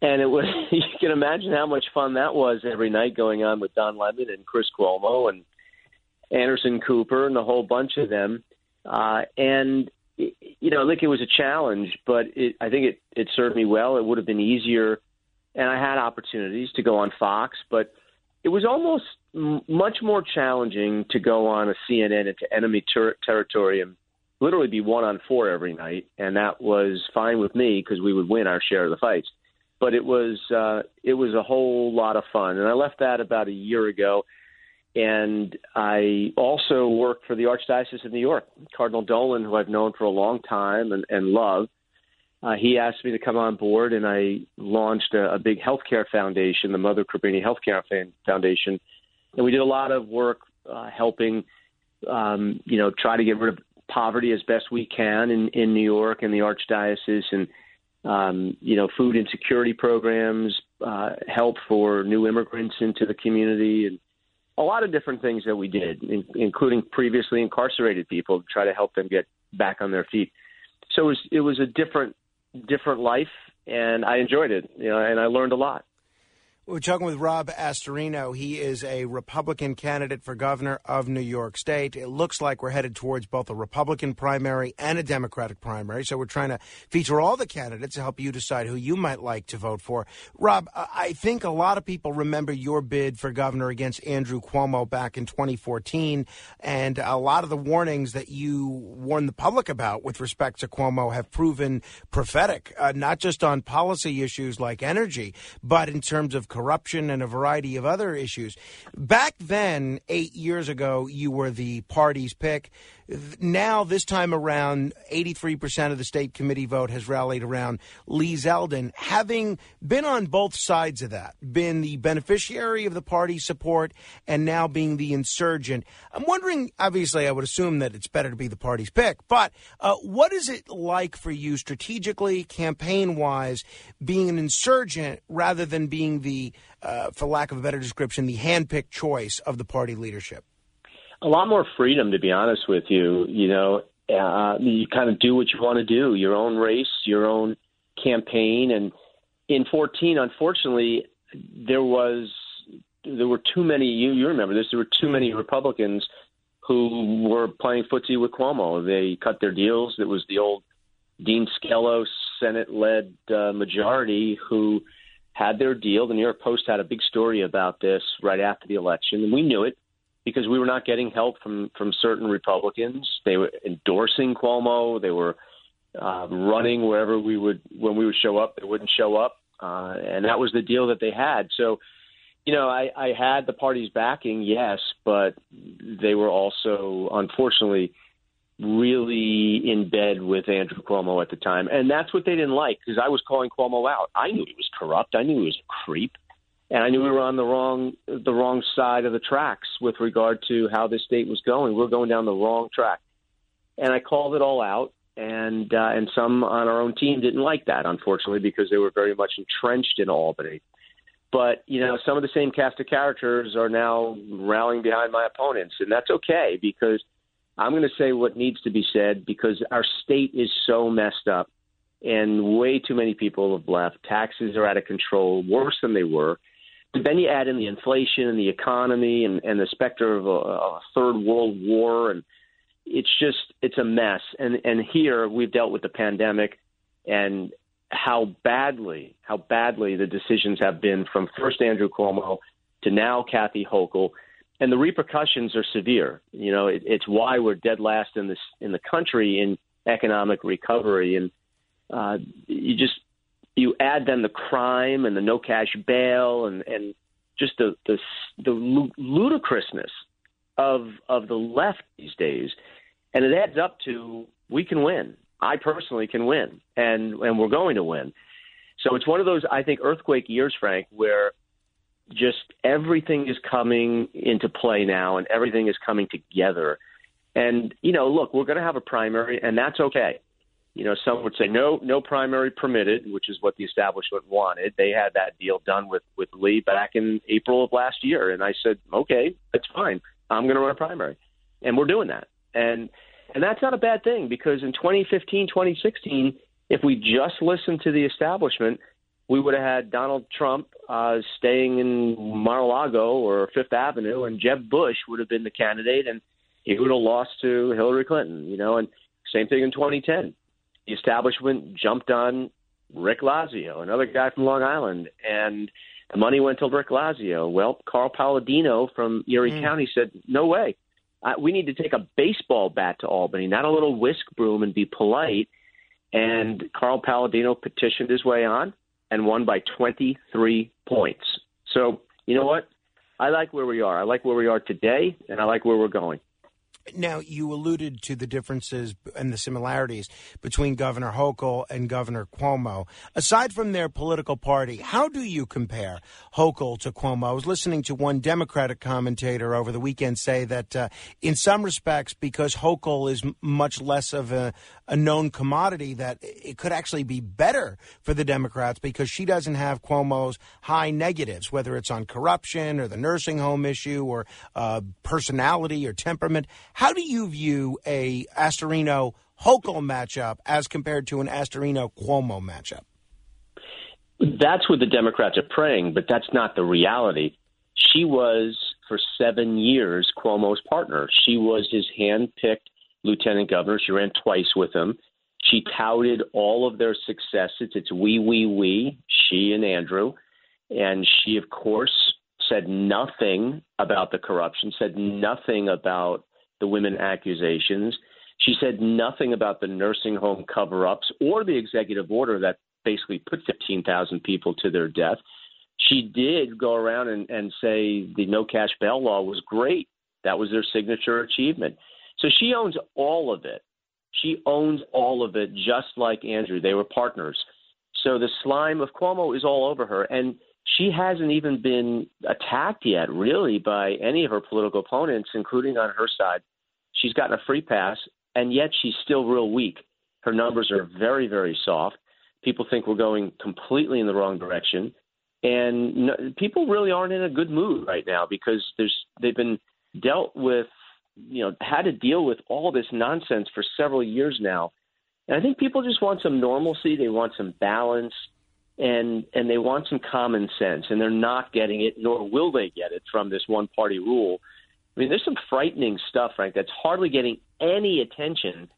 it was, you can imagine how much fun that was every night, going on with Don Lemon and Chris Cuomo and Anderson Cooper and the whole bunch of them, and you know, look, it was a challenge, but I think it served me well. It would have been easier, and I had opportunities to go on Fox, but it was almost much more challenging to go on a CNN into enemy territory and literally be 1 on 4 every night, and that was fine with me because we would win our share of the fights. But it was a whole lot of fun, and I left that about a year ago. And I also worked for the Archdiocese of New York. Cardinal Dolan, who I've known for a long time and love, he asked me to come on board, and I launched a big healthcare foundation, the Mother Cabrini Healthcare Foundation, and we did a lot of work helping, try to get rid of poverty as best we can in New York and the Archdiocese, and food insecurity programs, help for new immigrants into the community, and a lot of different things that we did, including previously incarcerated people, to try to help them get back on their feet. So it was a different life, and I enjoyed it, and I learned a lot. We're talking with Rob Astorino. He is a Republican candidate for governor of New York State. It looks like we're headed towards both a Republican primary and a Democratic primary, so we're trying to feature all the candidates to help you decide who you might like to vote for. Rob, I think a lot of people remember your bid for governor against Andrew Cuomo back in 2014, and a lot of the warnings that you warned the public about with respect to Cuomo have proven prophetic, not just on policy issues like energy, but in terms of corruption and a variety of other issues. Back then, 8 years ago, you were the party's pick. Now, this time around, 83% of the state committee vote has rallied around Lee Zeldin. Having been on both sides of that, been the beneficiary of the party's support and now being the insurgent, I'm wondering, obviously, I would assume that it's better to be the party's pick, but what is it like for you strategically, campaign-wise, being an insurgent rather than being the for lack of a better description, the handpicked choice of the party leadership? A lot more freedom, to be honest with you. You kind of do what you want to do, your own race, your own campaign. And in 2014, unfortunately, there were too many. You remember this? There were too many Republicans who were playing footsie with Cuomo. They cut their deals. It was the old Dean Scello Senate-led majority who had their deal. The New York Post had a big story about this right after the election, and we knew it because we were not getting help from certain Republicans. They were endorsing Cuomo. They were running wherever when we would show up, they wouldn't show up. And that was the deal that they had. So, I had the party's backing, yes, but they were also, unfortunately, really in bed with Andrew Cuomo at the time. And that's what they didn't like, because I was calling Cuomo out. I knew he was corrupt. I knew he was a creep. And I knew we were on the wrong side of the tracks with regard to how this state was going. We were going down the wrong track. And I called it all out. And some on our own team didn't like that, unfortunately, because they were very much entrenched in Albany. But, some of the same cast of characters are now rallying behind my opponents. And that's okay, because I'm going to say what needs to be said, because our state is so messed up and way too many people have left. Taxes are out of control, worse than they were. But then you add in the inflation and the economy and the specter of a third world war. And it's a mess. And here we've dealt with the pandemic and how badly the decisions have been from first Andrew Cuomo to now Kathy Hochul. And the repercussions are severe. It's why we're dead last in the country in economic recovery. And you add then the crime and the no cash bail and just the ludicrousness of the left these days, and it adds up to we can win. I personally can win, and we're going to win. So it's one of those, I think, earthquake years, Frank, where just everything is coming into play now and everything is coming together. And, look, we're going to have a primary, and that's okay. Some would say no primary permitted, which is what the establishment wanted. They had that deal done with Lee back in April of last year. And I said, okay, that's fine. I'm going to run a primary. And we're doing that. And that's not a bad thing, because in 2015, 2016, if we just listened to the establishment, we would have had Donald Trump staying in Mar-a-Lago or Fifth Avenue, and Jeb Bush would have been the candidate, and he would have lost to Hillary Clinton. And Same thing in 2010. The establishment jumped on Rick Lazio, another guy from Long Island, and the money went to Rick Lazio. Well, Carl Palladino from Erie County said, no way. We need to take a baseball bat to Albany, not a little whisk broom, and be polite. And Carl Palladino petitioned his way on and won by 23 points. So, you know what? I like where we are. I like where we are today, and I like where we're going. Now, you alluded to the differences and the similarities between Governor Hochul and Governor Cuomo. Aside from their political party, how do you compare Hochul to Cuomo? I was listening to one Democratic commentator over the weekend say that in some respects, because Hochul is much less of a known commodity, that it could actually be better for the Democrats because she doesn't have Cuomo's high negatives, whether it's on corruption or the nursing home issue or personality or temperament. How do you view a Astorino-Hochul matchup as compared to an Astorino-Cuomo matchup? That's what the Democrats are praying, but that's not the reality. She was, for 7 years, Cuomo's partner. She was his hand-picked lieutenant governor. She ran twice with him. She touted all of their successes. It's we, we, she and Andrew. And she, of course, said nothing about the corruption, said nothing about the women accusations. She said nothing about the nursing home cover-ups or the executive order that basically put 15,000 people to their death. She did go around and say the no cash bail law was great. That was their signature achievement. So she owns all of it. She owns all of it, just like Andrew. They were partners. So the slime of Cuomo is all over her. And she hasn't even been attacked yet, really, by any of her political opponents, including on her side. She's gotten a free pass, and yet she's still real weak. Her numbers are very, very soft. People think we're going completely in the wrong direction. And no, people really aren't in a good mood right now because they've been dealt with, had to deal with all this nonsense for several years now. And I think people just want some normalcy. They want some balance. And they want some common sense, and they're not getting it, nor will they get it from this one-party rule. I mean, there's some frightening stuff, Frank, that's hardly getting any attention,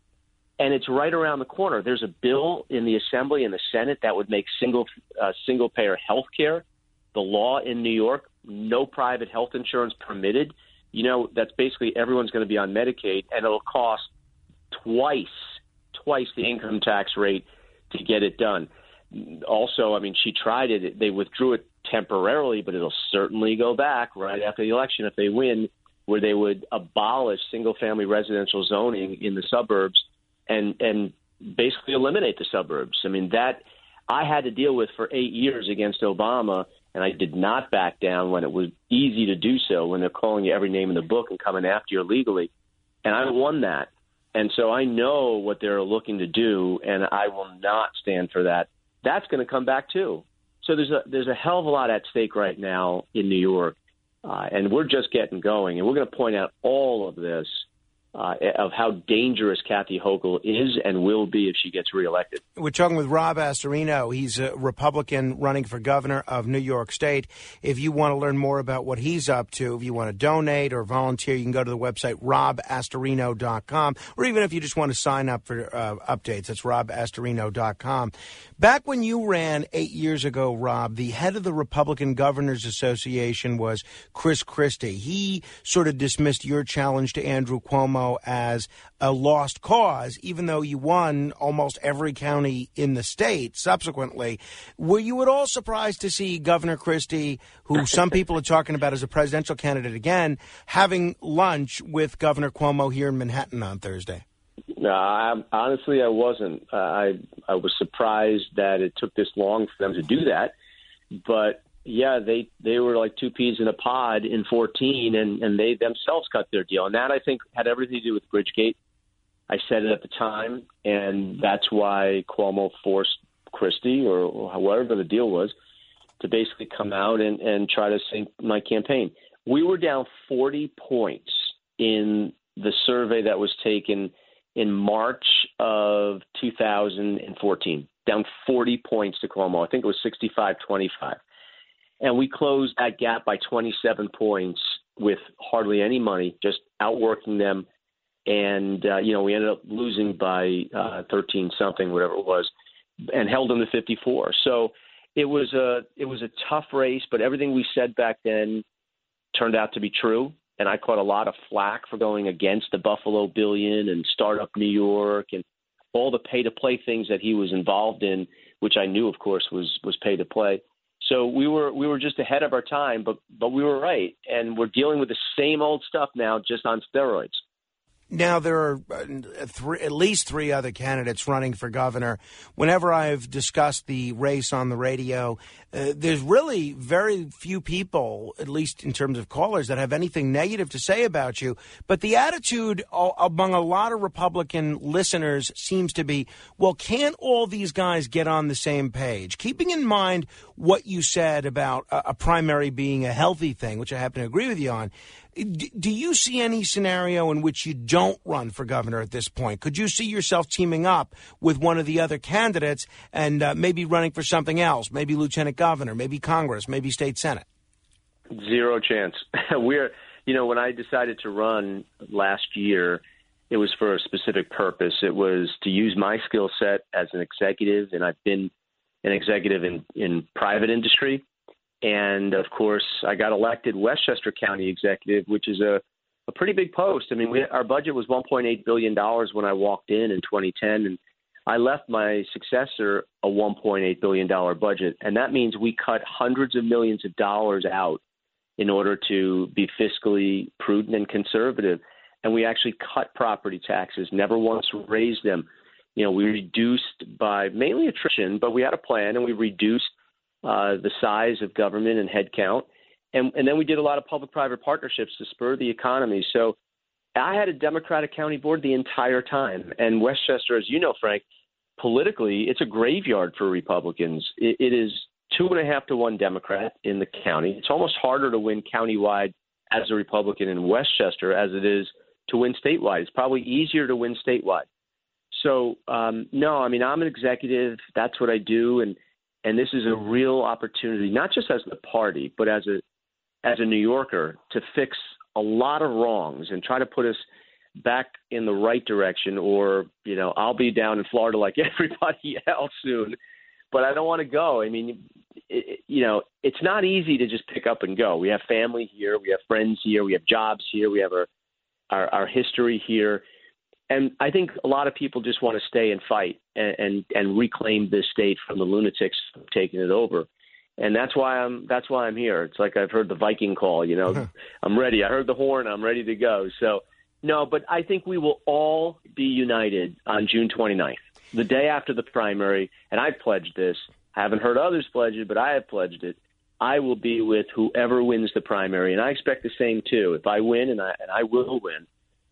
and it's right around the corner. There's a bill in the Assembly and the Senate that would make single-payer health care the law in New York, no private health insurance permitted. That's basically everyone's going to be on Medicaid, and it'll cost twice the income tax rate to get it done. Also, I mean, she tried it. They withdrew it temporarily, but it'll certainly go back right after the election if they win, where they would abolish single-family residential zoning in the suburbs and basically eliminate the suburbs. I mean, that I had to deal with for 8 years against Obama, and I did not back down when it was easy to do so, when they're calling you every name in the book and coming after you legally. And I won that. And so I know what they're looking to do, and I will not stand for that. That's going to come back, too. So there's a hell of a lot at stake right now in New York, and we're just getting going. And we're going to point out all of this, of how dangerous Kathy Hochul is and will be if she gets reelected. We're talking with Rob Astorino. He's a Republican running for governor of New York State. If you want to learn more about what he's up to, if you want to donate or volunteer, you can go to the website robastorino.com, or even if you just want to sign up for updates, it's robastorino.com. Back when you ran 8 years ago, Rob, the head of the Republican Governors Association was Chris Christie. He sort of dismissed your challenge to Andrew Cuomo as a lost cause, even though you won almost every county in the state subsequently. Were you at all surprised to see Governor Christie, who some people are talking about as a presidential candidate again, having lunch with Governor Cuomo here in Manhattan on Thursday? No, honestly, I wasn't. I was surprised that it took this long for them to do that. But yeah, they were like two peas in a pod in 2014, and they themselves cut their deal. And that, I think, had everything to do with Bridgegate. I said it at the time, and that's why Cuomo forced Christie, or whatever the deal was, to basically come out and try to sink my campaign. We were down 40 points in the survey that was taken in March of 2014, down 40 points to Cuomo. I think it was 65-25. And we closed that gap by 27 points with hardly any money, just outworking them. And, we ended up losing by 13-something, whatever it was, and held them to 54. So it was a tough race, but everything we said back then turned out to be true. And I caught a lot of flack for going against the Buffalo Billion and Startup New York and all the pay-to-play things that he was involved in, which I knew, of course, was pay-to-play. So we were just ahead of our time, but we were right. And we're dealing with the same old stuff now, just on steroids. Now, there are at least three other candidates running for governor. Whenever I've discussed the race on the radio, there's really very few people, at least in terms of callers, that have anything negative to say about you. But the attitude among a lot of Republican listeners seems to be, well, can't all these guys get on the same page? Keeping in mind what you said about a primary being a healthy thing, which I happen to agree with you on, do you see any scenario in which you don't run for governor at this point? Could you see yourself teaming up with one of the other candidates and maybe running for something else, maybe lieutenant governor, maybe Congress, maybe state senate? Zero chance. When I decided to run last year, it was for a specific purpose. It was to use my skill set as an executive, and I've been an executive in private industry. And, of course, I got elected Westchester County Executive, which is a pretty big post. I mean, our budget was $1.8 billion when I walked in 2010, and I left my successor a $1.8 billion budget. And that means we cut hundreds of millions of dollars out in order to be fiscally prudent and conservative. And we actually cut property taxes, never once raised them. We reduced by mainly attrition, but we had a plan, and we reduced the size of government and headcount. And then we did a lot of public-private partnerships to spur the economy. So I had a Democratic county board the entire time. And Westchester, as you know, Frank, politically, it's a graveyard for Republicans. It is 2.5 to 1 Democrat in the county. It's almost harder to win countywide as a Republican in Westchester as it is to win statewide. It's probably easier to win statewide. So, I'm an executive. That's what I do. And this is a real opportunity, not just as the party, but as a New Yorker, to fix a lot of wrongs and try to put us back in the right direction. Or, I'll be down in Florida like everybody else soon, but I don't want to go. I mean, it's not easy to just pick up and go. We have family here. We have friends here. We have jobs here. We have our history here. And I think a lot of people just want to stay and fight and reclaim this state from the lunatics taking it over. And that's why I'm here. It's like I've heard the Viking call, I'm ready. I heard the horn. I'm ready to go. So, no, but I think we will all be united on June 29th, the day after the primary. And I've pledged this. I haven't heard others pledge it, but I have pledged it. I will be with whoever wins the primary. And I expect the same, too. If I win, and I will win,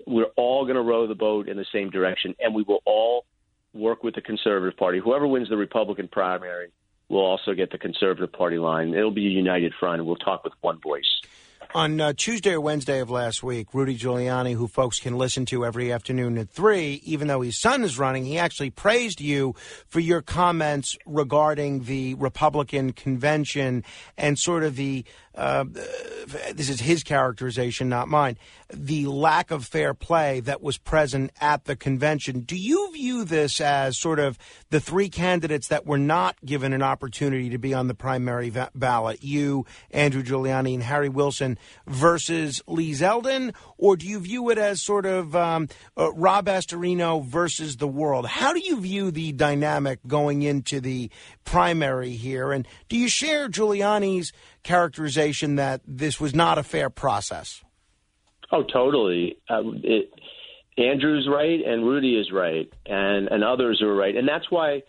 we're all going to row the boat in the same direction, and we will all work with the Conservative Party. Whoever wins the Republican primary will also get the Conservative Party line. It'll be a united front, and we'll talk with one voice. On Tuesday or Wednesday of last week, Rudy Giuliani, who folks can listen to every afternoon at 3, even though his son is running, he actually praised you for your comments regarding the Republican convention and sort of the, this is his characterization, not mine, the lack of fair play that was present at the convention. Do you view this as sort of the three candidates that were not given an opportunity to be on the primary ballot, you, Andrew Giuliani, and Harry Wilson, versus Lee Zeldin? Or do you view it as sort of Rob Astorino versus the world? How do you view the dynamic going into the primary here? And do you share Giuliani's characterization that this was not a fair process? Oh, totally. Andrew's right, and Rudy is right, and others are right. And that's why,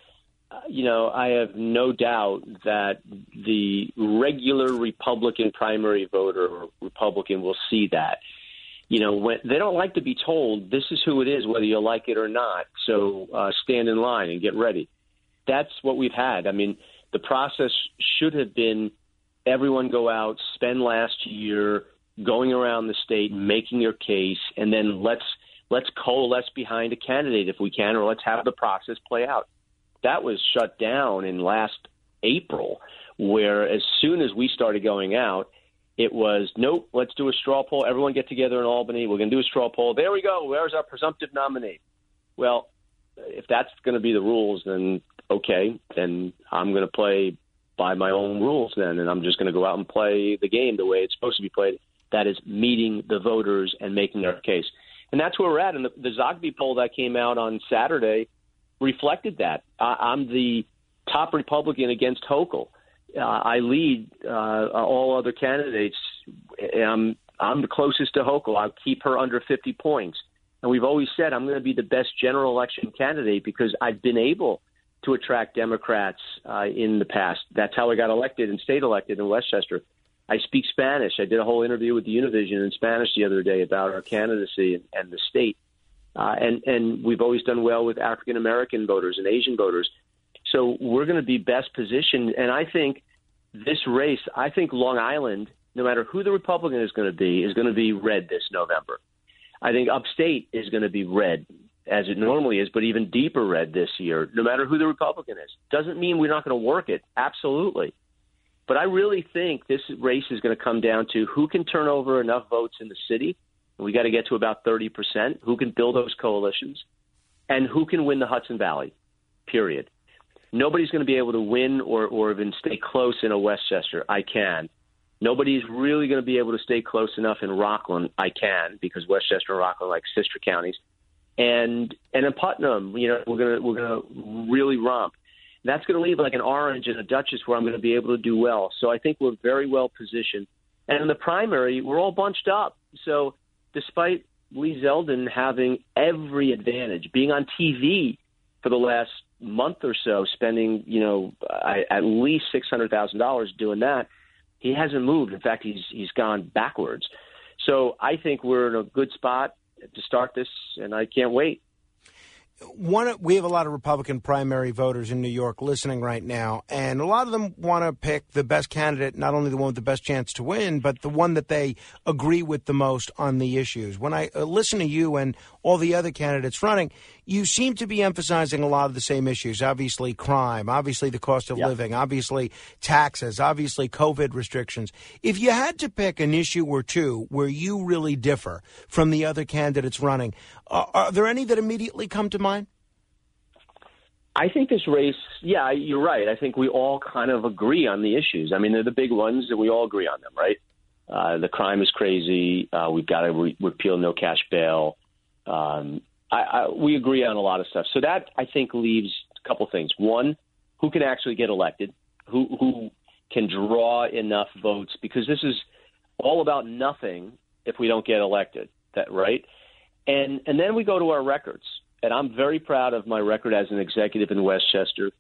I have no doubt that the regular Republican primary voter or Republican will see that. When they don't like to be told, this is who it is, whether you like it or not. So stand in line and get ready. That's what we've had. I mean, the process should have been everyone go out, spend last year going around the state, making your case, and then let's coalesce behind a candidate if we can, or let's have the process play out. That was shut down in last April, where as soon as we started going out, It was, nope, let's do a straw poll. Everyone get together in Albany. We're going to do a straw poll. There we go. Where's our presumptive nominee? Well, if that's going to be the rules, then okay, then I'm going to play by my own rules then, and I'm just going to go out and play the game the way it's supposed to be played. That is meeting the voters and making our case. And that's where we're at. And the Zogby poll that came out on Saturday reflected that. I'm the top Republican against Hochul. I lead all other candidates. I'm the closest to Hochul. I'll keep her under 50 points. And we've always said I'm going to be the best general election candidate because I've been able to attract Democrats in the past. That's how I got elected and stayed elected in Westchester. I speak Spanish. I did a whole interview with the Univision in Spanish the other day about our candidacy and the state. And we've always done well with African-American voters and Asian voters. So we're going to be best positioned. And I think this race, I think Long Island, no matter who the Republican is going to be red this November. I think upstate is going to be red, as it normally is, but even deeper red this year, no matter who the Republican is. Doesn't mean we're not going to work it. Absolutely. But I really think this race is going to come down to who can turn over enough votes in the city. We got to get to about 30%. Who can build those coalitions and who can win the Hudson Valley, period. Nobody's going to be able to win or even stay close in a Westchester. I can. Nobody's really going to be able to stay close enough in Rockland. I can, because Westchester and Rockland are like sister counties. And in Putnam, you know, we're going to really romp. That's going to leave like an Orange and a Dutchess where I'm going to be able to do well. So I think we're very well positioned. And in the primary, we're all bunched up. So despite Lee Zeldin having every advantage, being on TV for the last month or so, spending, you know, at least $600,000 doing that, he hasn't moved. In fact, he's gone backwards. So I think we're in a good spot to start this, and I can't wait. We have a lot of Republican primary voters in New York listening right now, and a lot of them want to pick the best candidate, not only the one with the best chance to win, but the one that they agree with the most on the issues. When I listen to you and all the other candidates running, you seem to be emphasizing a lot of the same issues, obviously crime, obviously the cost of living, obviously taxes, obviously COVID restrictions. If you had to pick an issue or two where you really differ from the other candidates running, are there any that immediately come to mind? I think this race, yeah, you're right. I think we all kind of agree on the issues. I mean, they're the big ones that we all agree on them, right? The crime is crazy. We've got to repeal no cash bail. We agree on a lot of stuff. So that, I think, leaves a couple things. One, who can actually get elected? Who can draw enough votes? Because this is all about nothing if we don't get elected, that right? And then we go to our records. And I'm very proud of my record as an executive in Westchester,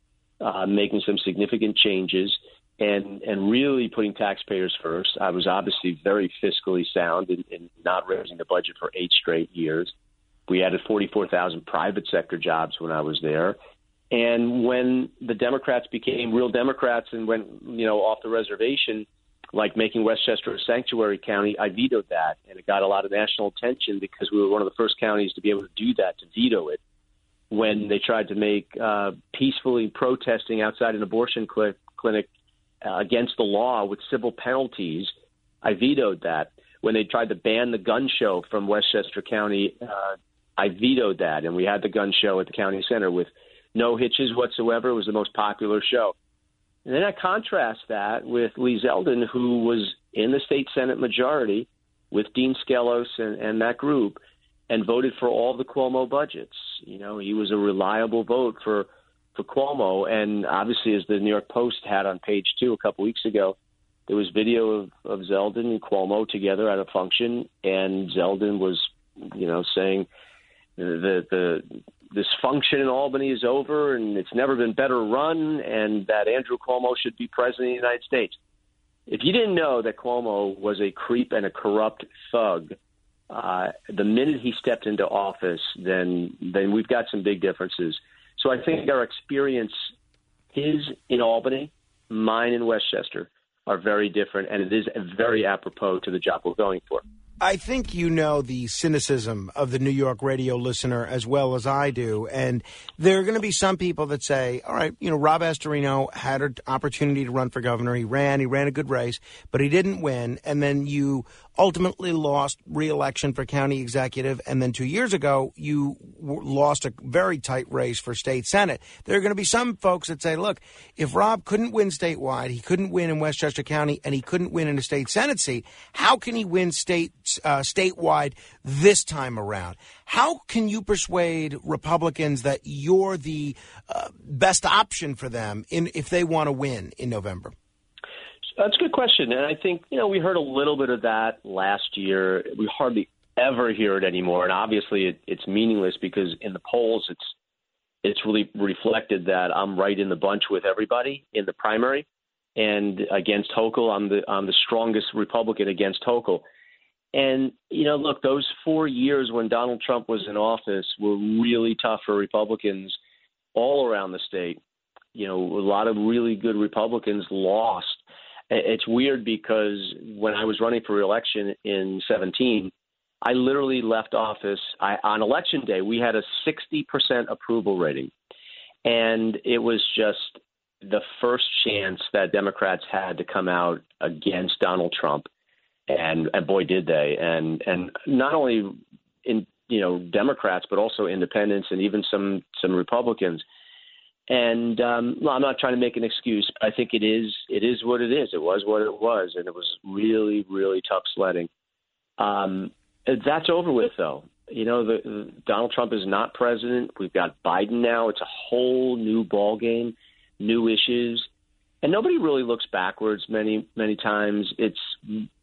making some significant changes and really putting taxpayers first. I was obviously very fiscally sound in not raising the budget for 8 straight years. We added 44,000 private sector jobs when I was there. And when the Democrats became real Democrats and went, you know, off the reservation, like making Westchester a sanctuary county, I vetoed that. And it got a lot of national attention because we were one of the first counties to be able to do that, to veto it. When they tried to make peacefully protesting outside an abortion clinic against the law with civil penalties, I vetoed that. When they tried to ban the gun show from Westchester County, I vetoed that. And we had the gun show at the county center with no hitches whatsoever. It was the most popular show. And then I contrast that with Lee Zeldin, who was in the state Senate majority with Dean Skelos and that group and voted for all the Cuomo budgets. You know, he was a reliable vote for Cuomo. And obviously, as the New York Post had on page 2 a couple weeks ago, there was video of Zeldin and Cuomo together at a function. And Zeldin was, you know, saying this function in Albany is over and it's never been better run, and that Andrew Cuomo should be president of the United States. If you didn't know that Cuomo was a creep and a corrupt thug, the minute he stepped into office, then we've got some big differences. So I think our experience, his in Albany, mine in Westchester, are very different, and it is very apropos to the job we're going for. I think you know the cynicism of the New York radio listener as well as I do. And there are going to be some people that say, all right, you know, Rob Astorino had an opportunity to run for governor. He ran a good race, but he didn't win. And then you ultimately lost re-election for county executive. And then 2 years ago, you lost a very tight race for state senate. There are going to be some folks that say, look, if Rob couldn't win statewide, he couldn't win in Westchester County, and he couldn't win in a state senate seat, how can he win statewide this time around? How can you persuade Republicans that you're the best option for them if they want to win in November? That's a good question. And I think, you know, we heard a little bit of that last year. We hardly ever hear it anymore. And obviously it's meaningless because in the polls, it's really reflected that I'm right in the bunch with everybody in the primary. And against Hochul, I'm the strongest Republican against Hochul. And, you know, look, those 4 years when Donald Trump was in office were really tough for Republicans all around the state. You know, a lot of really good Republicans lost. It's weird because when I was running for re-election in 2017, I literally left office on election day. We had a 60% approval rating, and it was just the first chance that Democrats had to come out against Donald Trump. And boy, did they. And not only in, you know, Democrats, but also independents and even some Republicans. And I'm not trying to make an excuse, but I think it is what it is. It was what it was. And it was really, really tough sledding. That's over with, though. You know, Donald Trump is not president. We've got Biden now. It's a whole new ballgame, new issues. And nobody really looks backwards many, many times. It's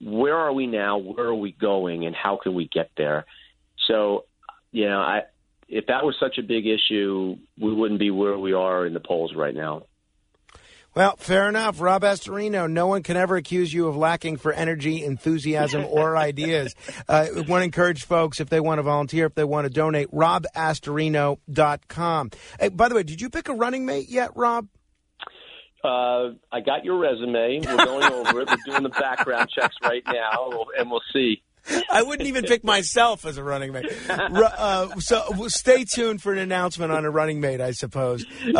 where are we now? Where are we going? And how can we get there? So, you know, if that was such a big issue, we wouldn't be where we are in the polls right now. Well, fair enough. Rob Astorino, no one can ever accuse you of lacking for energy, enthusiasm, or ideas. I want to encourage folks, if they want to volunteer, if they want to donate, robastorino.com. Hey, by the way, did you pick a running mate yet, Rob? I got your resume. We're going over it. We're doing the background checks right now, and we'll see. I wouldn't even pick myself as a running mate. So stay tuned for an announcement on a running mate, I suppose. You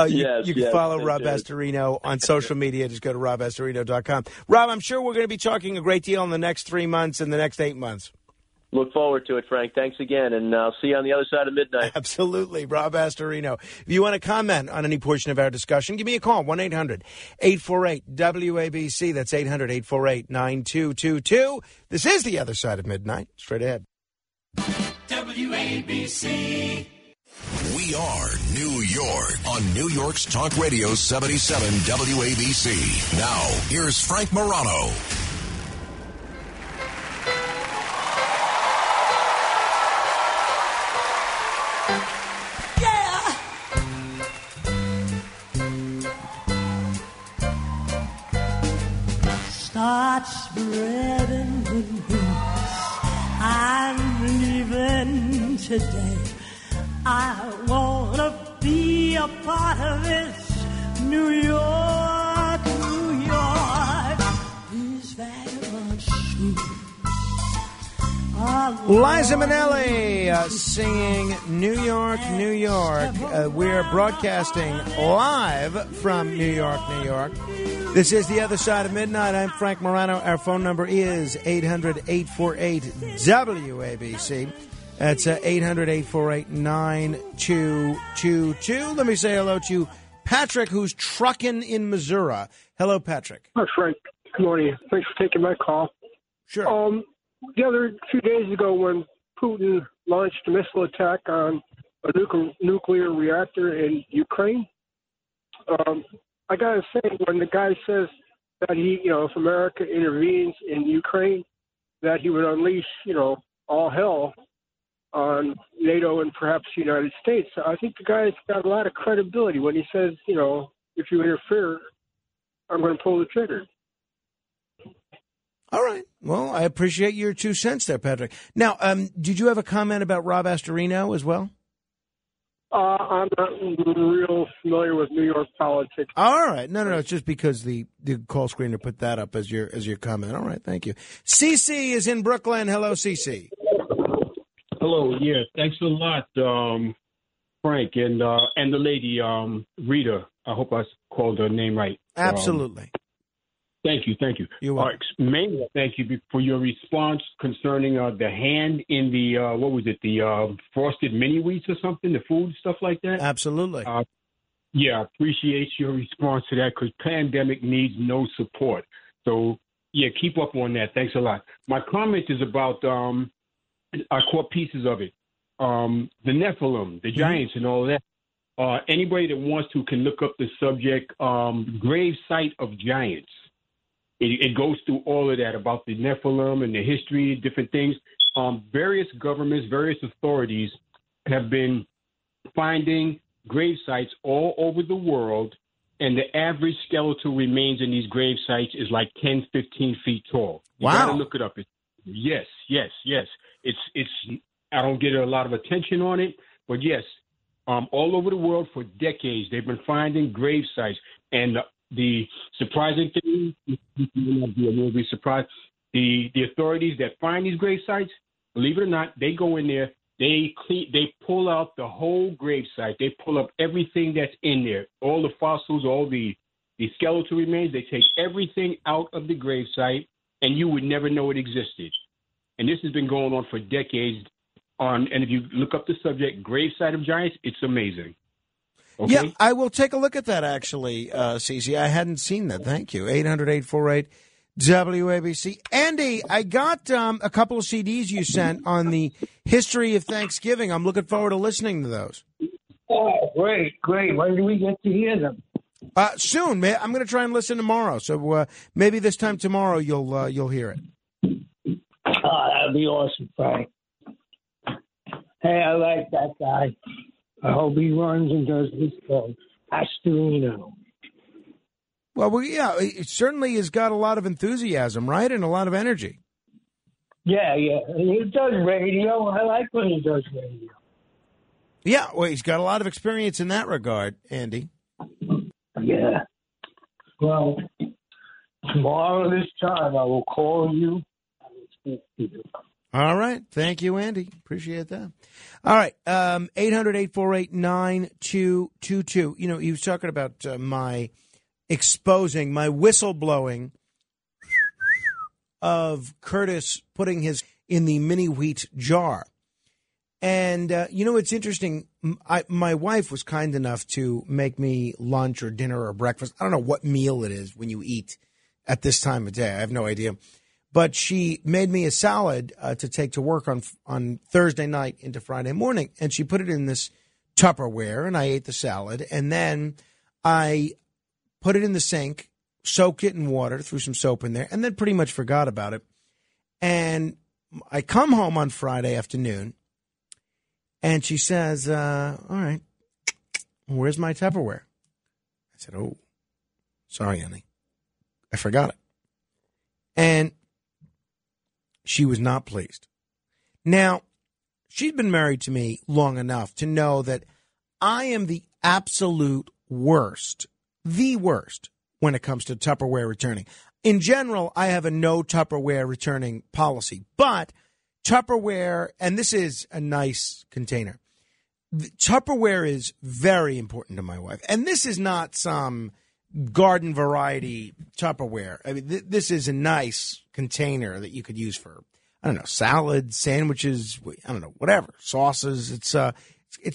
can follow Rob Astorino on social media. Just go to robastorino.com. Rob, I'm sure we're going to be talking a great deal in the next 3 months and the next 8 months. Look forward to it, Frank. Thanks again, and I'll see you on the other side of midnight. Absolutely. Rob Astorino. If you want to comment on any portion of our discussion, give me a call, 1-800-848-WABC. That's 800-848-9222. This is The Other Side of Midnight. Straight ahead. WABC. We are New York on New York's Talk Radio 77 WABC. Now, here's Frank Morano. Start spreading the news. I'm leaving today. I want to be a part of this New York, New York. These vagabond shoes. Liza Minnelli singing New York, New York. We're broadcasting live from New York, New York. This is The Other Side of Midnight. I'm Frank Morano. Our phone number is 800-848-WABC. That's 800-848-9222. Let me say hello to Patrick, who's trucking in Missouri. Hello, Patrick. Hi, Frank. Good morning. Thanks for taking my call. Sure. The other few days ago when Putin launched a missile attack on a nuclear reactor in Ukraine, I got to say, when the guy says that if America intervenes in Ukraine, that he would unleash, all hell on NATO and perhaps the United States, I think the guy's got a lot of credibility when he says, if you interfere, I'm going to pull the trigger. All right. Well, I appreciate your 2 cents there, Patrick. Now, did you have a comment about Rob Astorino as well? I'm not real familiar with New York politics. All right. No, it's just because the call screener put that up as your comment. All right. Thank you. CeCe is in Brooklyn. Hello, CeCe. Hello. Yeah. Thanks a lot, Frank, and the lady, Rita. I hope I called her name right. Absolutely. Thank you. Thank you. You're welcome. Mainly, thank you for your response concerning the hand in the, what was it, the frosted mini-wheats or something, the food, stuff like that? Absolutely. Yeah, I appreciate your response to that because pandemic needs no support. So, yeah, keep up on that. Thanks a lot. My comment is about, I caught pieces of it, the Nephilim, the giants and all that. Anybody that wants to can look up the subject, grave site of giants. It goes through all of that about the Nephilim and the history, different things. Various governments, various authorities have been finding grave sites all over the world, and the average skeletal remains in these grave sites is like 10, 15 feet tall. You got to look it up. Yes. It's. I don't get a lot of attention on it, but yes, all over the world for decades they've been finding grave sites, and the surprising thing, you'll be surprised, the authorities that find these grave sites, believe it or not, they go in there, they pull out the whole grave site. They pull up everything that's in there, all the fossils, all the skeletal remains. They take everything out of the grave site, and you would never know it existed. And this has been going on for decades. And if you look up the subject, grave site of giants, it's amazing. Okay. Yeah, I will take a look at that, actually, CeCe. I hadn't seen that. Thank you. 800-848-WABC. Andy, I got a couple of CDs you sent on the history of Thanksgiving. I'm looking forward to listening to those. Oh, great. When do we get to hear them? Soon. I'm going to try and listen tomorrow. So maybe this time tomorrow you'll hear it. Oh, that'd be awesome, Frank. Hey, I like that guy. I hope he runs and does this show. Pastorino. Well, yeah, it certainly has got a lot of enthusiasm, right? And a lot of energy. Yeah. He does radio. I like when he does radio. Yeah, well, he's got a lot of experience in that regard, Andy. Yeah. Well, tomorrow this time I will call you. I will speak to you. All right. Thank you, Andy. Appreciate that. All right. 800-848-9222. You know, he was talking about my exposing, my whistleblowing of Curtis putting his in the mini wheat jar. And, you know, it's interesting. My wife was kind enough to make me lunch or dinner or breakfast. I don't know what meal it is when you eat at this time of day. I have no idea. But she made me a salad to take to work on Thursday night into Friday morning. And she put it in this Tupperware, and I ate the salad. And then I put it in the sink, soaked it in water, threw some soap in there, and then pretty much forgot about it. And I come home on Friday afternoon, and she says, all right, where's my Tupperware? I said, oh, sorry, honey. I forgot it. And she was not pleased. Now, she'd been married to me long enough to know that I am the absolute worst, when it comes to Tupperware returning. In general, I have a no Tupperware returning policy. But Tupperware, and this is a nice container, Tupperware is very important to my wife. And this is not some garden variety Tupperware. I mean, this is a nice container that you could use for, I don't know, salads, sandwiches, I don't know, whatever, sauces. It's a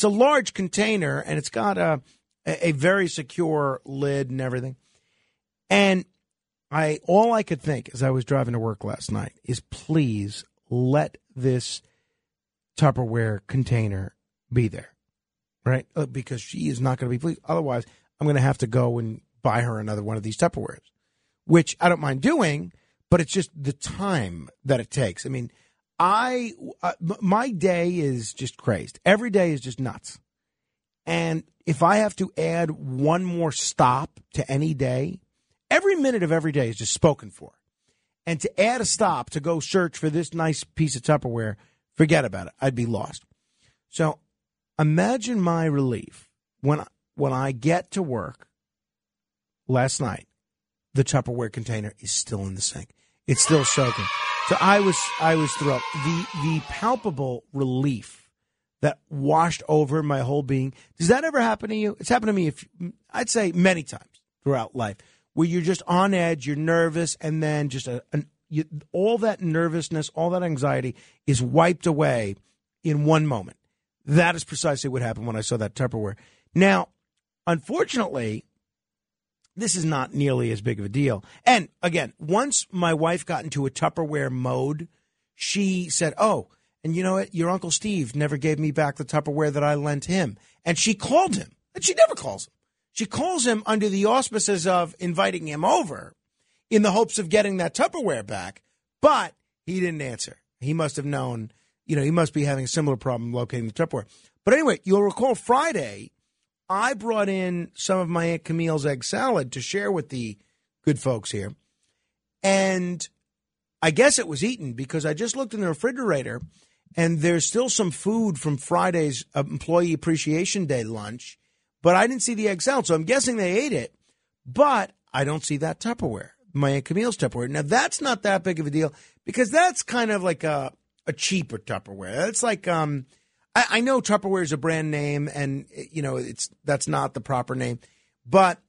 large container, and it's got a very secure lid and everything. And all I could think as I was driving to work last night is, please let this Tupperware container be there, right? Because she is not going to be pleased. Otherwise, I'm going to have to go and buy her another one of these Tupperwares, which I don't mind doing, but it's just the time that it takes. I mean, my day is just crazed. Every day is just nuts. And if I have to add one more stop to any day, every minute of every day is just spoken for. And to add a stop to go search for this nice piece of Tupperware, forget about it. I'd be lost. So Imagine my relief when I get to work last night, the Tupperware container is still in the sink. It's still soaking. So I was thrilled. The palpable relief that washed over my whole being. Does that ever happen to you? It's happened to me, I'd say many times throughout life, where you're just on edge, you're nervous, and then just all that nervousness, all that anxiety is wiped away in one moment. That is precisely what happened when I saw that Tupperware. Now, unfortunately, this is not nearly as big of a deal. And, again, once my wife got into a Tupperware mode, she said, oh, and you know what? Your Uncle Steve never gave me back the Tupperware that I lent him. And she called him. And she never calls him. She calls him under the auspices of inviting him over in the hopes of getting that Tupperware back. But he didn't answer. He must have known, he must be having a similar problem locating the Tupperware. But anyway, you'll recall Friday, I brought in some of my Aunt Camille's egg salad to share with the good folks here. And I guess it was eaten because I just looked in the refrigerator and there's still some food from Friday's Employee Appreciation Day lunch, but I didn't see the egg salad. So I'm guessing they ate it, but I don't see that Tupperware, my Aunt Camille's Tupperware. Now that's not that big of a deal because that's kind of like a cheaper Tupperware. It's like, I know Tupperware is a brand name and, that's not the proper name, but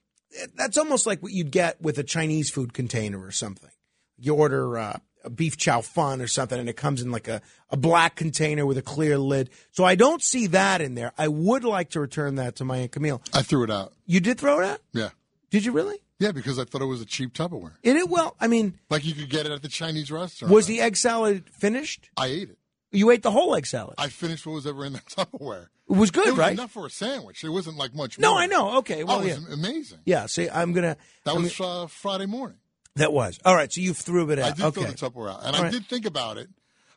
that's almost like what you'd get with a Chinese food container or something. You order a beef chow fun or something and it comes in like a black container with a clear lid. So I don't see that in there. I would like to return that to my Aunt Camille. I threw it out. You did throw it out? Yeah. Did you really? Yeah, because I thought it was a cheap Tupperware. Like you could get it at the Chinese restaurant. Was the egg salad finished? I ate it. You ate the whole egg salad. I finished what was ever in that Tupperware. It was good, right? It was enough for a sandwich. It wasn't like much more. No, I know. Okay. Well, it was amazing. Yeah. See, That was Friday morning. That was. All right. So you threw it out. I did throw the Tupperware out. And I did think about it.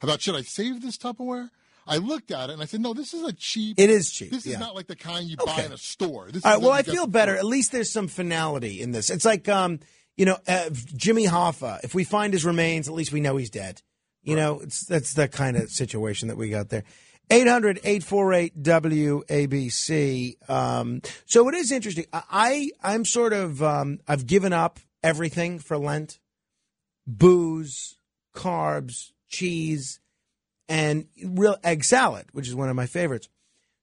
About should I save this Tupperware? I looked at it and I said, no, this is a cheap. It is cheap. This is not like the kind you buy in a store. This All right. Well, I feel better. At least there's some finality in this. It's like, Jimmy Hoffa. If we find his remains, at least we know he's dead. That's the kind of situation that we got there. 800-848-WABC. So it is interesting. I'm sort of, I've given up everything for Lent. Booze, carbs, cheese, and real egg salad, which is one of my favorites.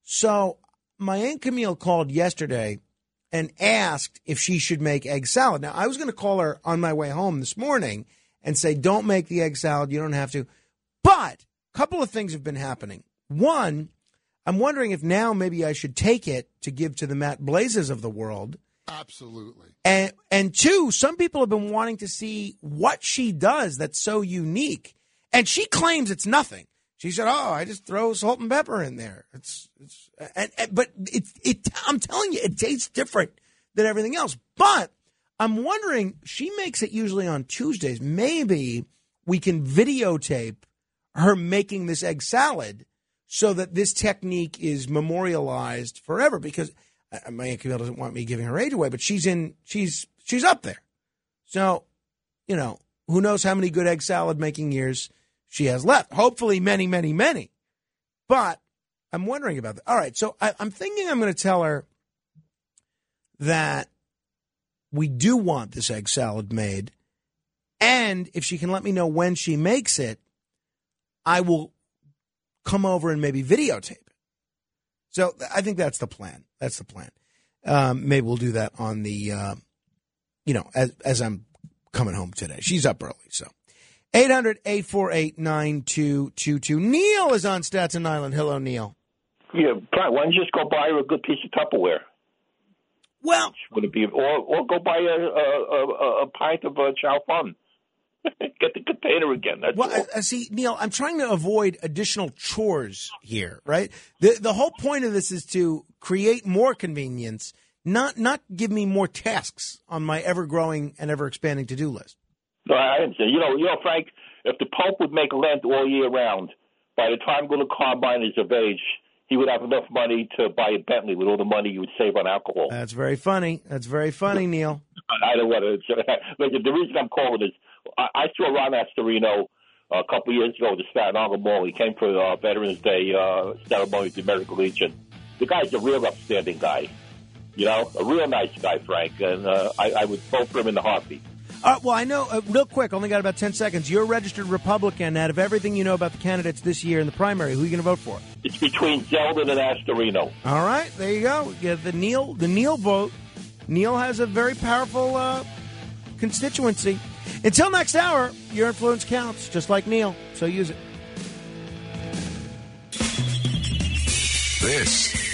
So my Aunt Camille called yesterday and asked if she should make egg salad. Now, I was going to call her on my way home this morning and say, don't make the egg salad. You don't have to. But a couple of things have been happening. One, I'm wondering if now maybe I should take it to give to the Matt Blazes of the world. Absolutely. And two, some people have been wanting to see what she does that's so unique. And she claims it's nothing. She said, oh, I just throw salt and pepper in there. But I'm telling you, it tastes different than everything else. But I'm wondering, she makes it usually on Tuesdays. Maybe we can videotape her making this egg salad so that this technique is memorialized forever. Because my Aunt Camille doesn't want me giving her age away, but she's up there. So, who knows how many good egg salad making years she has left. Hopefully many, many, many. But I'm wondering about that. All right, so I'm thinking I'm going to tell her that we do want this egg salad made, and if she can let me know when she makes it, I will come over and maybe videotape it. So I think that's the plan. That's the plan. Maybe we'll do that on the, as I'm coming home today. She's up early, so. 800-848-9222. Neil is on Staten Island. Hello, Neil. Yeah, Brian, why don't you just go buy her a good piece of Tupperware? Well, would it be or go buy a pint of chow fun? Get the container again. See, Neil, I'm trying to avoid additional chores here, right? The whole point of this is to create more convenience, not give me more tasks on my ever growing and ever expanding to do list. No, I understand. Frank, if the Pope would make Lent all year round, by the time Little Carmine is of age, he would have enough money to buy a Bentley with all the money you would save on alcohol. That's very funny. That's very funny, Neil. I don't want to. The reason I'm calling is I saw Ron Astorino a couple of years ago at the Staten Island Mall. He came for Veterans Day ceremony at the American Legion. The guy's a real upstanding guy, you know, a real nice guy, Frank, and I would vote for him in a heartbeat. Well, I know, real quick, only got about 10 seconds. You're a registered Republican. Out of everything you know about the candidates this year in the primary, who are you going to vote for? It's between Zeldin and Astorino. All right, there you go. You have the Neal vote. Neal has a very powerful constituency. Until next hour, your influence counts, just like Neal, so use it. This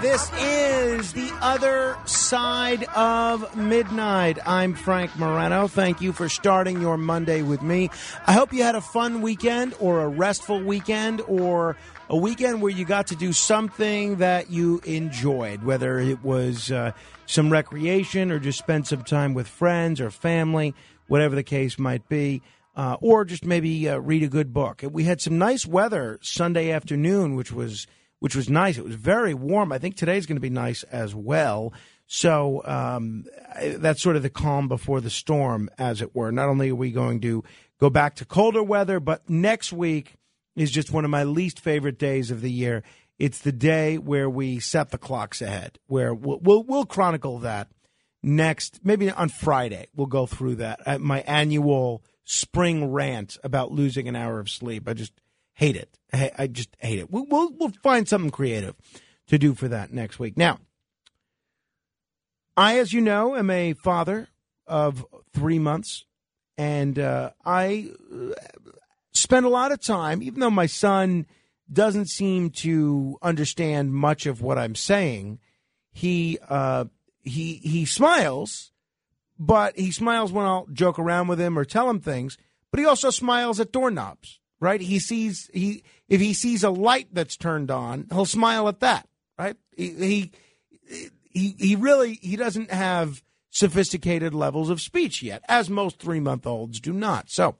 This is The Other Side of Midnight. I'm Frank Morano. Thank you for starting your Monday with me. I hope you had a fun weekend or a restful weekend or a weekend where you got to do something that you enjoyed, whether it was some recreation or just spend some time with friends or family, whatever the case might be. Or just maybe read a good book. We had some nice weather Sunday afternoon, which was nice. It was very warm. I think today's going to be nice as well. So that's sort of the calm before the storm, as it were. Not only are we going to go back to colder weather, but next week is just one of my least favorite days of the year. It's the day where we set the clocks ahead, where we'll chronicle that next, maybe on Friday. We'll go through that at my annual spring rant about losing an hour of sleep. I just hate it. We'll find something creative to do for that next week. Now, I, as you know, am a father of 3 months, and I spend a lot of time, even though my son doesn't seem to understand much of what I'm saying, he smiles, but he smiles when I'll joke around with him or tell him things, but he also smiles at doorknobs. Right? If he sees a light that's turned on, he'll smile at that. Right? He really doesn't have sophisticated levels of speech yet, as most 3-month-olds do not. So,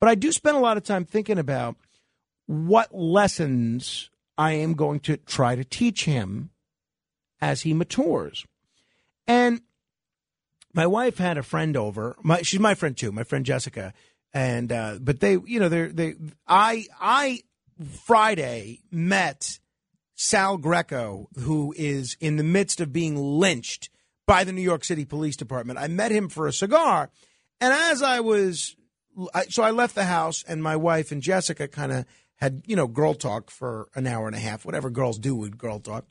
but I do spend a lot of time thinking about what lessons I am going to try to teach him as he matures. And my wife had a friend over. She's my friend too. My friend Jessica. And, but they, you know, I Friday met Sal Greco, who is in the midst of being lynched by the New York City Police Department. I met him for a cigar. And as I left the house, and my wife and Jessica kind of had, you know, girl talk for an hour and a half, whatever girls do with girl talk.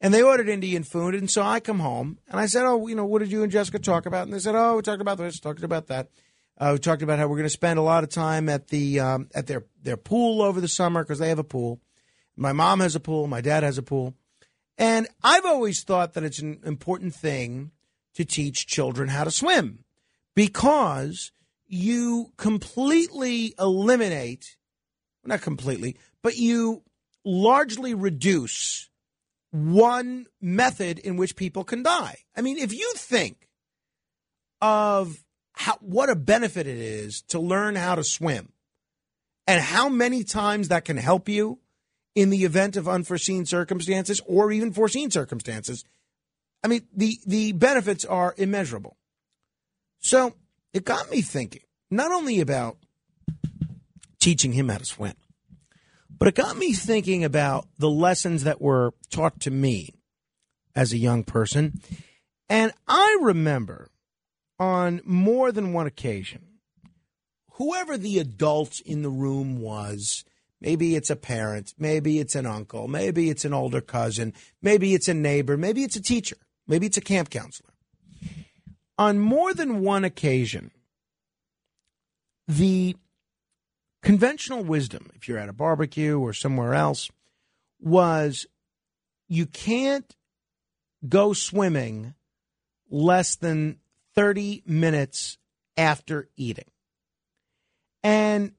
And they ordered Indian food. And so I come home and I said, oh, you know, what did you and Jessica talk about? And they said, oh, we talked about this, talked about that. We talked about how we're going to spend a lot of time at the at their pool over the summer because they have a pool. My mom has a pool. My dad has a pool. And I've always thought that it's an important thing to teach children how to swim because you completely eliminate, not completely, but you largely reduce one method in which people can die. I mean, if you think of what a benefit it is to learn how to swim and how many times that can help you in the event of unforeseen circumstances or even foreseen circumstances. I mean, the benefits are immeasurable. So it got me thinking not only about teaching him how to swim, but it got me thinking about the lessons that were taught to me as a young person. And I remember on more than one occasion, whoever the adult in the room was, maybe it's a parent, maybe it's an uncle, maybe it's an older cousin, maybe it's a neighbor, maybe it's a teacher, maybe it's a camp counselor. On more than one occasion, the conventional wisdom, if you're at a barbecue or somewhere else, was you can't go swimming less than 30 minutes after eating. And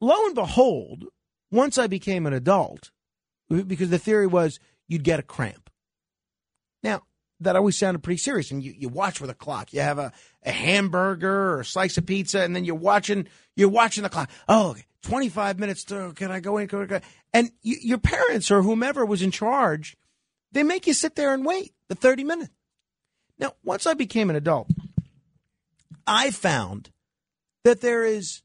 lo and behold, once I became an adult, because the theory was you'd get a cramp. Now, that always sounded pretty serious. And you watch with a clock. You have a hamburger or a slice of pizza, and then you're watching the clock. Oh, okay, 25 minutes. Can I go in? And your parents or whomever was in charge, they make you sit there and wait the 30 minutes. Now, once I became an adult, I found that there is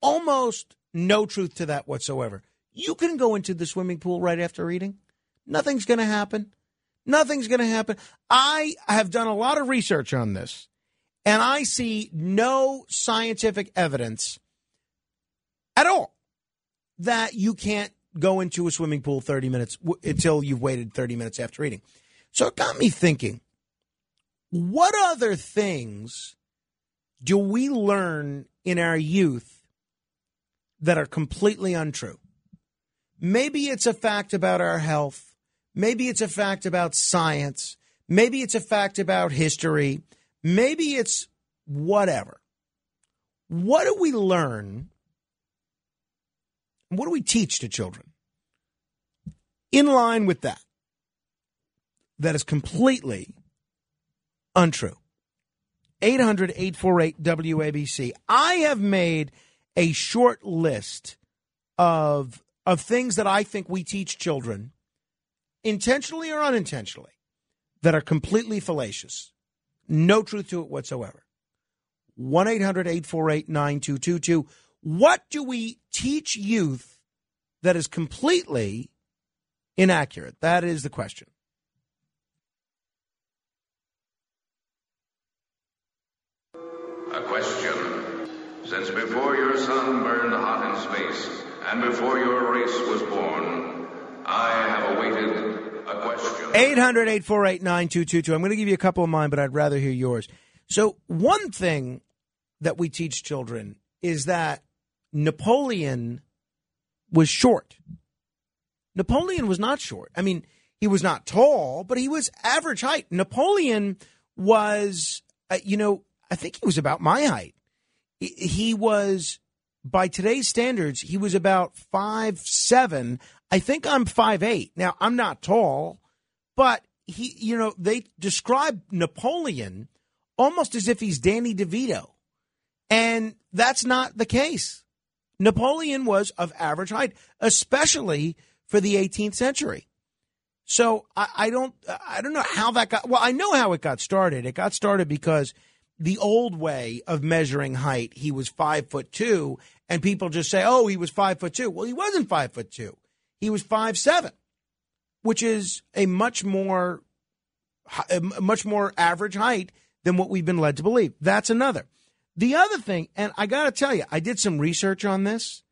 almost no truth to that whatsoever. You can go into the swimming pool right after eating. Nothing's going to happen. Nothing's going to happen. I have done a lot of research on this, and I see no scientific evidence at all that you can't go into a swimming pool 30 minutes until you've waited 30 minutes after eating. So it got me thinking, what other things do we learn in our youth that are completely untrue? Maybe it's a fact about our health. Maybe it's a fact about science. Maybe it's a fact about history. Maybe it's whatever. What do we learn? What do we teach to children? In line with that, that is completely untrue. 800-848-WABC. I have made a short list of things that I think we teach children, intentionally or unintentionally, that are completely fallacious. No truth to it whatsoever. 1-800-848-9222. What do we teach youth that is completely inaccurate? That is the question. A question. Since before your sun burned hot in space and before your race was born, I have awaited a question. 800-848-9222. I'm going to give you a couple of mine, but I'd rather hear yours. So one thing that we teach children is that Napoleon was short. Napoleon was not short. I mean, he was not tall, but he was average height. Napoleon was, I think he was about my height. He was, by today's standards, he was about 5'7". I think I'm 5'8". Now, I'm not tall, but he, they describe Napoleon almost as if he's Danny DeVito. And that's not the case. Napoleon was of average height, especially for the 18th century. So I don't know how that got. Well, I know how it got started. It got started because the old way of measuring height, he was 5'2", and people just say, oh, he was 5'2". Well, he wasn't 5'2". He was 5'7", which is a much more average height than what we've been led to believe. That's another. The other thing, and I got to tell you, I did some research on this.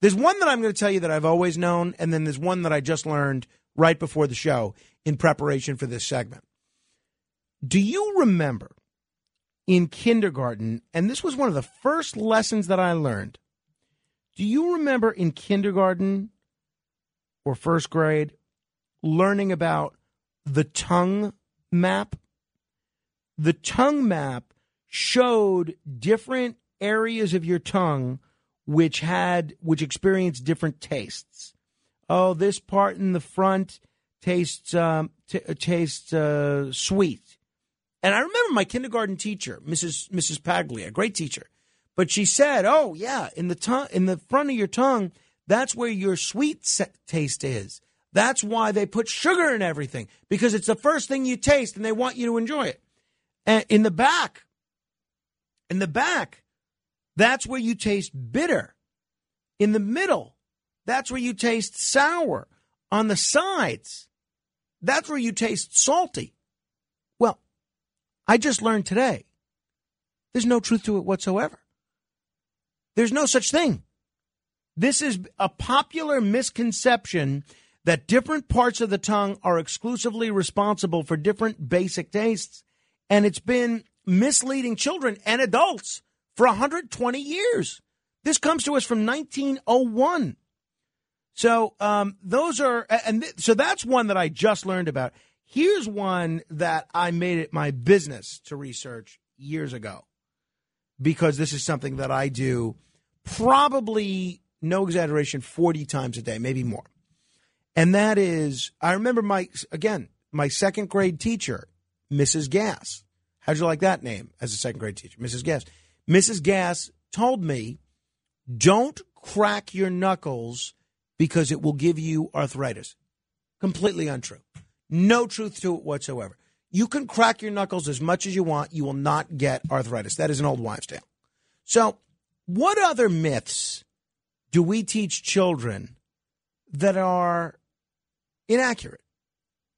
There's one that I'm going to tell you that I've always known, and then there's one that I just learned right before the show in preparation for this segment. Do you remember in kindergarten, and this was one of the first lessons that I learned, do you remember in kindergarten or first grade learning about the tongue map? The tongue map showed different areas of your tongue which experienced different tastes. Oh, this part in the front tastes sweet. And I remember my kindergarten teacher, Mrs. Paglia, a great teacher, but she said, "Oh yeah, in the front of your tongue, that's where your sweet taste is. That's why they put sugar in everything, because it's the first thing you taste, and they want you to enjoy it. And in the back." In the back, that's where you taste bitter. In the middle, that's where you taste sour. On the sides, that's where you taste salty. Well, I just learned today, there's no truth to it whatsoever. There's no such thing. This is a popular misconception that different parts of the tongue are exclusively responsible for different basic tastes, and it's been misleading children and adults for 120 years. This comes to us from 1901. So those are, and so that's one that I just learned about. Here's one that I made it my business to research years ago, because this is something that I do probably, no exaggeration, 40 times a day, maybe more. And that is, I remember my second grade teacher, Mrs. Gass. How'd you like that name as a second grade teacher? Mrs. Gass. Mrs. Gass told me, don't crack your knuckles because it will give you arthritis. Completely untrue. No truth to it whatsoever. You can crack your knuckles as much as you want. You will not get arthritis. That is an old wives' tale. So what other myths do we teach children that are inaccurate?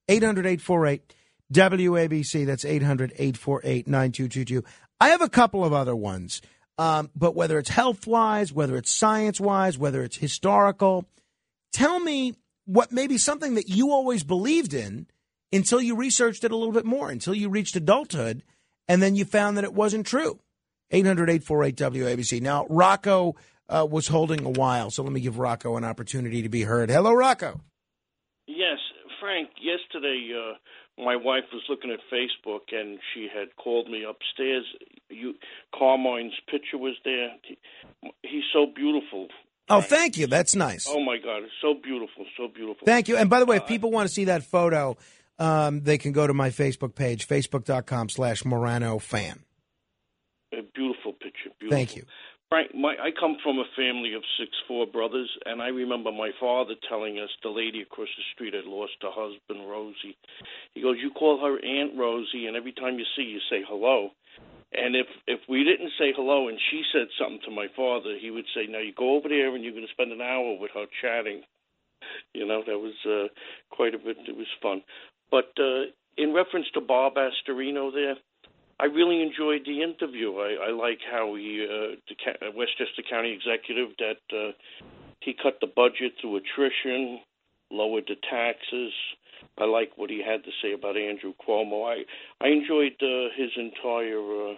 800-848-WABC. That's 800-848-9222. I have a couple of other ones, but whether it's health-wise, whether it's science-wise, whether it's historical, tell me what maybe something that you always believed in until you researched it a little bit more, until you reached adulthood, and then you found that it wasn't true. 800-848-WABC. Now, Rocco was holding a while, so let me give Rocco an opportunity to be heard. Hello, Rocco. Yes, Frank, yesterday my wife was looking at Facebook, and she had called me upstairs. Carmine's picture was there. He's so beautiful. Oh, thank you. That's nice. Oh, my God. It's so beautiful, so beautiful. Thank you. And by the way, if people want to see that photo, they can go to my Facebook page, facebook.com/MoranoFan. A beautiful picture. Beautiful. Thank you. Frank, I come from a family of 6'4" brothers, and I remember my father telling us the lady across the street had lost her husband, Rosie. He goes, you call her Aunt Rosie, and every time you see, you say hello. And if we didn't say hello and she said something to my father, he would say, now you go over there and you're going to spend an hour with her chatting. You know, that was quite a bit. It was fun. But in reference to Bob Astorino there, I really enjoyed the interview. I like how he, the Westchester County executive, that he cut the budget through attrition, lowered the taxes. I like what he had to say about Andrew Cuomo. I enjoyed his entire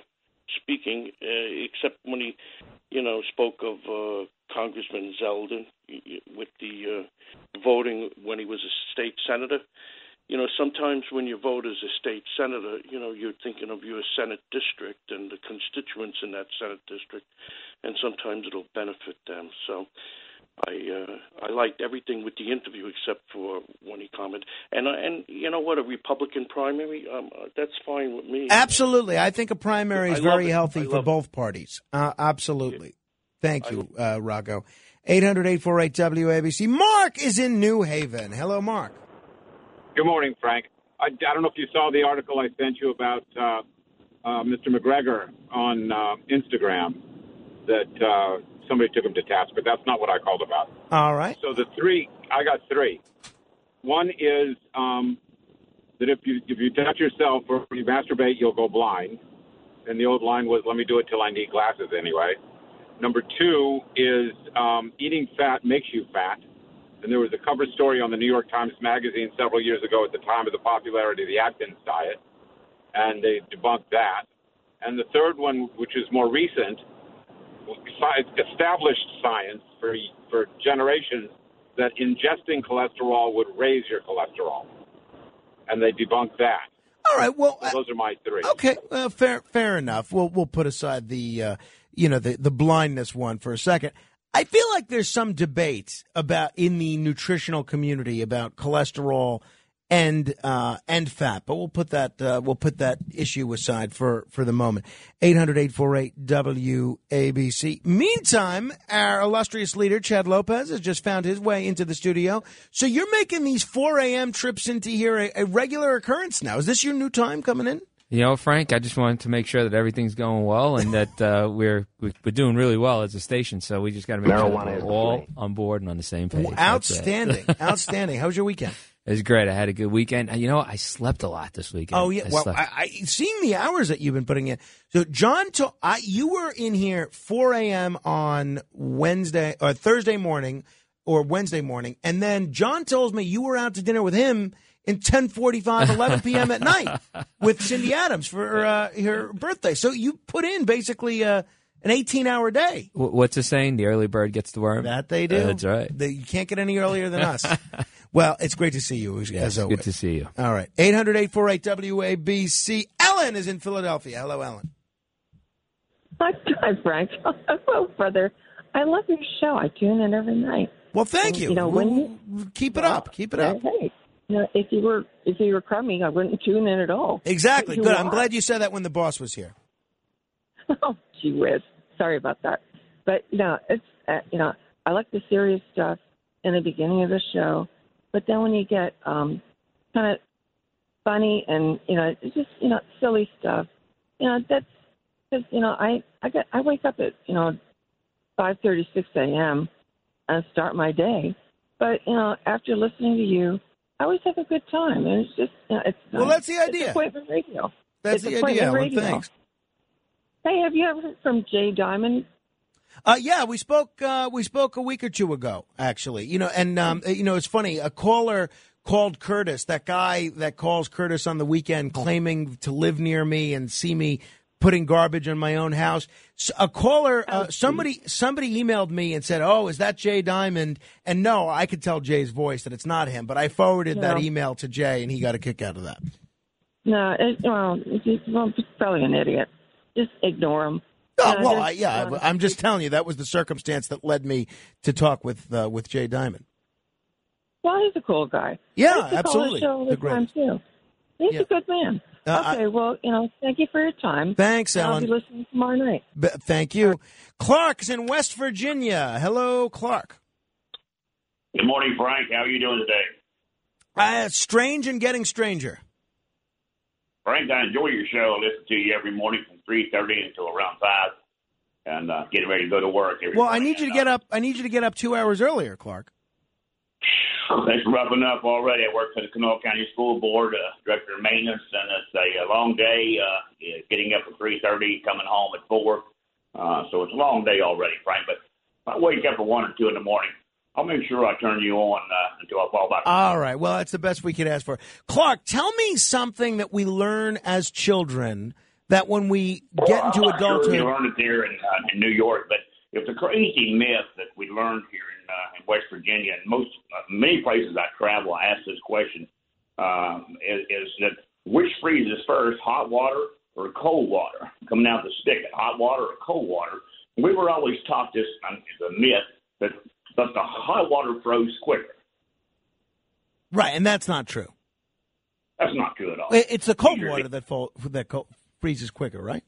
speaking, except when he, spoke of Congressman Zeldin with the voting when he was a state senator. You know, sometimes when you vote as a state senator, you're thinking of your Senate district and the constituents in that Senate district, and sometimes it'll benefit them. So I liked everything with the interview except for when he commented. And you know what, a Republican primary, that's fine with me. Absolutely. I think a primary is very healthy for both parties. Absolutely. Yeah. Thank you, Rocco. 800-848-WABC. Mark is in New Haven. Hello, Mark. Good morning, Frank. I don't know if you saw the article I sent you about Mr. McGregor on Instagram that somebody took him to task, but that's not what I called about. All right. So I got three. One is that if you touch yourself or you masturbate, you'll go blind. And the old line was, let me do it till I need glasses anyway. Number two is eating fat makes you fat. And there was a cover story on the New York Times Magazine several years ago at the time of the popularity of the Atkins diet. And they debunked that. And the third one, which is more recent, established science for generations that ingesting cholesterol would raise your cholesterol, and they debunked that. All right, well, so those are my three. Okay, well, fair enough. We'll put aside the the blindness one for a second. I feel like there's some debate about in the nutritional community about cholesterol and fat, but we'll put that issue aside for the moment. 800-848-WABC. Meantime, our illustrious leader Chad Lopez has just found his way into the studio. So you're making these 4 a.m. trips into here a regular occurrence now. Is this your new time coming in? You know, Frank, I just wanted to make sure that everything's going well and that we're doing really well as a station. So we just got to make sure that we're all on board and on the same page. Well, outstanding, outstanding. How was your weekend? It was great. I had a good weekend. You know, I slept a lot this weekend. Oh, yeah. I seeing the hours that you've been putting in. So, John, you were in here 4 a.m. on Wednesday or Thursday morning or Wednesday morning. And then John tells me you were out to dinner with him in 10:45, 11 p.m. at night with Cindy Adams for her birthday. So you put in basically an 18-hour day. What's the saying? The early bird gets the worm. That they do. That's right. You can't get any earlier than us. Well, it's great to see you, as always. Good to see you. All right. 800-848-WABC. Ellen is in Philadelphia. Hello, Ellen. Hi, Frank. Hello, brother. I love your show. I tune in every night. Well, thank you. You know, keep it up. Hey, you know, if you were crummy, I wouldn't tune in at all. Exactly. Good. I'm glad you said that when the boss was here. Oh, gee whiz. Sorry about that. But you know, it's I like the serious stuff in the beginning of the show, but then when you get kind of funny and just silly stuff, that's because I wake up at 5:36 a.m. and start my day. But, after listening to you, I always have a good time. And it's just, it's nice. Well, that's the idea. It's appointment radio. That's the idea. Well, thanks. Hey, have you ever heard from Jay Diamond? Yeah, we spoke a week or two ago, actually. It's funny. A caller called Curtis, that guy that calls Curtis on the weekend claiming to live near me and see me putting garbage in my own house. A caller, somebody emailed me and said, "Oh, is that Jay Diamond?" And no, I could tell Jay's voice that it's not him. But I forwarded that email to Jay, and he got a kick out of that. No, he's probably an idiot. Just ignore him. Oh, I'm just telling you that was the circumstance that led me to talk with Jay Diamond. Well, he's a cool guy. Yeah, absolutely. The greatest. Too. He's a good man. Okay, thank you for your time. Thanks, Ellen. I'll be listening tomorrow night. Thank you. Clark's in West Virginia. Hello, Clark. Good morning, Frank. How are you doing today? Strange and getting stranger. Frank, I enjoy your show. I listen to you every morning from 3:30 until around 5, and getting ready to go to work. I need you to get up. I need you to get up 2 hours earlier, Clark. That's rough enough already. I work for the Kanawha County School Board, Director of Maintenance, and it's a long day, getting up at 3:30, coming home at 4. So it's a long day already, Frank. But if I wake up at 1 or 2 in the morning, I'll make sure I turn you on until I fall back. All right. Well, that's the best we could ask for. Clark, tell me something that we learn as children that when we get into adulthood. Sure we learned it there in New York, but it's a crazy myth that we learned here in West Virginia, and many places I travel, I ask this question: is that which freezes first, hot water or cold water? Coming out the spigot, hot water or cold water? We were always taught this is a myth that the hot water froze quicker. Right, and that's not true. That's not true at all. It's the cold water that freezes quicker, right?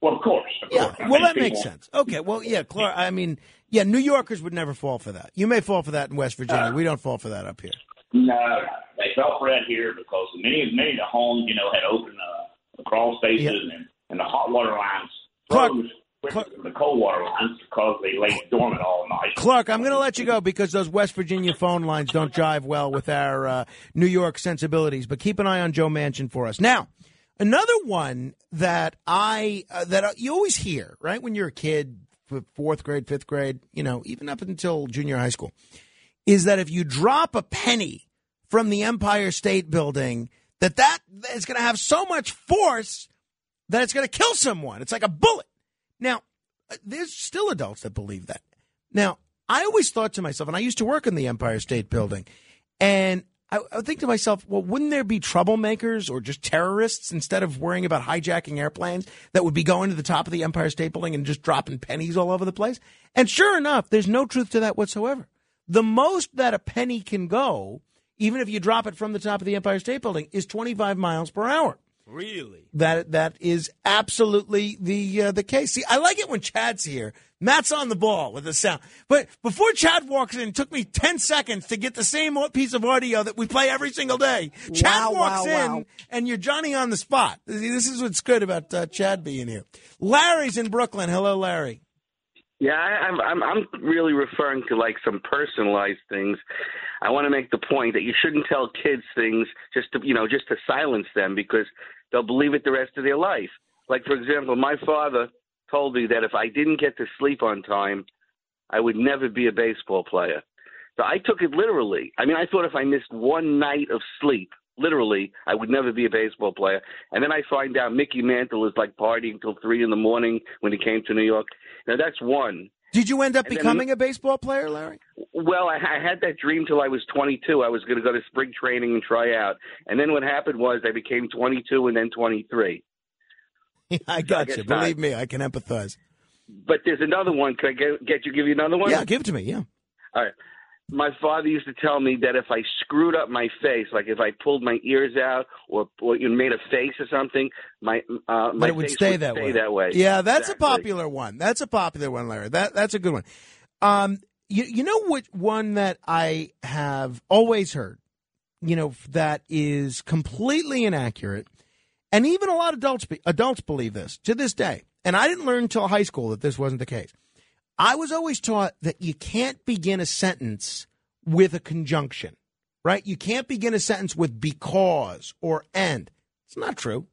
Well, of course. Yeah. Well, that makes sense. Okay. Well, yeah, Clark. New Yorkers would never fall for that. You may fall for that in West Virginia. We don't fall for that up here. No, they fell for that here because many of the homes, had open crawl spaces and the hot water lines froze quicker than the cold water lines because they lay dormant all night. Clark, I'm going to let you go because those West Virginia phone lines don't jive well with our New York sensibilities. But keep an eye on Joe Manchin for us now. Another one that you always hear, right, when you're a kid, fourth grade, fifth grade, even up until junior high school, is that if you drop a penny from the Empire State Building, that is going to have so much force that it's going to kill someone. It's like a bullet. Now, there's still adults that believe that. Now, I always thought to myself, and I used to work in the Empire State Building, and I think to myself, well, wouldn't there be troublemakers or just terrorists instead of worrying about hijacking airplanes that would be going to the top of the Empire State Building and just dropping pennies all over the place? And sure enough, there's no truth to that whatsoever. The most that a penny can go, even if you drop it from the top of the Empire State Building, is 25 miles per hour. Really? That is absolutely the case. See, I like it when Chad's here. Matt's on the ball with the sound. But before Chad walks in, it took me 10 seconds to get the same piece of audio that we play every single day. Chad walks in, and you're Johnny on the spot. This is what's good about Chad being here. Larry's in Brooklyn. Hello, Larry. Yeah, I'm really referring to like some personalized things. I want to make the point that you shouldn't tell kids things just to silence them because they'll believe it the rest of their life. Like, for example, my father told me that if I didn't get to sleep on time, I would never be a baseball player. So I took it literally. I mean, I thought if I missed one night of sleep, Literally, I would never be a baseball player. And then I find out Mickey Mantle is like partying till 3 a.m. when he came to New York. Now, that's one. Did you end up becoming a baseball player, Larry? Well, I had that dream till I was 22. I was going to go to spring training and try out. And then what happened was I became 22 and then 23. I got you. Believe me, I can empathize. But there's another one. Can I give you another one? Yeah, give it to me. Yeah. All right. My father used to tell me that if I screwed up my face, like if I pulled my ears out or made a face or something, my face would stay that way. Yeah, that's exactly. That's a popular one, Larry. That's a good one. You know what one that I have always heard, that is completely inaccurate, and even a lot of adults believe this to this day. And I didn't learn until high school that this wasn't the case. I was always taught that you can't begin a sentence with a conjunction, right? You can't begin a sentence with because or and. It's not true.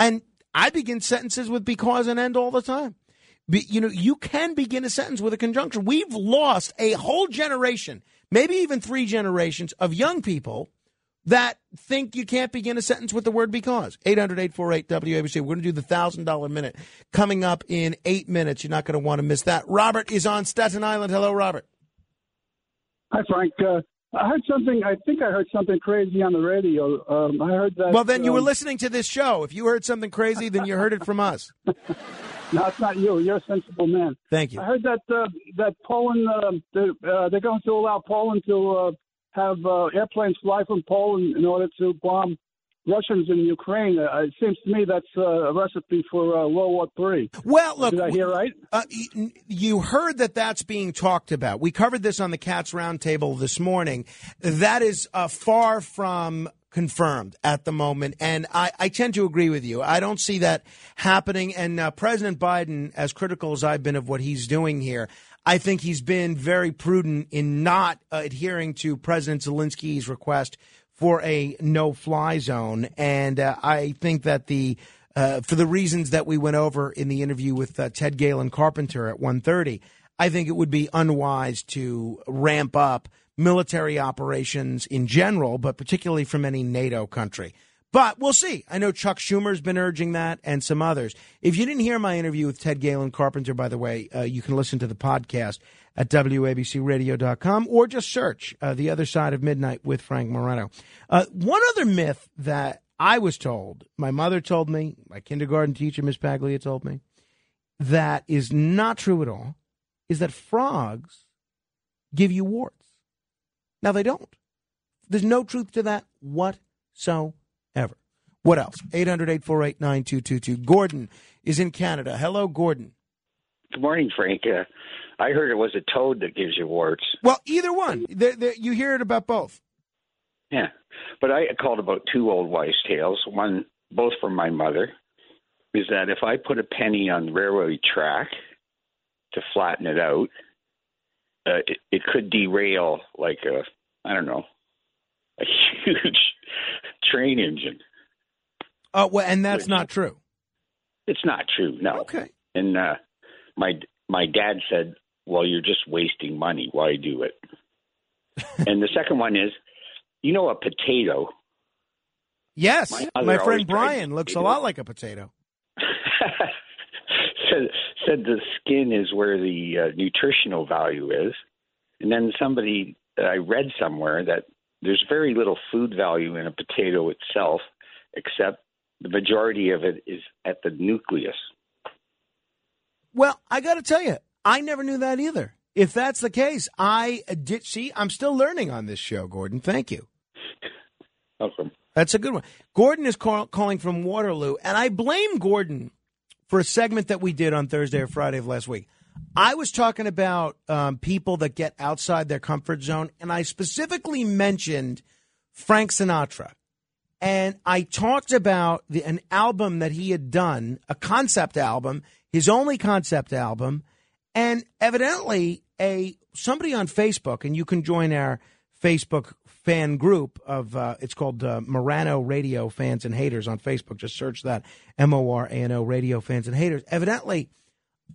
And I begin sentences with because and and all the time. But, you can begin a sentence with a conjunction. We've lost a whole generation, maybe even 3 generations of young people that think you can't begin a sentence with the word because. 800-848-WABC. We're going to do the $1,000 minute coming up in 8 minutes. You're not going to want to miss that. Robert is on Staten Island. Hello, Robert. Hi, Frank. I heard something crazy on the radio. I heard that. Well, then you were listening to this show. If you heard something crazy, then you heard it from us. No, it's not you. You're a sensible man. Thank you. I heard that Poland, they're going to allow Poland to have airplanes fly from Poland in order to bomb Russians in Ukraine. It seems to me that's a recipe for World War III. Well, look, did I hear right? You heard that's being talked about. We covered this on the Cats Roundtable this morning. That is far from confirmed at the moment, and I tend to agree with you. I don't see that happening, and President Biden, as critical as I've been of what he's doing here, I think he's been very prudent in not adhering to President Zelensky's request for a no-fly zone. And I think that for the reasons that we went over in the interview with Ted Galen Carpenter at 1:30, I think it would be unwise to ramp up military operations in general, but particularly from any NATO country. But we'll see. I know Chuck Schumer's been urging that and some others. If you didn't hear my interview with Ted Galen Carpenter, by the way, you can listen to the podcast at WABCRadio.com or just search The Other Side of Midnight with Frank Moreno. One other myth that I was told, my mother told me, my kindergarten teacher, Miss Paglia, told me, that is not true at all, is that frogs give you warts. Now, they don't. There's no truth to that whatsoever. What else? 800-848-9222. Gordon is in Canada. Hello, Gordon. Good morning, Frank. I heard it was a toad that gives you warts. Well, either one. You hear it about both. Yeah, but I called about 2 old wives' tales, one both from my mother, is that if I put a penny on the railroad track to flatten it out, it could derail like a huge train engine. Oh, well, and that's not true. It's not true, no. Okay. And my dad said, well, you're just wasting money. Why do it? And the second one is, a potato. Yes. My friend Brian looks a lot like a potato. said the skin is where the nutritional value is. And then somebody, I read somewhere that there's very little food value in a potato itself, except the majority of it is at the nucleus. Well, I got to tell you, I never knew that either. If that's the case, I did. See, I'm still learning on this show, Gordon. Thank you. Welcome. That's a good one. Gordon is calling from Waterloo, and I blame Gordon for a segment that we did on Thursday or Friday of last week. I was talking about people that get outside their comfort zone, and I specifically mentioned Frank Sinatra. And I talked about an album that he had done, a concept album, his only concept album, and evidently somebody on Facebook, and you can join our Facebook fan group of it's called Morano Radio Fans and Haters on Facebook. Just search that, MORANO Radio Fans and Haters.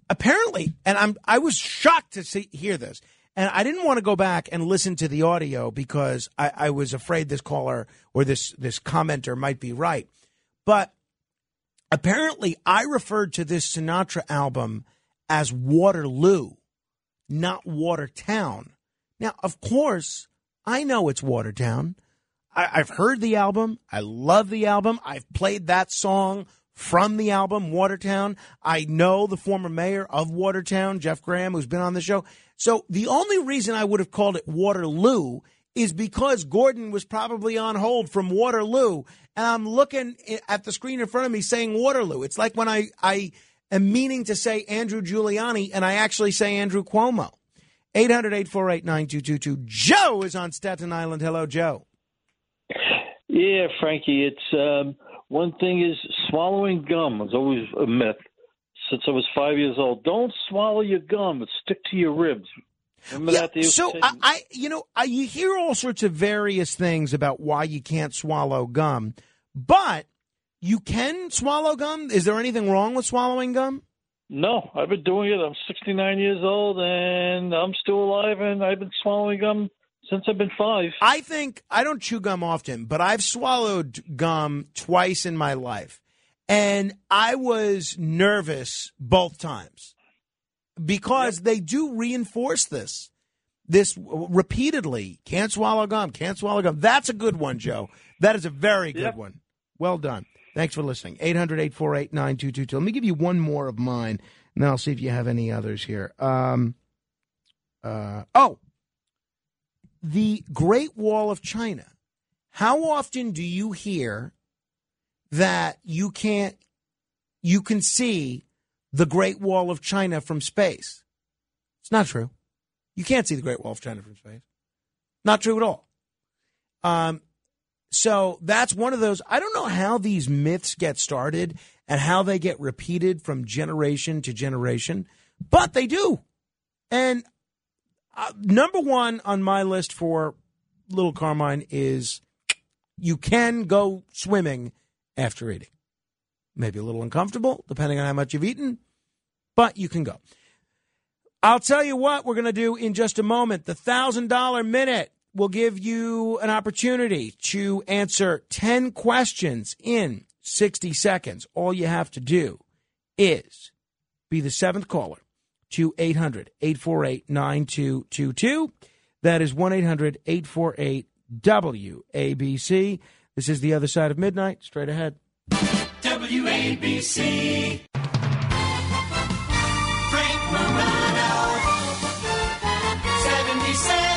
Apparently, and I was shocked to hear this. And I didn't want to go back and listen to the audio because I was afraid this caller or this commenter might be right. But apparently I referred to this Sinatra album as Waterloo, not Watertown. Now, of course, I know it's Watertown. I've heard the album. I love the album. I've played that song from the album, Watertown. I know the former mayor of Watertown, Jeff Graham, who's been on the show. So the only reason I would have called it Waterloo is because Gordon was probably on hold from Waterloo. And I'm looking at the screen in front of me saying Waterloo. It's like when I am meaning to say Andrew Giuliani and I actually say Andrew Cuomo. 800-848-9222. Joe is on Staten Island. Hello, Joe. Yeah, Frankie, it's one thing is swallowing gum is always a myth since I was 5 years old. Don't swallow your gum, but stick to your ribs. Remember that? So, you hear all sorts of various things about why you can't swallow gum, but you can swallow gum. Is there anything wrong with swallowing gum? No, I've been doing it. I'm 69 years old, and I'm still alive, and I've been swallowing gum since I've been five. I think I don't chew gum often, but I've swallowed gum twice in my life, and I was nervous both times because they do reinforce this repeatedly. Can't swallow gum. Can't swallow gum. That's a good one, Joe. That is a very good one. Well done. Thanks for listening. 800-848-9222. Let me give you one more of mine, and I'll see if you have any others here. The Great Wall of China. How often do you hear that you can see the Great Wall of China from space? It's not true. You can't see the Great Wall of China from space. Not true at all. So that's one of those. I don't know how these myths get started and how they get repeated from generation to generation, but they do. And number one on my list for Little Carmine is you can go swimming after eating. Maybe a little uncomfortable, depending on how much you've eaten, but you can go. I'll tell you what we're going to do in just a moment. The $1,000 minute. We'll give you an opportunity to answer 10 questions in 60 seconds. All you have to do is be the seventh caller to 800-848-9222. That is 1-800-848-WABC. This is The Other Side of Midnight. Straight ahead. WABC. Frank Morano, 77.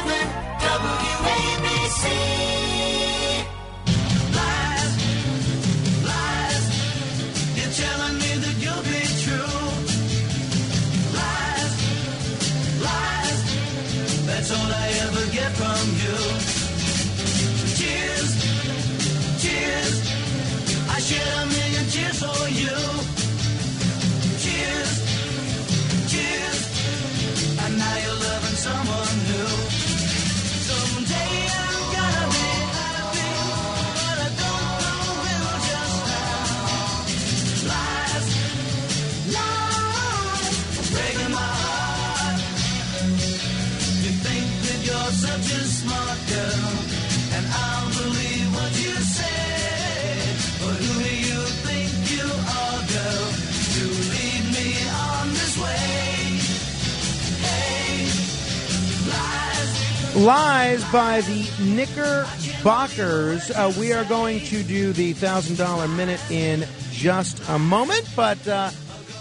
Lies by the Knickerbockers. We are going to do the $1,000 minute in just a moment. But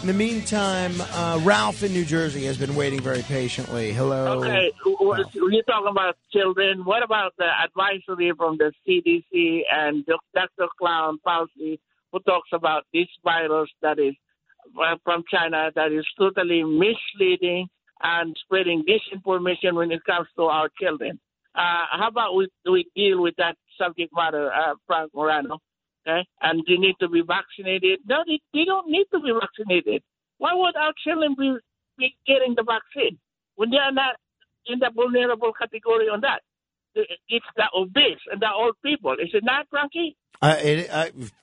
in the meantime, Ralph in New Jersey has been waiting very patiently. Hello. Okay. Ralph. You're talking about children. What about the advisory from the CDC and Dr. Clown Fauci, who talks about this virus that is from China that is totally misleading and spreading disinformation when it comes to our children? How about we deal with that subject matter, Frank Morano? Okay? And they need to be vaccinated. No, they don't need to be vaccinated. Why would our children be getting the vaccine when they are not in the vulnerable category on that? It's the obese and the old people. Is it not, Frankie?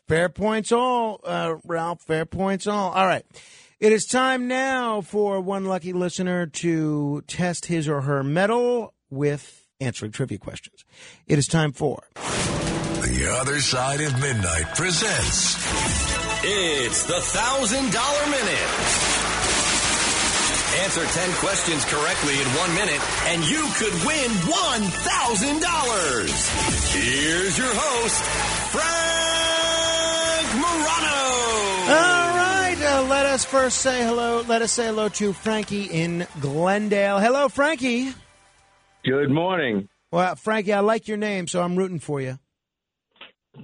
Fair points all, Ralph. Fair points all. All right. It is time now for one lucky listener to test his or her mettle with answering trivia questions. It is time for... The Other Side of Midnight presents... It's the $1,000 Minute. Answer 10 questions correctly in 1 minute, and you could win $1,000. Here's your host, Frank Morano. All right, let us first say hello. Let us say hello to Frankie in Glendale. Hello, Frankie. Good morning. Well, Frankie, I like your name, so I'm rooting for you.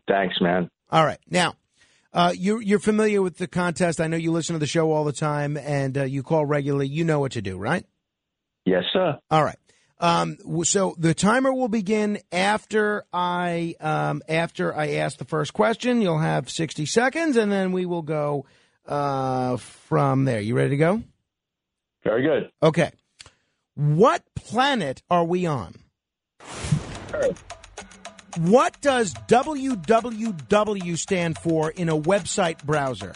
Thanks, man. All right. Now, you're familiar with the contest. I know you listen to the show all the time, and you call regularly. You know what to do, right? Yes, sir. All right. So the timer will begin after I ask the first question. You'll have 60 seconds, and then we will go from there. You ready to go? Very good. Okay. What planet are we on? Earth. What does www stand for in a website browser?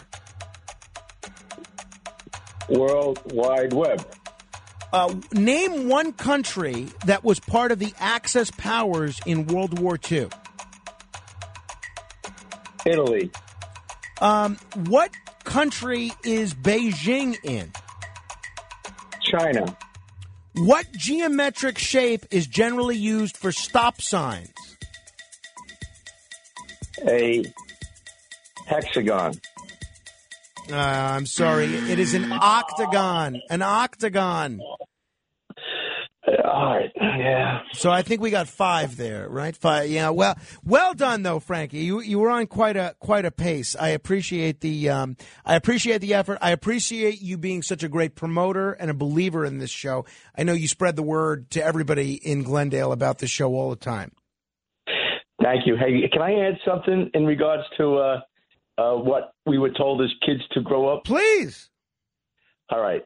World Wide Web. Name one country that was part of the Axis powers in World War II. Italy. What country is Beijing in? China. What geometric shape is generally used for stop signs? A hexagon. I'm sorry. It is an octagon. An octagon. All right. Yeah. So I think we got 5 there, right? 5. Yeah. Well done, though, Frankie. You were on quite a pace. I appreciate the effort. I appreciate you being such a great promoter and a believer in this show. I know you spread the word to everybody in Glendale about this show all the time. Thank you. Hey, can I add something in regards to what we were told as kids to grow up? Please. All right.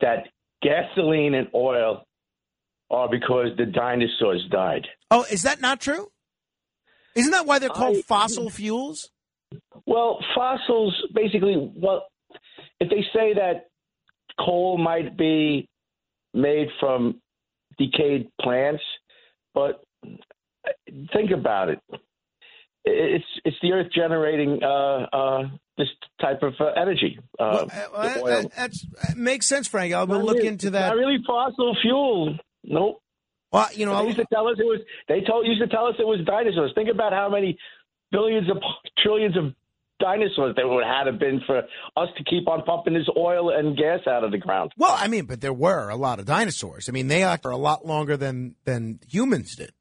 That gasoline and oil are because the dinosaurs died. Oh, is that not true? Isn't that why they're called fossil fuels? Well, fossils, basically, if they say that coal might be made from decayed plants, but... think about it. It's the Earth generating this type of energy. That makes sense, Frank. I'll look into that. Not really fossil fuel. Nope. Well, you know, used to tell us it was dinosaurs. Think about how many billions of trillions of dinosaurs there would have been for us to keep on pumping this oil and gas out of the ground. Well, I mean, but there were a lot of dinosaurs. I mean, they are a lot longer than humans did.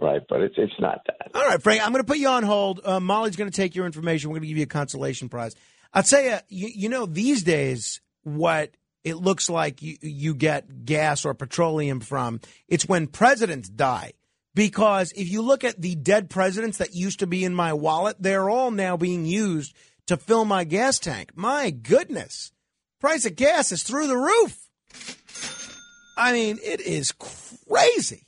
Right, but it's not that. All right, Frank, I'm going to put you on hold. Molly's going to take your information. We're going to give you a consolation prize. I'll tell you, you know, these days what it looks like you get gas or petroleum from, it's when presidents die. Because if you look at the dead presidents that used to be in my wallet, they're all now being used to fill my gas tank. My goodness. Price of gas is through the roof. I mean, it is crazy.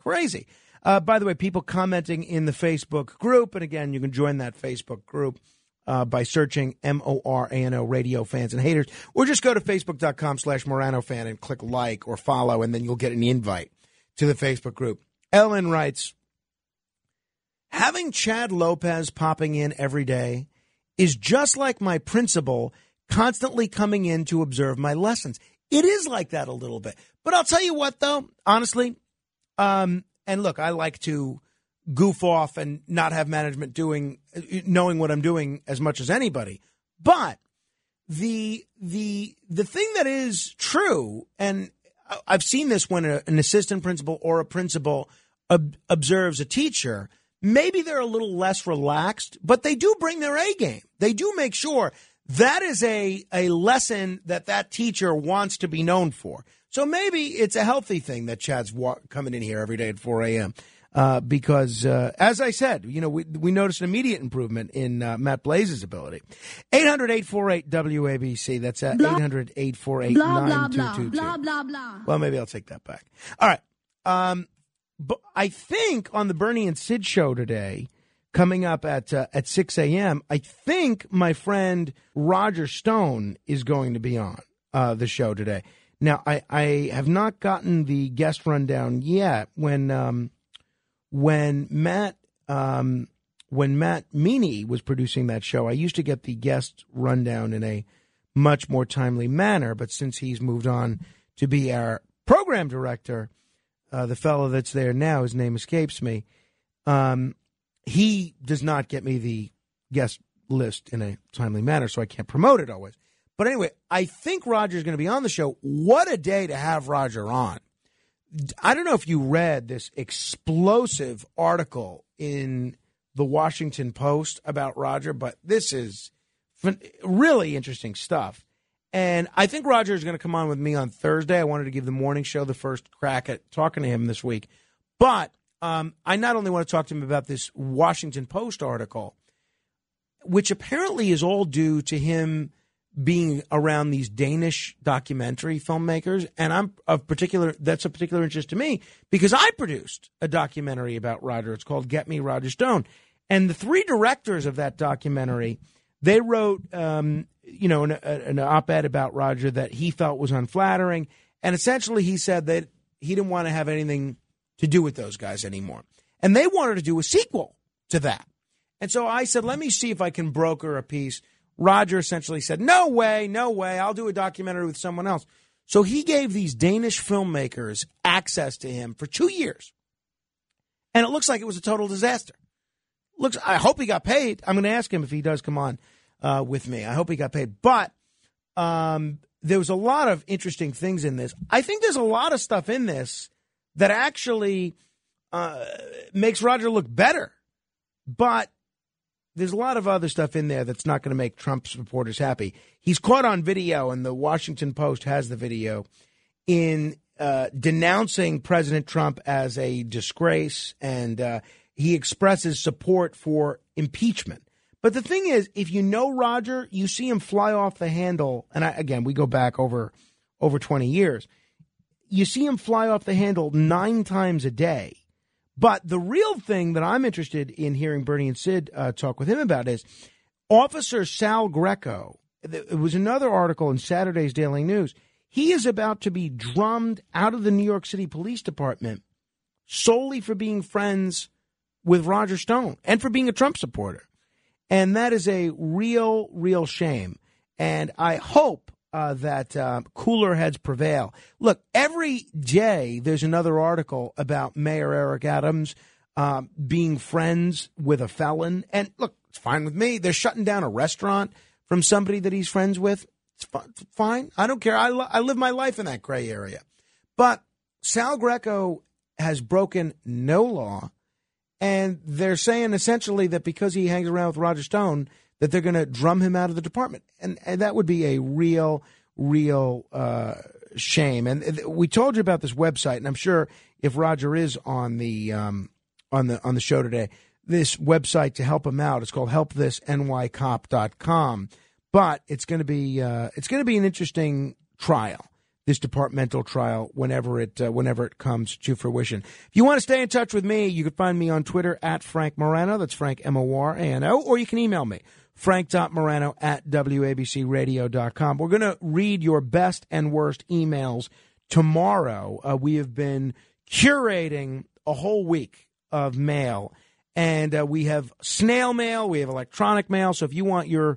Crazy. By the way, people commenting in the Facebook group, and again, you can join that Facebook group by searching MORANO Radio Fans and Haters, or just go to Facebook.com/MoranoFan and click like or follow, and then you'll get an invite to the Facebook group. Ellen writes, having Chad Lopez popping in every day is just like my principal constantly coming in to observe my lessons. It is like that a little bit. But I'll tell you what, though, honestly, and look, I like to goof off and not have management knowing what I'm doing as much as anybody. But the thing that is true, and I've seen this when an assistant principal or a principal observes a teacher, maybe they're a little less relaxed, but they do bring their A game. They do make sure that is a lesson that teacher wants to be known for. So maybe it's a healthy thing that Chad's coming in here every day at 4 a.m. Because, as I said, you know, we noticed an immediate improvement in Matt Blaze's ability. 800-848-WABC. That's 800-848-9222. Blah, blah, blah. Well, maybe I'll take that back. All right. But I think on the Bernie and Sid show today, coming up at 6 a.m. I think my friend Roger Stone is going to be on the show today. Now, I have not gotten the guest rundown yet. When Matt Meany was producing that show, I used to get the guest rundown in a much more timely manner. But since he's moved on to be our program director, the fellow that's there now, his name escapes me, he does not get me the guest list in a timely manner, so I can't promote it always. But anyway, I think Roger's going to be on the show. What a day to have Roger on. I don't know if you read this explosive article in the Washington Post about Roger, but this is really interesting stuff. And I think Roger is going to come on with me on Thursday. I wanted to give the morning show the first crack at talking to him this week. But I not only want to talk to him about this Washington Post article, which apparently is all due to him being around these Danish documentary filmmakers. And I'm of particular, that's of particular interest to me because I produced a documentary about Roger. It's called Get Me Roger Stone. And the three directors of that documentary, they wrote, an op-ed about Roger that he felt was unflattering. And essentially he said that he didn't want to have anything to do with those guys anymore. And they wanted to do a sequel to that. And so I said, let me see if I can broker a piece. Roger essentially said, no way, I'll do a documentary with someone else. So he gave these Danish filmmakers access to him for 2 years. And it looks like it was a total disaster. I hope he got paid. I'm going to ask him if he does come on with me. I hope he got paid. But there was a lot of interesting things in this. I think there's a lot of stuff in this that actually makes Roger look better. But there's a lot of other stuff in there that's not going to make Trump supporters happy. He's caught on video, and the Washington Post has the video, in denouncing President Trump as a disgrace, and he expresses support for impeachment. But the thing is, if you know Roger, you see him fly off the handle, and again, we go back over 20 years. You see him fly off the handle 9 times a day. But the real thing that I'm interested in hearing Bernie and Sid talk with him about is Officer Sal Greco. It was another article in Saturday's Daily News. He is about to be drummed out of the New York City Police Department solely for being friends with Roger Stone and for being a Trump supporter. And that is a real, real shame. And I hope that cooler heads prevail. Look, every day there's another article about Mayor Eric Adams being friends with a felon. And look, it's fine with me. They're shutting down a restaurant from somebody that he's friends with. It's fine. I don't care. I live my life in that gray area. But Sal Greco has broken no law. And they're saying essentially that because he hangs around with Roger Stone, that they're going to drum him out of the department. And that would be a real, real shame. And we told you about this website, and I'm sure if Roger is on the on the show today, this website to help him out, it's called helpthisnycop.com. But it's going to be an interesting trial, this departmental trial, whenever it comes to fruition. If you want to stay in touch with me, you can find me on Twitter at Frank Morano. That's Frank Morano. Or you can email me, frank.morano@wabcradio.com. We're going to read your best and worst emails tomorrow. We have been curating a whole week of mail, and we have snail mail, we have electronic mail. So if you want your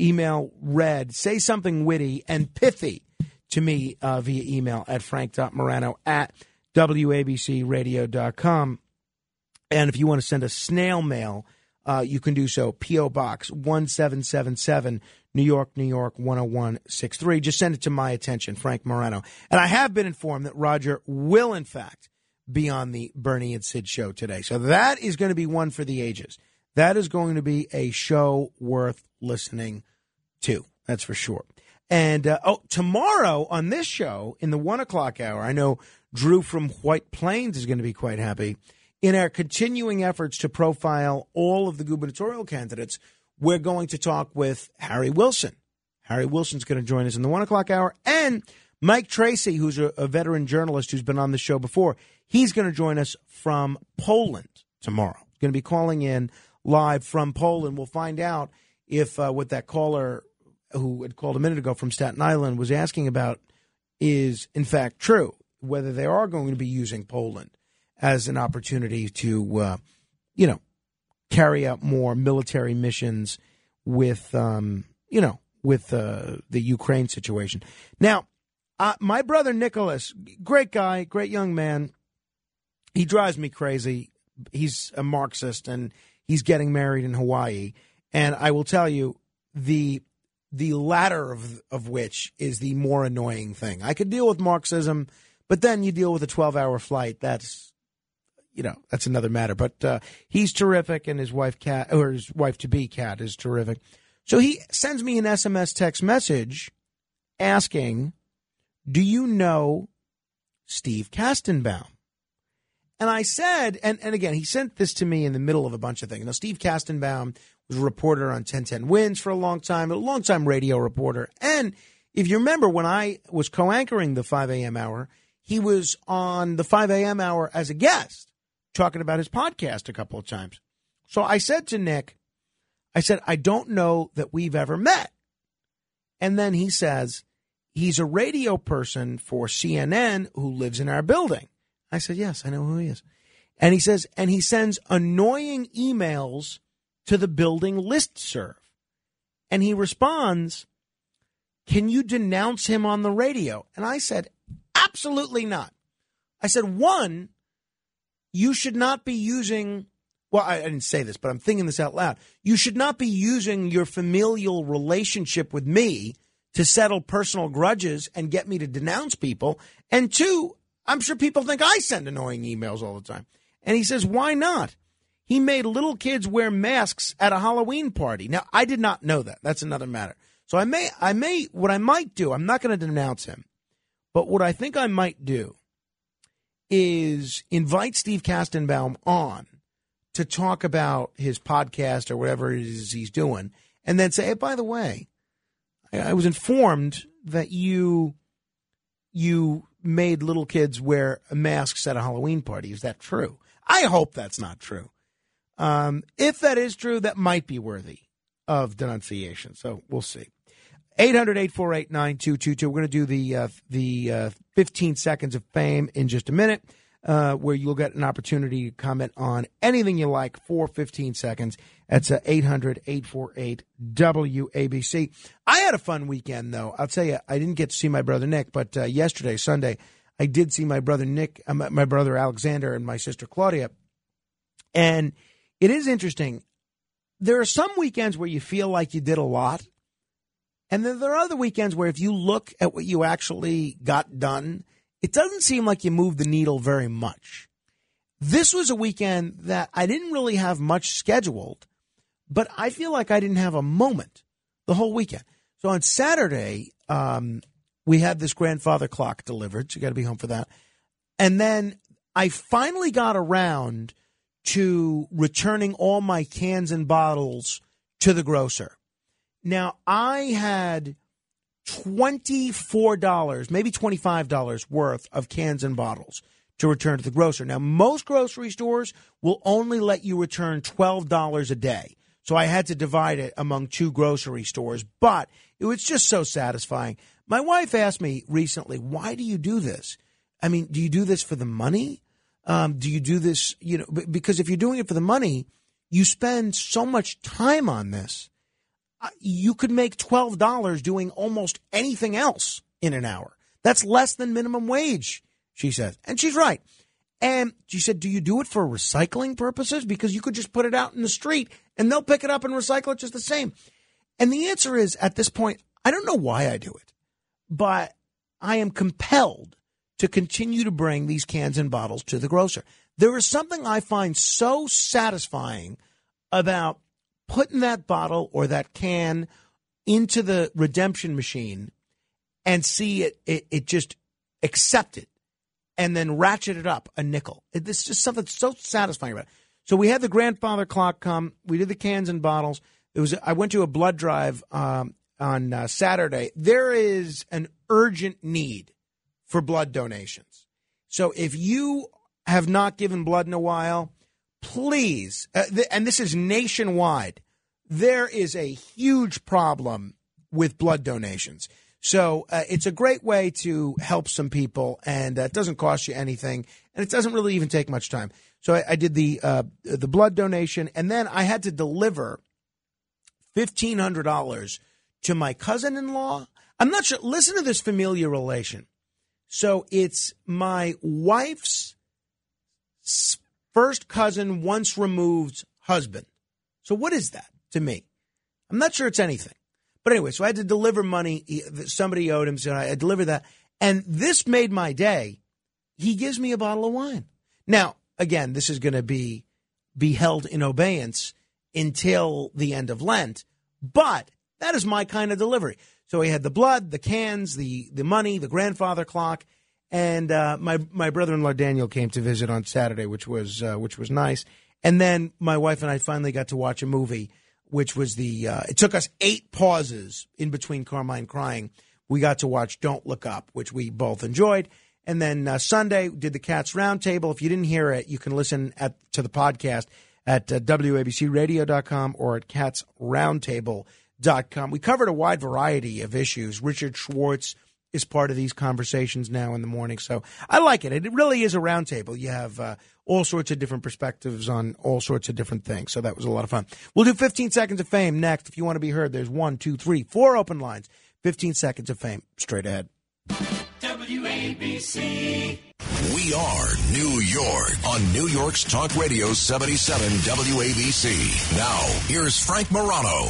email read, say something witty and pithy to me via email at frank.morano@wabcradio.com. And if you want to send us snail mail, you can do so, P.O. Box 1777, New York, New York 10163. Just send it to my attention, Frank Morano. And I have been informed that Roger will, in fact, be on the Bernie and Sid show today. So that is going to be one for the ages. That is going to be a show worth listening to. That's for sure. And tomorrow on this show in the 1 o'clock hour, I know Drew from White Plains is going to be quite happy. In our continuing efforts to profile all of the gubernatorial candidates, we're going to talk with Harry Wilson. Harry Wilson's going to join us in the 1 o'clock hour. And Mike Tracy, who's a veteran journalist who's been on the show before, he's going to join us from Poland tomorrow. He's going to be calling in live from Poland. We'll find out if what that caller who had called a minute ago from Staten Island was asking about is, in fact, true, whether they are going to be using Poland as an opportunity to, carry out more military missions with, the Ukraine situation. Now, my brother Nicholas, great guy, great young man. He drives me crazy. He's a Marxist, and he's getting married in Hawaii. And I will tell you, the latter of which is the more annoying thing. I could deal with Marxism, but then you deal with a 12-hour flight. That's another matter. But he's terrific, and his wife Kat, or his wife-to-be Kat, is terrific. So he sends me an SMS text message asking, "Do you know Steve Kastenbaum?" And I said, and again, he sent this to me in the middle of a bunch of things. Now, Steve Kastenbaum was a reporter on 1010 Wins for a long-time radio reporter. And if you remember, when I was co-anchoring the 5 a.m. hour, he was on the 5 a.m. hour as a guest talking about his podcast a couple of times. So I said to Nick, I don't know that we've ever met. And then he says, he's a radio person for CNN who lives in our building. I said, yes, I know who he is. And he says, and he sends annoying emails to the building listserv. And he responds, can you denounce him on the radio? And I said, absolutely not. I said, one, you should not be using, well, I didn't say this, but I'm thinking this out loud. You should not be using your familial relationship with me to settle personal grudges and get me to denounce people. And two, I'm sure people think I send annoying emails all the time. And he says, why not? He made little kids wear masks at a Halloween party. Now, I did not know that. That's another matter. So I may, what I might do, I'm not going to denounce him, but what I think I might do is invite Steve Kastenbaum on to talk about his podcast or whatever it is he's doing, and then say, hey, by the way, I was informed that you made little kids wear masks at a Halloween party. Is that true? I hope that's not true. If that is true, that might be worthy of denunciation. So we'll see. 800-848-9222. We're going to do the 15 seconds of fame in just a minute, where you'll get an opportunity to comment on anything you like for 15 seconds. That's 800-848-WABC. I had a fun weekend, though. I'll tell you, I didn't get to see my brother Nick, but yesterday, Sunday, I did see my brother Nick, my brother Alexander, and my sister Claudia. And it is interesting. There are some weekends where you feel like you did a lot. And then there are other weekends where if you look at what you actually got done, it doesn't seem like you moved the needle very much. This was a weekend that I didn't really have much scheduled, but I feel like I didn't have a moment the whole weekend. So on Saturday, we had this grandfather clock delivered, so you got to be home for that. And then I finally got around to returning all my cans and bottles to the grocer. Now, I had $24, maybe $25 worth of cans and bottles to return to the grocer. Now, most grocery stores will only let you return $12 a day. So I had to divide it among two grocery stores, but it was just so satisfying. My wife asked me recently, why do you do this? I mean, do you do this for the money? Do you do this, because if you're doing it for the money, you spend so much time on this. You could make $12 doing almost anything else in an hour. That's less than minimum wage, she says. And she's right. And she said, do you do it for recycling purposes? Because you could just put it out in the street and they'll pick it up and recycle it just the same. And the answer is, at this point, I don't know why I do it, but I am compelled to continue to bring these cans and bottles to the grocer. There is something I find so satisfying about putting that bottle or that can into the redemption machine and see it just accept it and then ratchet it up a nickel. It's just something so satisfying about it. So we had the grandfather clock come. We did the cans and bottles. I went to a blood drive on Saturday. There is an urgent need for blood donations. So if you have not given blood in a while, please, and this is nationwide, there is a huge problem with blood donations. So it's a great way to help some people, and it doesn't cost you anything, and it doesn't really even take much time. So I did the blood donation, and then I had to deliver $1,500 to my cousin-in-law. I'm not sure. Listen to this familiar relation. So it's my wife's first cousin once removed husband. So what is that to me? I'm not sure it's anything. But anyway, so I had to deliver money. Somebody owed him, so I delivered that. And this made my day. He gives me a bottle of wine. Now, again, this is going to be held in abeyance until the end of Lent. But that is my kind of delivery. So he had the blood, the cans, the money, the grandfather clock. And my brother-in-law, Daniel, came to visit on Saturday, which was nice. And then my wife and I finally got to watch a movie, which was it took us 8 pauses in between Carmine crying. We got to watch Don't Look Up, which we both enjoyed. And then Sunday, did the Cats Roundtable. If you didn't hear it, you can listen to the podcast at wabcradio.com or at catsroundtable.com. We covered a wide variety of issues. Richard Schwartz is part of these conversations now in the morning. So I like it. It really is a roundtable. You have all sorts of different perspectives on all sorts of different things. So that was a lot of fun. We'll do 15 seconds of fame next. If you want to be heard, there's 1, 2, 3, 4 open lines. 15 seconds of fame straight ahead. WABC. We are New York on New York's Talk Radio 77 WABC. Now, here's Frank Morano.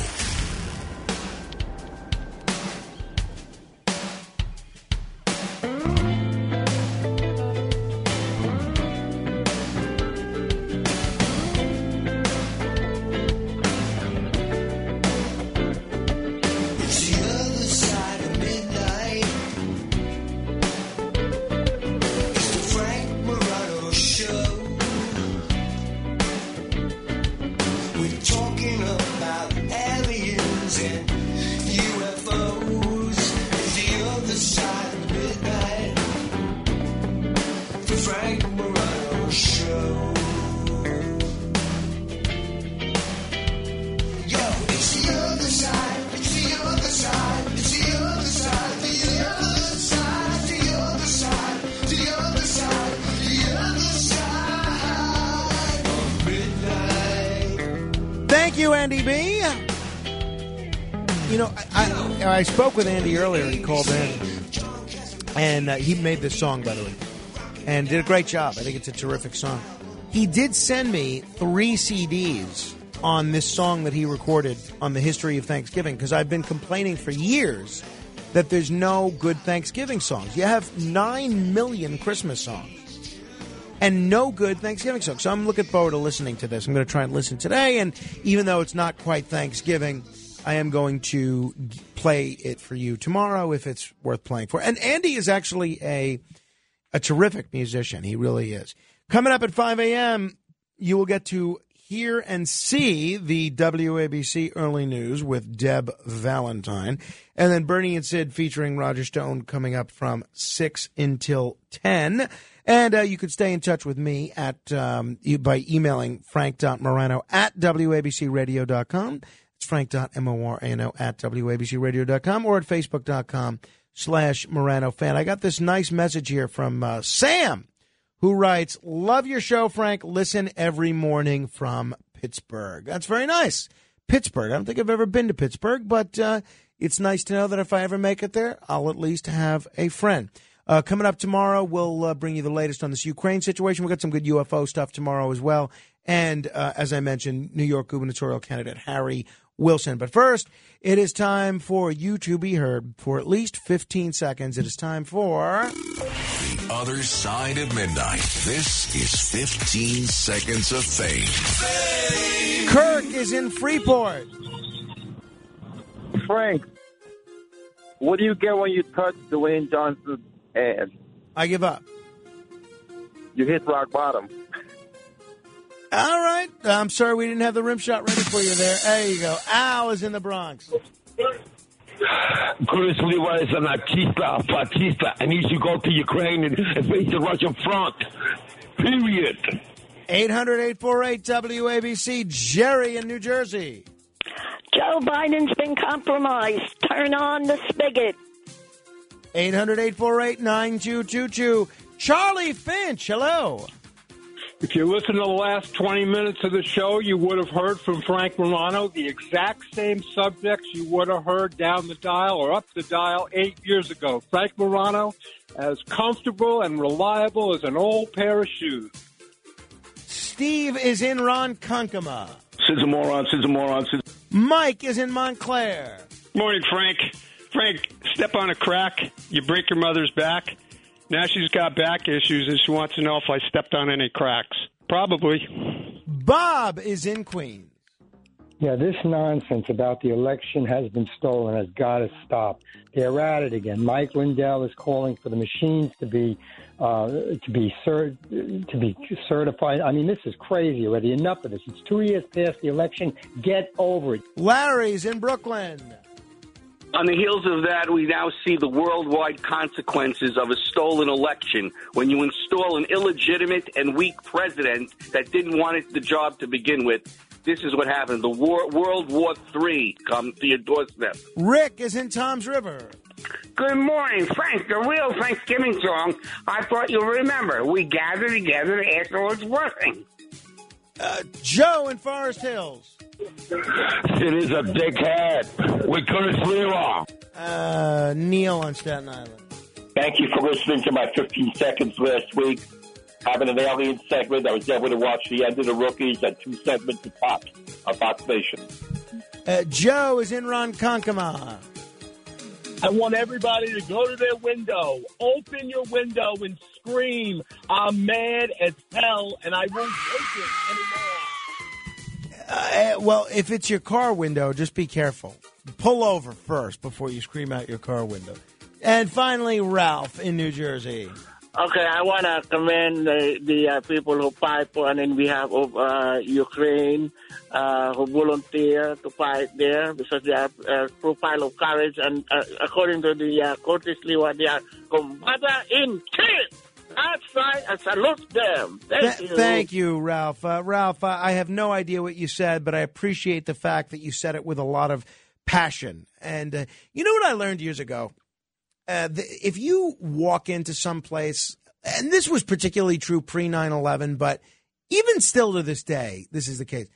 I spoke with Andy earlier. He called in, and he made this song, by the way, and did a great job. I think it's a terrific song. He did send me 3 CDs on this song that he recorded on the history of Thanksgiving, because I've been complaining for years that there's no good Thanksgiving songs. You have 9 million Christmas songs and no good Thanksgiving songs. So I'm looking forward to listening to this. I'm going to try and listen today, and even though it's not quite Thanksgiving, I am going to play it for you tomorrow if it's worth playing for. And Andy is actually a terrific musician. He really is. Coming up at 5 a.m., you will get to hear and see the WABC Early News with Deb Valentine. And then Bernie and Sid featuring Roger Stone coming up from 6 until 10. And you could stay in touch with me at by emailing frank.morano@wabcradio.com. Frank.morano at wabcradio.com or at facebook.com/MoranoFan. I got this nice message here from Sam, who writes, "Love your show, Frank. Listen every morning from Pittsburgh." That's very nice. Pittsburgh. I don't think I've ever been to Pittsburgh, but it's nice to know that if I ever make it there, I'll at least have a friend. Coming up tomorrow, we'll bring you the latest on this Ukraine situation. We've got some good UFO stuff tomorrow as well. And as I mentioned, New York gubernatorial candidate Harry Wilson. But first, it is time for you to be heard for at least 15 seconds. It is time for The Other Side of Midnight. This is 15 Seconds of Fame. Fame! Kirk is in Freeport. Frank, what do you get when you touch Dwayne Johnson's ass? I give up. You hit rock bottom. All right. I'm sorry we didn't have the rim shot ready for you there. There you go. Al is in the Bronx. Chris Leroy is an artista, fascista. I need to go to Ukraine and face the Russian front. Period. 800-848-WABC. Jerry in New Jersey. Joe Biden's been compromised. Turn on the spigot. 800-848-9222. Charlie Finch, hello. If you listen to the last 20 minutes of the show, you would have heard from Frank Milano the exact same subjects you would have heard down the dial or up the dial 8 years ago. Frank Milano, as comfortable and reliable as an old pair of shoes. Steve is in Ronkonkoma. Sid's a moron, Sid's a moron. Mike is in Montclair. Morning, Frank. Frank, step on a crack. You break your mother's back. Now she's got back issues, and she wants to know if I stepped on any cracks. Probably. Bob is in Queens. Yeah, this nonsense about the election has been stolen has got to stop. They're at it again. Mike Lindell is calling for the machines to be certified. I mean, this is crazy already. Enough of this. It's 2 years past the election. Get over it. Larry's in Brooklyn. On the heels of that, we now see the worldwide consequences of a stolen election when you install an illegitimate and weak president that didn't want the job to begin with. This is what happened. The World War III comes to your doorstep. Rick is in Toms River. Good morning, Frank. The real Thanksgiving song. I thought you'll remember. We gather together to ask the Lord's blessing. Joe in Forest Hills. It is a dickhead. We couldn't sleep off. Neil on Staten Island. Thank you for listening to my 15 seconds last week. Having an alien segment, I was able to watch the end of The Rookies and two segments of Pops on Fox Nation. Joe is in Ronkonkoma. I want everybody to go to their window, open your window, and scream, "I'm mad as hell, and I won't take it anymore." Well, if it's your car window, just be careful. Pull over first before you scream out your car window. And finally, Ralph in New Jersey. Okay, I want to commend the people who fight on behalf of Ukraine, who volunteer to fight there because they have a profile of courage. And according to the Curtis Lewa, they are combatant in chief. Outside, I salute them. Thank you. Thank you, Ralph. Ralph, I have no idea what you said, but I appreciate the fact that you said it with a lot of passion. And you know what I learned years ago? If you walk into some place, and this was particularly true pre-9/11, but even still to this day, this is the case.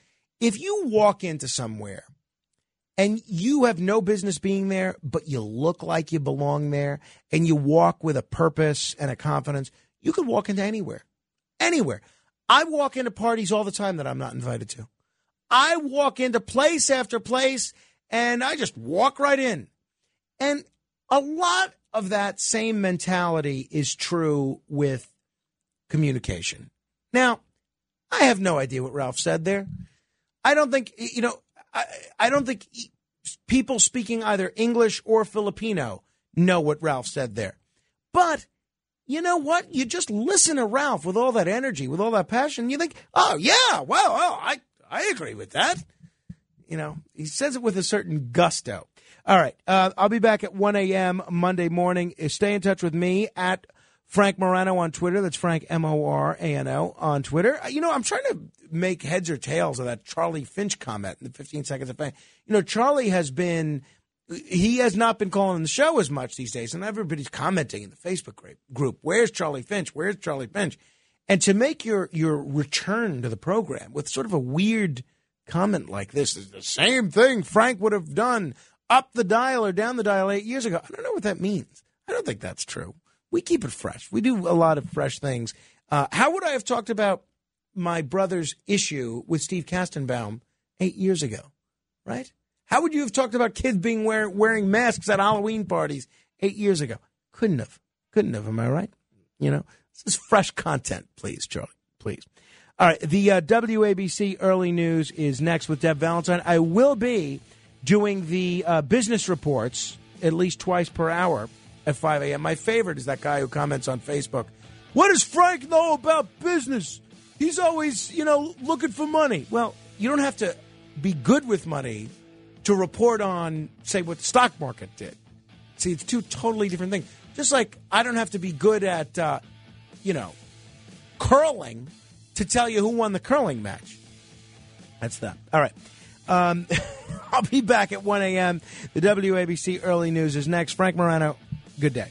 If you walk into somewhere and you have no business being there, but you look like you belong there, and you walk with a purpose and a confidence, you could walk into anywhere. Anywhere. I walk into parties all the time that I'm not invited to. I walk into place after place, and I just walk right in. And a lot of that same mentality is true with communication. Now, I have no idea what Ralph said there. I don't think, you know, I don't think people speaking either English or Filipino know what Ralph said there. But you know what? You just listen to Ralph with all that energy, with all that passion. You think, oh, yeah, well, I agree with that. You know, he says it with a certain gusto. All right. I'll be back at 1 a.m. Monday morning. Stay in touch with me at Frank Morano on Twitter. That's Frank Morano on Twitter. You know, I'm trying to make heads or tails of that Charlie Finch comment in the 15 seconds of fame. You know, Charlie has not been calling the show as much these days, and everybody's commenting in the Facebook group. Where's Charlie Finch? Where's Charlie Finch? And to make your return to the program with sort of a weird comment like this is the same thing Frank would have done up the dial or down the dial 8 years ago. I don't know what that means. I don't think that's true. We keep it fresh. We do a lot of fresh things. How would I have talked about my brother's issue with Steve Kastenbaum 8 years ago, right? How would you have talked about kids being wearing masks at Halloween parties 8 years ago? Couldn't have, am I right? You know, this is fresh content, please, Charlie, please. All right, the WABC Early News is next with Deb Valentine. I will be doing the business reports at least twice per hour at 5 a.m. My favorite is that guy who comments on Facebook, "What does Frank know about business? He's always, you know, looking for money." Well, you don't have to be good with money to report on, say, what the stock market did. See, it's two totally different things. Just like I don't have to be good at, curling to tell you who won the curling match. That's that. All right. I'll be back at 1 a.m. The WABC Early News is next. Frank Morano, good day.